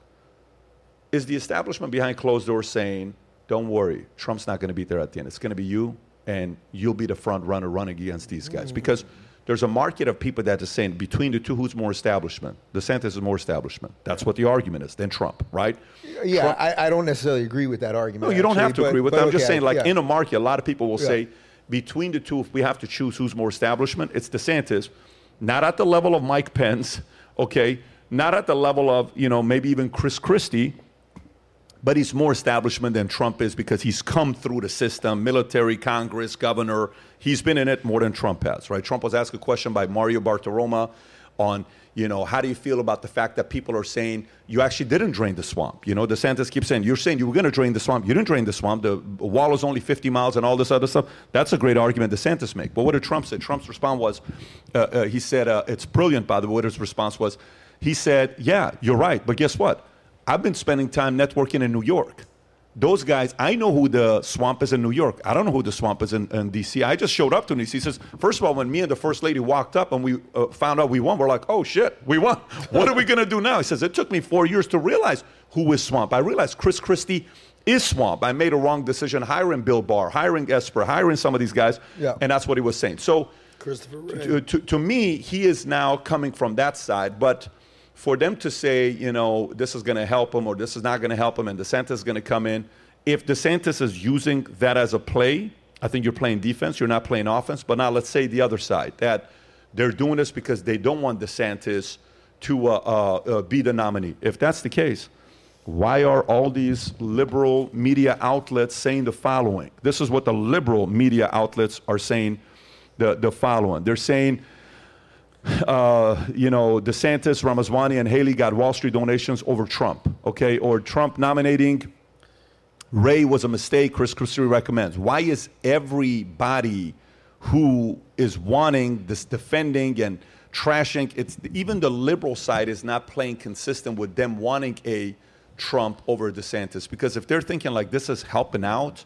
Is the establishment behind closed doors saying don't worry, Trump's not going to be there at the end. It's going to be you, and you'll be the front runner running against these guys. Because there's a market of people that are saying, between the two, who's more establishment? DeSantis is more establishment. That's what the argument is. Then Trump, right? Yeah, Trump, I don't necessarily agree with that argument. No, you don't have to agree with that. I'm just saying, like, in a market, a lot of people will say, between the two, if we have to choose who's more establishment, it's DeSantis. Not at the level of Mike Pence, okay? Not at the level of, you know, maybe even Chris Christie, but he's more establishment than Trump is because he's come through the system, military, Congress, governor. He's been in it more than Trump has, right? Trump was asked a question by Mario Bartiromo on, you know, how do you feel about the fact that people are saying you actually didn't drain the swamp? You know, DeSantis keeps saying you were going to drain the swamp. You didn't drain the swamp. The wall is only 50 miles and all this other stuff. That's a great argument DeSantis make. But what did Trump say? Trump's response was, he said, it's brilliant, by the way, what his response was. He said, yeah, you're right, but guess what? I've been spending time networking in New York. Those guys, I know who the swamp is in New York. I don't know who the swamp is in D.C. I just showed up to D.C. He says, first of all, when me and the first lady walked up and we found out we won, we're like, oh, shit, we won. What are we going to do now? He says, it took me 4 years to realize who is swamp. I realized Chris Christie is swamp. I made a wrong decision hiring Bill Barr, hiring Esper, hiring some of these guys, and that's what he was saying. So to me, he is now coming from that side, but for them to say, you know, this is going to help him or this is not going to help him and DeSantis is going to come in, if DeSantis is using that as a play, I think you're playing defense, you're not playing offense. But now let's say the other side, that they're doing this because they don't want DeSantis to be the nominee. If that's the case, why are all these liberal media outlets saying the following? This is what the liberal media outlets are saying the following. They're saying, you know, DeSantis, Ramaswamy, and Haley got Wall Street donations over Trump, okay? Or Trump nominating Ray was a mistake, Chris Christie recommends. Why is everybody who is wanting this, defending and trashing, it's even the liberal side is not playing consistent with them wanting a Trump over DeSantis? Because if they're thinking like this is helping out,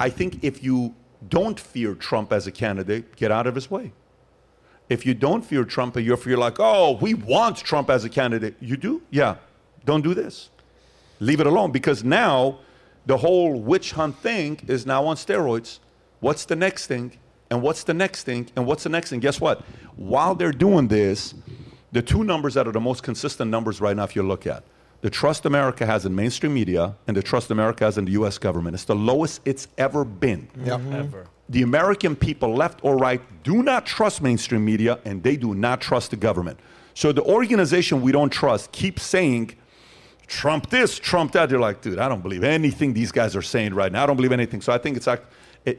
I think if you don't fear Trump as a candidate, get out of his way. If you don't fear Trump and you're like, oh, we want Trump as a candidate, you do? Yeah. Don't do this. Leave it alone, because now the whole witch hunt thing is now on steroids. What's the next thing? And what's the next thing? And what's the next thing? Guess what? While they're doing this, the two numbers that are the most consistent numbers right now, if you look at, the trust America has in mainstream media and the trust America has in the U.S. government, it's the lowest it's ever been. Yeah. Ever. The American people, left or right, do not trust mainstream media, and they do not trust the government. So the organization we don't trust keeps saying, Trump this, Trump that. They're like, dude, I don't believe anything these guys are saying right now. I don't believe anything. So I think it's like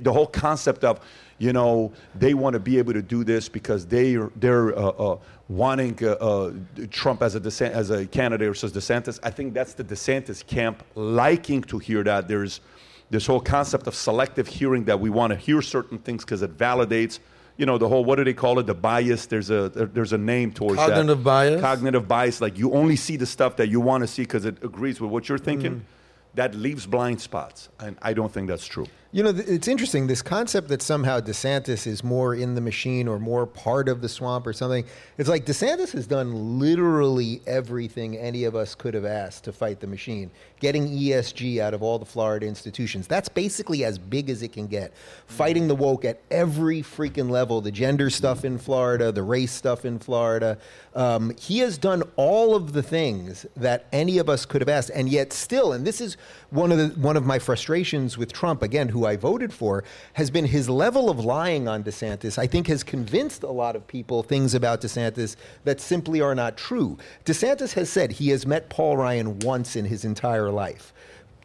the whole concept of, you know, they want to be able to do this because they're wanting Trump as a candidate versus DeSantis. I think that's the DeSantis camp liking to hear that. There's this whole concept of selective hearing, that we want to hear certain things because it validates, you know, the whole, what do they call it, the bias? There's a name towards that. Cognitive bias? Cognitive bias, like you only see the stuff that you want to see because it agrees with what you're thinking. That leaves blind spots, and I don't think that's true. You know, it's interesting, this concept that somehow DeSantis is more in the machine or more part of the swamp or something. It's like DeSantis has done literally everything any of us could have asked to fight the machine. Getting ESG out of all the Florida institutions, that's basically as big as it can get. Fighting the woke at every freaking level, the gender stuff in Florida, the race stuff in Florida. He has done all of the things that any of us could have asked, and yet still, and this is one of my frustrations with Trump, again, who I voted for, has been his level of lying on DeSantis, I think, has convinced a lot of people things about DeSantis that simply are not true. DeSantis has said he has met Paul Ryan once in his entire life.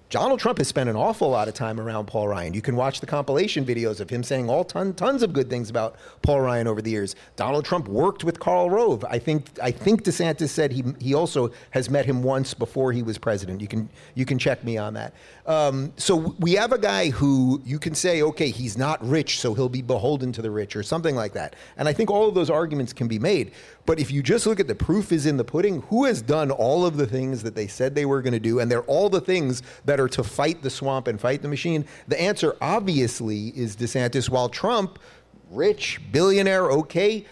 Donald Trump has spent an awful lot of time around Paul Ryan. You can watch the compilation videos of him saying all tons of good things about Paul Ryan over the years. Donald Trump worked with Karl Rove. I think DeSantis said he also has met him once before he was president. You can check me on that. So we have a guy who you can say, okay, he's not rich, so he'll be beholden to the rich or something like that. And I think all of those arguments can be made. But if you just look at the proof is in the pudding, who has done all of the things that they said they were going to do? And they're all the things that are to fight the swamp and fight the machine. The answer obviously is DeSantis, while Trump, rich, billionaire, okay,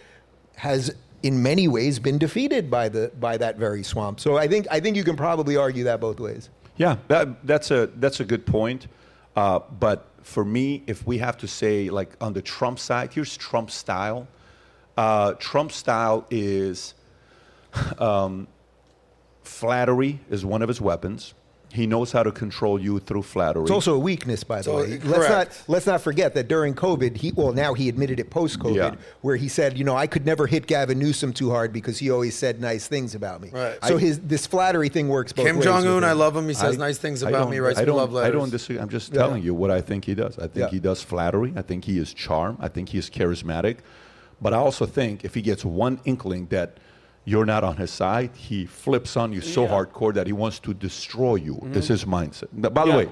has in many ways been defeated by that very swamp. So I think you can probably argue that both ways. Yeah, that's a good point. But for me, if we have to say, like, on the Trump side, here's Trump style. Trump style is flattery is one of his weapons. He knows how to control you through flattery. It's also a weakness, by the way. Let's not forget that during COVID, he admitted it post-COVID, where he said, I could never hit Gavin Newsom too hard because he always said nice things about me. Right. So this flattery thing works both ways. Kim Jong-un, I love him. He says nice things about me, writes love letters. I don't disagree. I'm just telling you what I think he does. I think he does flattery. I think he is charm. I think he is charismatic. But I also think if he gets one inkling that you're not on his side, he flips on you so hardcore that he wants to destroy you. Mm-hmm. This is his mindset. By the way,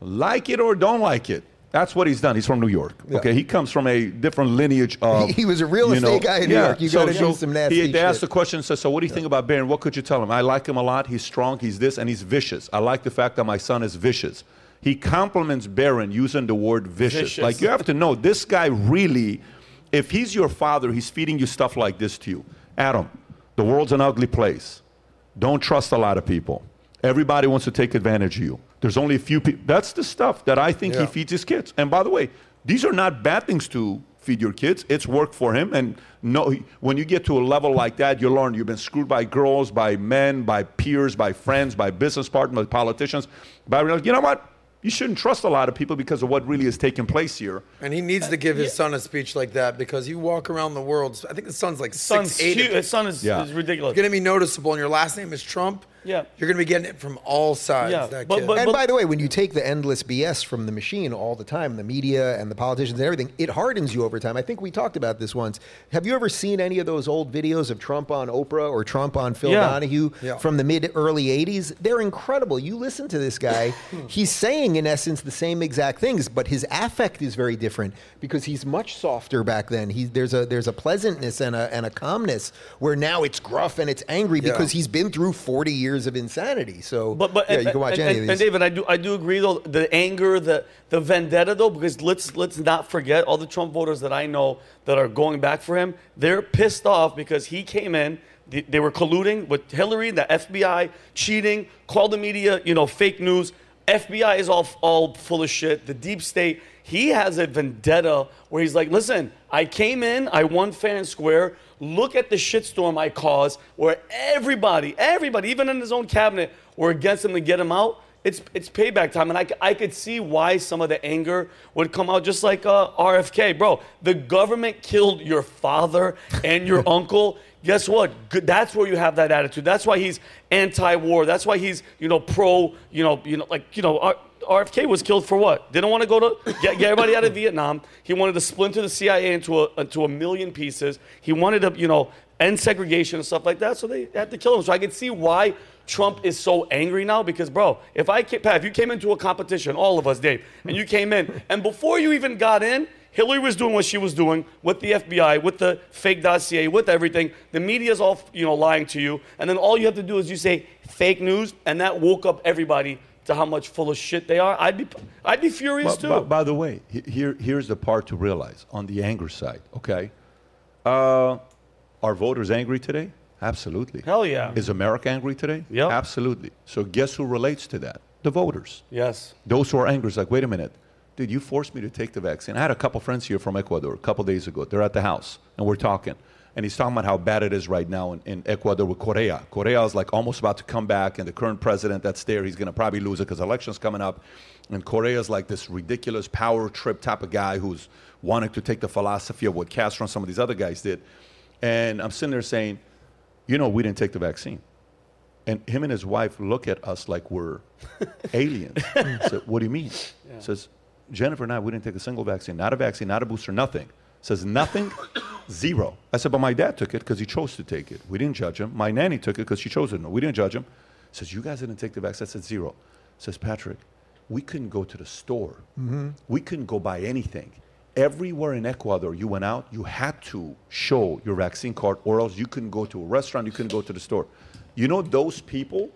like it or don't like it, that's what he's done. He's from New York. Yeah. Okay, he comes from a different lineage of... He was a real estate guy in New York. You got to do some nasty shit. They asked the question, so what do you think about Barron? What could you tell him? I like him a lot. He's strong. He's this, and he's vicious. I like the fact that my son is vicious. He compliments Barron using the word vicious. Like, you have to know, this guy really, if he's your father, he's feeding you stuff like this to you. Adam, the world's an ugly place. Don't trust a lot of people. Everybody wants to take advantage of you. There's only a few people. That's the stuff that I think he feeds his kids. And by the way, these are not bad things to feed your kids. It's work for him. And no, when you get to a level like that, you learn you've been screwed by girls, by men, by peers, by friends, by business partners, by politicians. But you know what? You shouldn't trust a lot of people because of what really is taking place here. And he needs to give his son a speech like that, because you walk around the world. I think the son's like 6'8". His son is ridiculous. It's going to be noticeable, and your last name is Trump. Yeah. You're going to be getting it from all sides. Yeah. But by the way, when you take the endless BS from the machine all the time, the media and the politicians and everything, it hardens you over time. I think we talked about this once. Have you ever seen any of those old videos of Trump on Oprah or Trump on Phil Donahue from the mid-early 80s? They're incredible. You listen to this guy. He's saying, in essence, the same exact things, but his affect is very different because he's much softer back then. There's a pleasantness and a calmness, where now it's gruff and it's angry because he's been through 40 years of insanity. So you can watch any of these. And David, I do agree, though, the anger, the vendetta, though, because let's not forget, all the Trump voters that I know that are going back for him, they're pissed off because he came in, they were colluding with Hillary, the FBI, cheating, called the media, fake news. FBI is all full of shit. The deep state. He has a vendetta where he's like, listen, I came in, I won fair and square. Look at the shitstorm I caused, where everybody, even in his own cabinet, were against him to get him out. It's payback time. And I could see why some of the anger would come out, just like RFK. Bro, the government killed your father and your uncle. Guess what? That's where you have that attitude. That's why he's anti-war. That's why he's, pro, RFK was killed for what? Didn't want to get everybody out of Vietnam. He wanted to splinter the CIA into a million pieces. He wanted to, end segregation and stuff like that. So they had to kill him. So I can see why Trump is so angry now, because, bro, if you came into a competition, all of us, Dave, and you came in, and before you even got in, Hillary was doing what she was doing with the FBI, with the fake dossier, with everything. The media's all, lying to you. And then all you have to do is you say fake news, and that woke up everybody to how much full of shit they are. I'd be furious too. By the way, here's the part to realize on the anger side. Okay, are voters angry today? Absolutely. Hell yeah. Is America angry today? Yeah. Absolutely. So guess who relates to that? The voters. Yes. Those who are angry is like, wait a minute, dude, you forced me to take the vaccine. I had a couple friends here from Ecuador a couple days ago. They're at the house and we're talking. And he's talking about how bad it is right now in Ecuador with Correa. Correa is like almost about to come back, and the current president that's there, he's going to probably lose it because election's coming up. And Correa is like this ridiculous power trip type of guy who's wanting to take the philosophy of what Castro and some of these other guys did. And I'm sitting there saying, we didn't take the vaccine. And him and his wife look at us like we're aliens. I said, what do you mean? Yeah. Says, Jennifer and I, we didn't take a single vaccine, not a booster, nothing. Says, nothing? Zero. I said, but my dad took it because he chose to take it. We didn't judge him. My nanny took it because she chose it. No, we didn't judge him. Says, you guys didn't take the vaccine. I said, zero. Says, Patrick, we couldn't go to the store. Mm-hmm. We couldn't go buy anything. Everywhere in Ecuador you went out, you had to show your vaccine card, or else you couldn't go to a restaurant, you couldn't go to the store. Those people,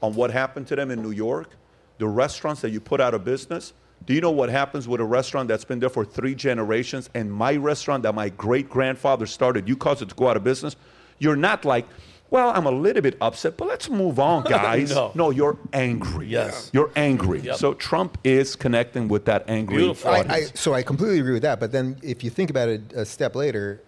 on what happened to them in New York, the restaurants that you put out of business. Do you know what happens with a restaurant that's been there for 3 generations, and my restaurant that my great-grandfather started, you cause it to go out of business? You're not like, well, I'm a little bit upset, but let's move on, guys. No, you're angry. Yes. You're angry. Yep. So Trump is connecting with that angry audience. So I completely agree with that. But then if you think about it a step later,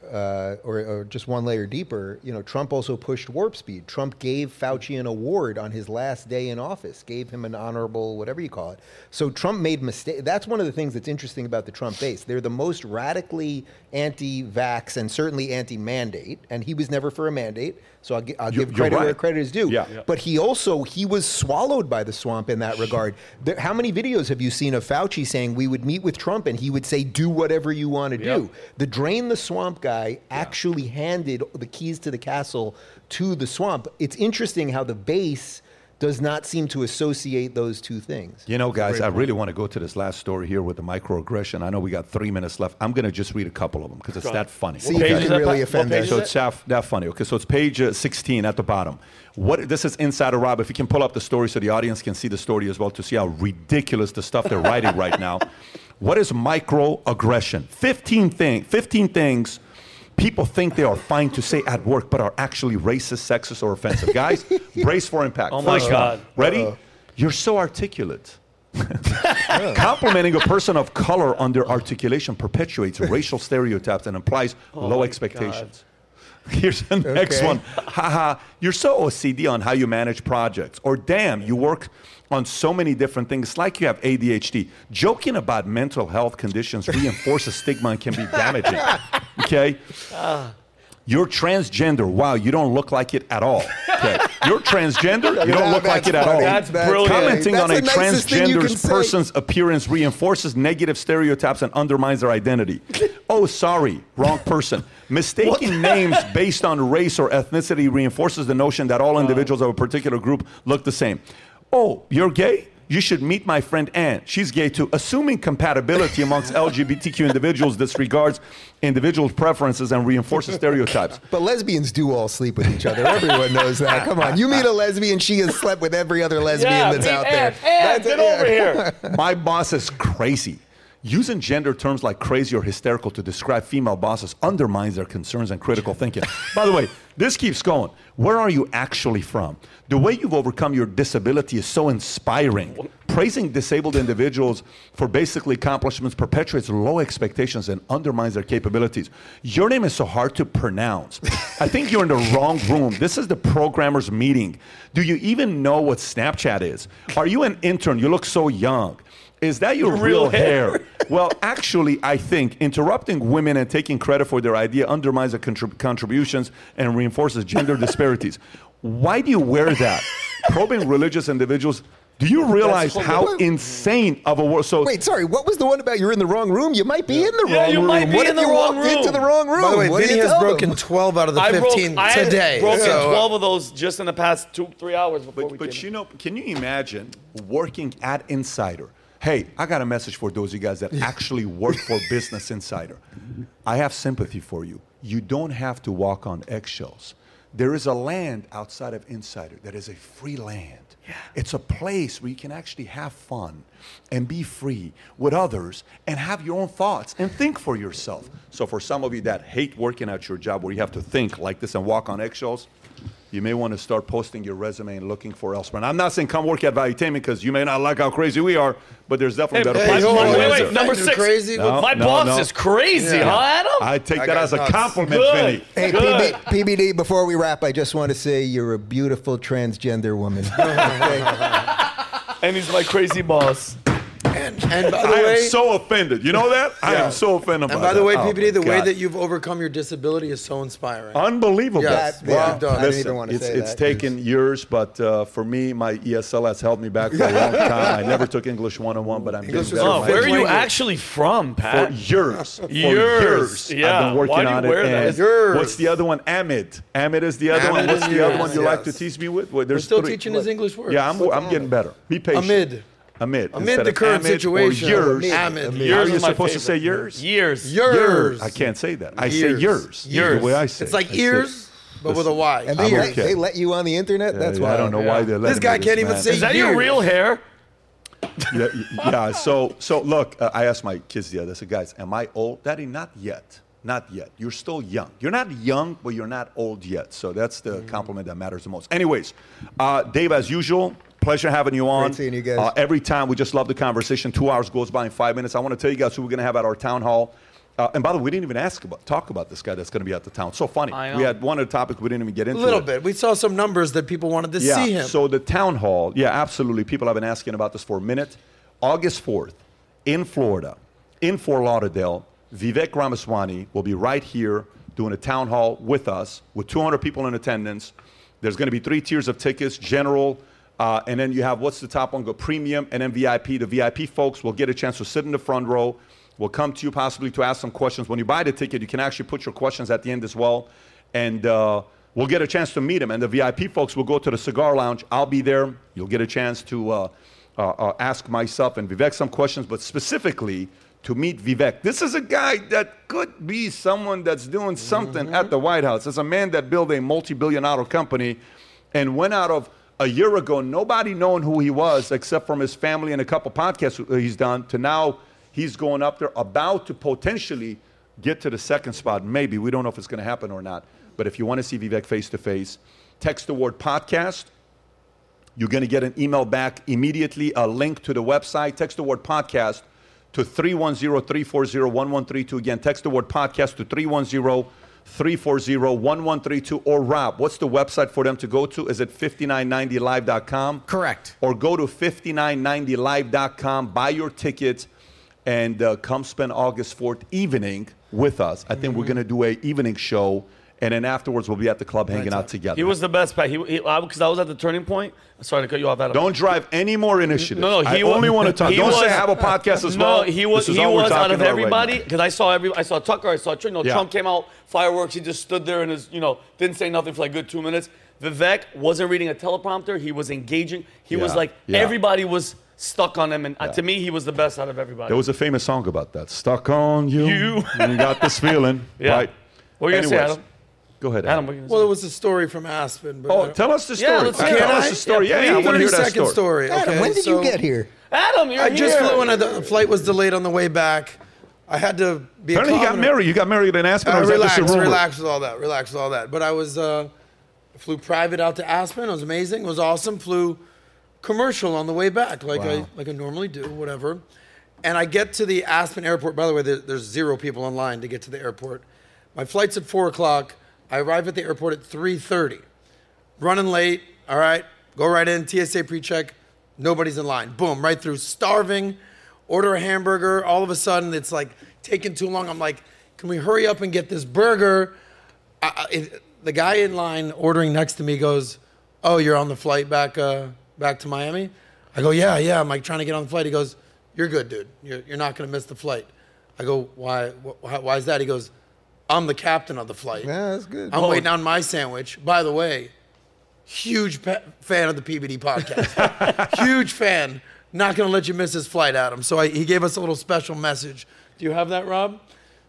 or just one layer deeper, you know, Trump also pushed warp speed. Trump gave Fauci an award on his last day in office, gave him an honorable, whatever you call it. So Trump made mistakes. That's one of the things that's interesting about the Trump base. They're the most radically anti-vax and certainly anti-mandate. And he was never for a mandate. So I'll give credit where credit is due. Yeah. But he was swallowed by the swamp in that regard. How many videos have you seen of Fauci saying we would meet with Trump and he would say, do whatever you want to do? The drain the swamp guy actually handed the keys to the castle to the swamp. It's interesting how the base does not seem to associate those two things. You know, guys, I really want to go to this last story here with the microaggression. I know we got 3 minutes left. I'm going to just read a couple of them because it's that funny. See, you can really offend us. So it's that funny. Okay, so it's page 16 at the bottom. This is Insider Rob. If you can pull up the story so the audience can see the story as well to see how ridiculous the stuff they're writing right now. What is microaggression? 15 things people think they are fine to say at work, but are actually racist, sexist, or offensive. Guys, brace for impact. Oh, my God. Ready? You're so articulate. Complimenting a person of color on their articulation perpetuates racial stereotypes and implies low expectations. God. Here's the next one. Haha, you're so OCD on how you manage projects. Or damn, you work on so many different things, like you have ADHD. Joking about mental health conditions reinforces stigma and can be damaging. Okay? You're transgender. Wow, you don't look like it at all. Okay. You're transgender. You don't look like it at all. That's brilliant. Commenting on a transgender person's appearance reinforces negative stereotypes and undermines their identity. Oh, sorry, wrong person. Mistaking names based on race or ethnicity reinforces the notion that all individuals of a particular group look the same. Oh, you're gay? You should meet my friend Ann. She's gay too. Assuming compatibility amongst LGBTQ individuals disregards individual preferences and reinforces stereotypes. But lesbians do all sleep with each other. Everyone knows that. Come on. You meet a lesbian, she has slept with every other lesbian that's out there. Ann, get over here. My boss is crazy. Using gender terms like crazy or hysterical to describe female bosses undermines their concerns and critical thinking. By the way, this keeps going. Where are you actually from? The way you've overcome your disability is so inspiring. Praising disabled individuals for basically accomplishments perpetuates low expectations and undermines their capabilities. Your name is so hard to pronounce. I think you're in the wrong room. This is the programmers' meeting. Do you even know what Snapchat is? Are you an intern? You look so young. Is that your real hair? Well, actually, I think interrupting women and taking credit for their idea undermines their contributions and reinforces gender disparities. Why do you wear that? Probing religious individuals. Do you realize how insane of a world? So wait, sorry, what was the one about you're in the wrong room? You might be in the wrong room. You might be in the wrong room. What if you walked into the wrong room? By the way, Vinny has broken 12 out of the 15 today. I've broken 12 of those just in the past 2-3 hours before we came. But you know, can you imagine working at Insider? Hey, I got a message for those of you guys that actually work for Business Insider. I have sympathy for you. You don't have to walk on eggshells. There is a land outside of Insider that is a free land. Yeah. It's a place where you can actually have fun and be free with others and have your own thoughts and think for yourself. So for some of you that hate working at your job where you have to think like this and walk on eggshells, you may want to start posting your resume and looking for elsewhere. And I'm not saying come work at Valuetainment because you may not like how crazy we are, but there's definitely better places. Wait, number 6. Crazy? No, my boss is crazy, huh, Adam? I take that as a compliment, Vinny. Hey, PBD, before we wrap, I just want to say you're a beautiful transgender woman. And he's my crazy boss. And by the way, I am so offended. You know that? Yeah. I am so offended by that. And by the way, PBD, the way that you've overcome your disability is so inspiring. Unbelievable. Yes. Wow. Listen, I didn't even want to say that. It's taken years, but for me, my ESL has held me back for a long time. I never took English 101, but I'm getting better. Where are you actually from, Pat? For years. Years. Yeah. I've been working on it. Yours. What's the other one? Amit. Amit is the other one. What's the other one you like to tease me with? We're still teaching his English words. Yeah, I'm getting better. Be patient. Amid. Amid the current situation. Yours. Are you supposed to say yours? Years. Yours. I can't say that. I say yours. Yours. The way I say it. It's like ears, but with a Y. And they let you on the internet? That's why. I don't know why they let me. This guy can't even say yours. Is that your real hair? Yeah. So look, I asked my kids the other day. I said, guys, am I old? Daddy, not yet. not yet. You're still young. You're not young, but you're not old yet. So that's the compliment that matters the most. Anyways, Dave, as usual, pleasure having you on. Great seeing you guys. Every time, we just love the conversation. 2 hours goes by in 5 minutes. I want to tell you guys who we're going to have at our town hall. And by the way, we didn't even talk about this guy that's going to be at the town. So funny. We had one of the topics we didn't even get into. A little bit. We saw some numbers that people wanted to see him. So the town hall, absolutely. People have been asking about this for a minute. August 4th in Florida, in Fort Lauderdale, Vivek Ramaswamy will be right here doing a town hall with us with 200 people in attendance. There's going to be 3 tiers of tickets, general, and then you have what's the top one, go premium, and then VIP. The VIP folks will get a chance to sit in the front row. We'll come to you possibly to ask some questions. When you buy the ticket, you can actually put your questions at the end as well. And we'll get a chance to meet him. And the VIP folks will go to the cigar lounge. I'll be there. You'll get a chance to ask myself and Vivek some questions, but specifically to meet Vivek. This is a guy that could be someone that's doing something at the White House. It's a man that built a multi-billion-dollar company and went out of a year ago, nobody knowing who he was except from his family and a couple podcasts he's done, to now he's going up there, about to potentially get to the second spot. Maybe. We don't know if it's going to happen or not. But if you want to see Vivek face-to-face, text the word podcast. You're going to get an email back immediately, a link to the website. Text the word podcast to 310-340-1132. Again, text the word podcast to 310-340-1132. Or, Rob, what's the website for them to go to? Is it 5990live.com? Correct. Or go to 5990live.com, buy your tickets, and come spend August 4th evening with us. I think we're going to do an evening show, and then afterwards we'll be at the club hanging out together. He was the best part. Because I was at the Turning Point. Sorry to cut you off. Don't drive any more initiatives. No, he only want to talk. Don't say I have a podcast as well. No, he was out of everybody, because I saw everybody. I saw Tucker. I saw Trump. Trump came out, fireworks. He just stood there and didn't say nothing for like a good 2 minutes. Vivek wasn't reading a teleprompter. He was engaging. He was like everybody was stuck on him, and to me, he was the best out of everybody. There was a famous song about that. Stuck on you. You got this feeling. Right. What were you going to say, Adam? Go ahead, Adam. Well, it was a story from Aspen. But tell us the story. Tell us the story. I want to hear that story. Okay, Adam, when did you get here? Adam, you're here. I just flew when the flight was delayed on the way back. I had to be Apparently you got married. You got married in Aspen? Relax with all that. But I was flew private out to Aspen. It was amazing. It was awesome. Flew commercial on the way back, I normally do, whatever. And I get to the Aspen airport. By the way, there's 0 people in line to get to the airport. My flight's at 4 o'clock. I arrive at the airport at 3:30. Running late. All right. Go right in. TSA pre-check. Nobody's in line. Boom. Right through. Starving. Order a hamburger. All of a sudden, it's like taking too long. I'm like, can we hurry up and get this burger? The guy in line ordering next to me goes, oh, you're on the flight back to Miami? I go, yeah. I'm like trying to get on the flight. He goes, you're good, dude. You're not going to miss the flight. I go, why is that? He goes, I'm the captain of the flight. Yeah, that's good. I'm waiting on my sandwich. By the way, huge fan of the PBD podcast. Huge fan. Not going to let you miss his flight, Adam. So he gave us a little special message. Do you have that, Rob?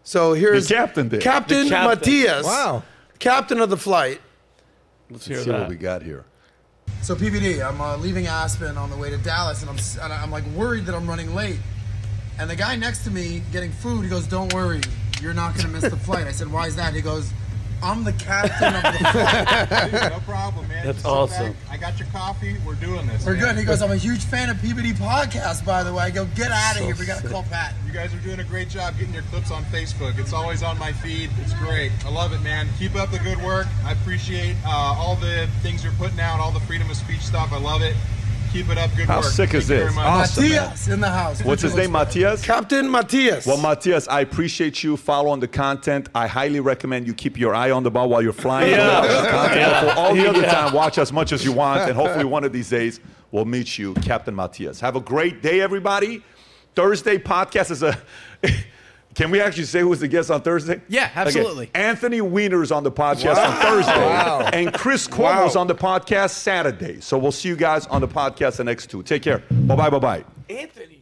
So here's Captain Matias. Wow. Captain of the flight. Let's hear what we got here. So PBD, I'm leaving Aspen on the way to Dallas, and I'm like worried that I'm running late. And the guy next to me getting food, he goes, "Don't worry, you're not gonna miss the flight." I said, "Why is that?" He goes, "I'm the captain of the flight." Dude, no problem, man. That's awesome. Back. I got your coffee. We're doing this. We're good. He goes, "I'm a huge fan of PBD podcast, by the way." I go, "Get out of here. We gotta call Pat." You guys are doing a great job getting your clips on Facebook. It's always on my feed. It's great. I love it, man. Keep up the good work. I appreciate all the things you're putting out, all the freedom of speech stuff. I love it. Keep it up. Good work. How sick is this? Awesome, Matias in the house. What's his name, Matias? Captain Matias. Well, Matias, I appreciate you following the content. I highly recommend you keep your eye on the ball while you're flying. For all the other time, watch as much as you want, and hopefully one of these days we'll meet you, Captain Matias. Have a great day, everybody. Thursday podcast is a... Can we actually say who's the guest on Thursday? Yeah, absolutely. Okay. Anthony Weiner's on the podcast on Thursday. Wow. And Chris Cuomo's on the podcast Saturday. So we'll see you guys on the podcast the next 2. Take care. Bye-bye. Anthony.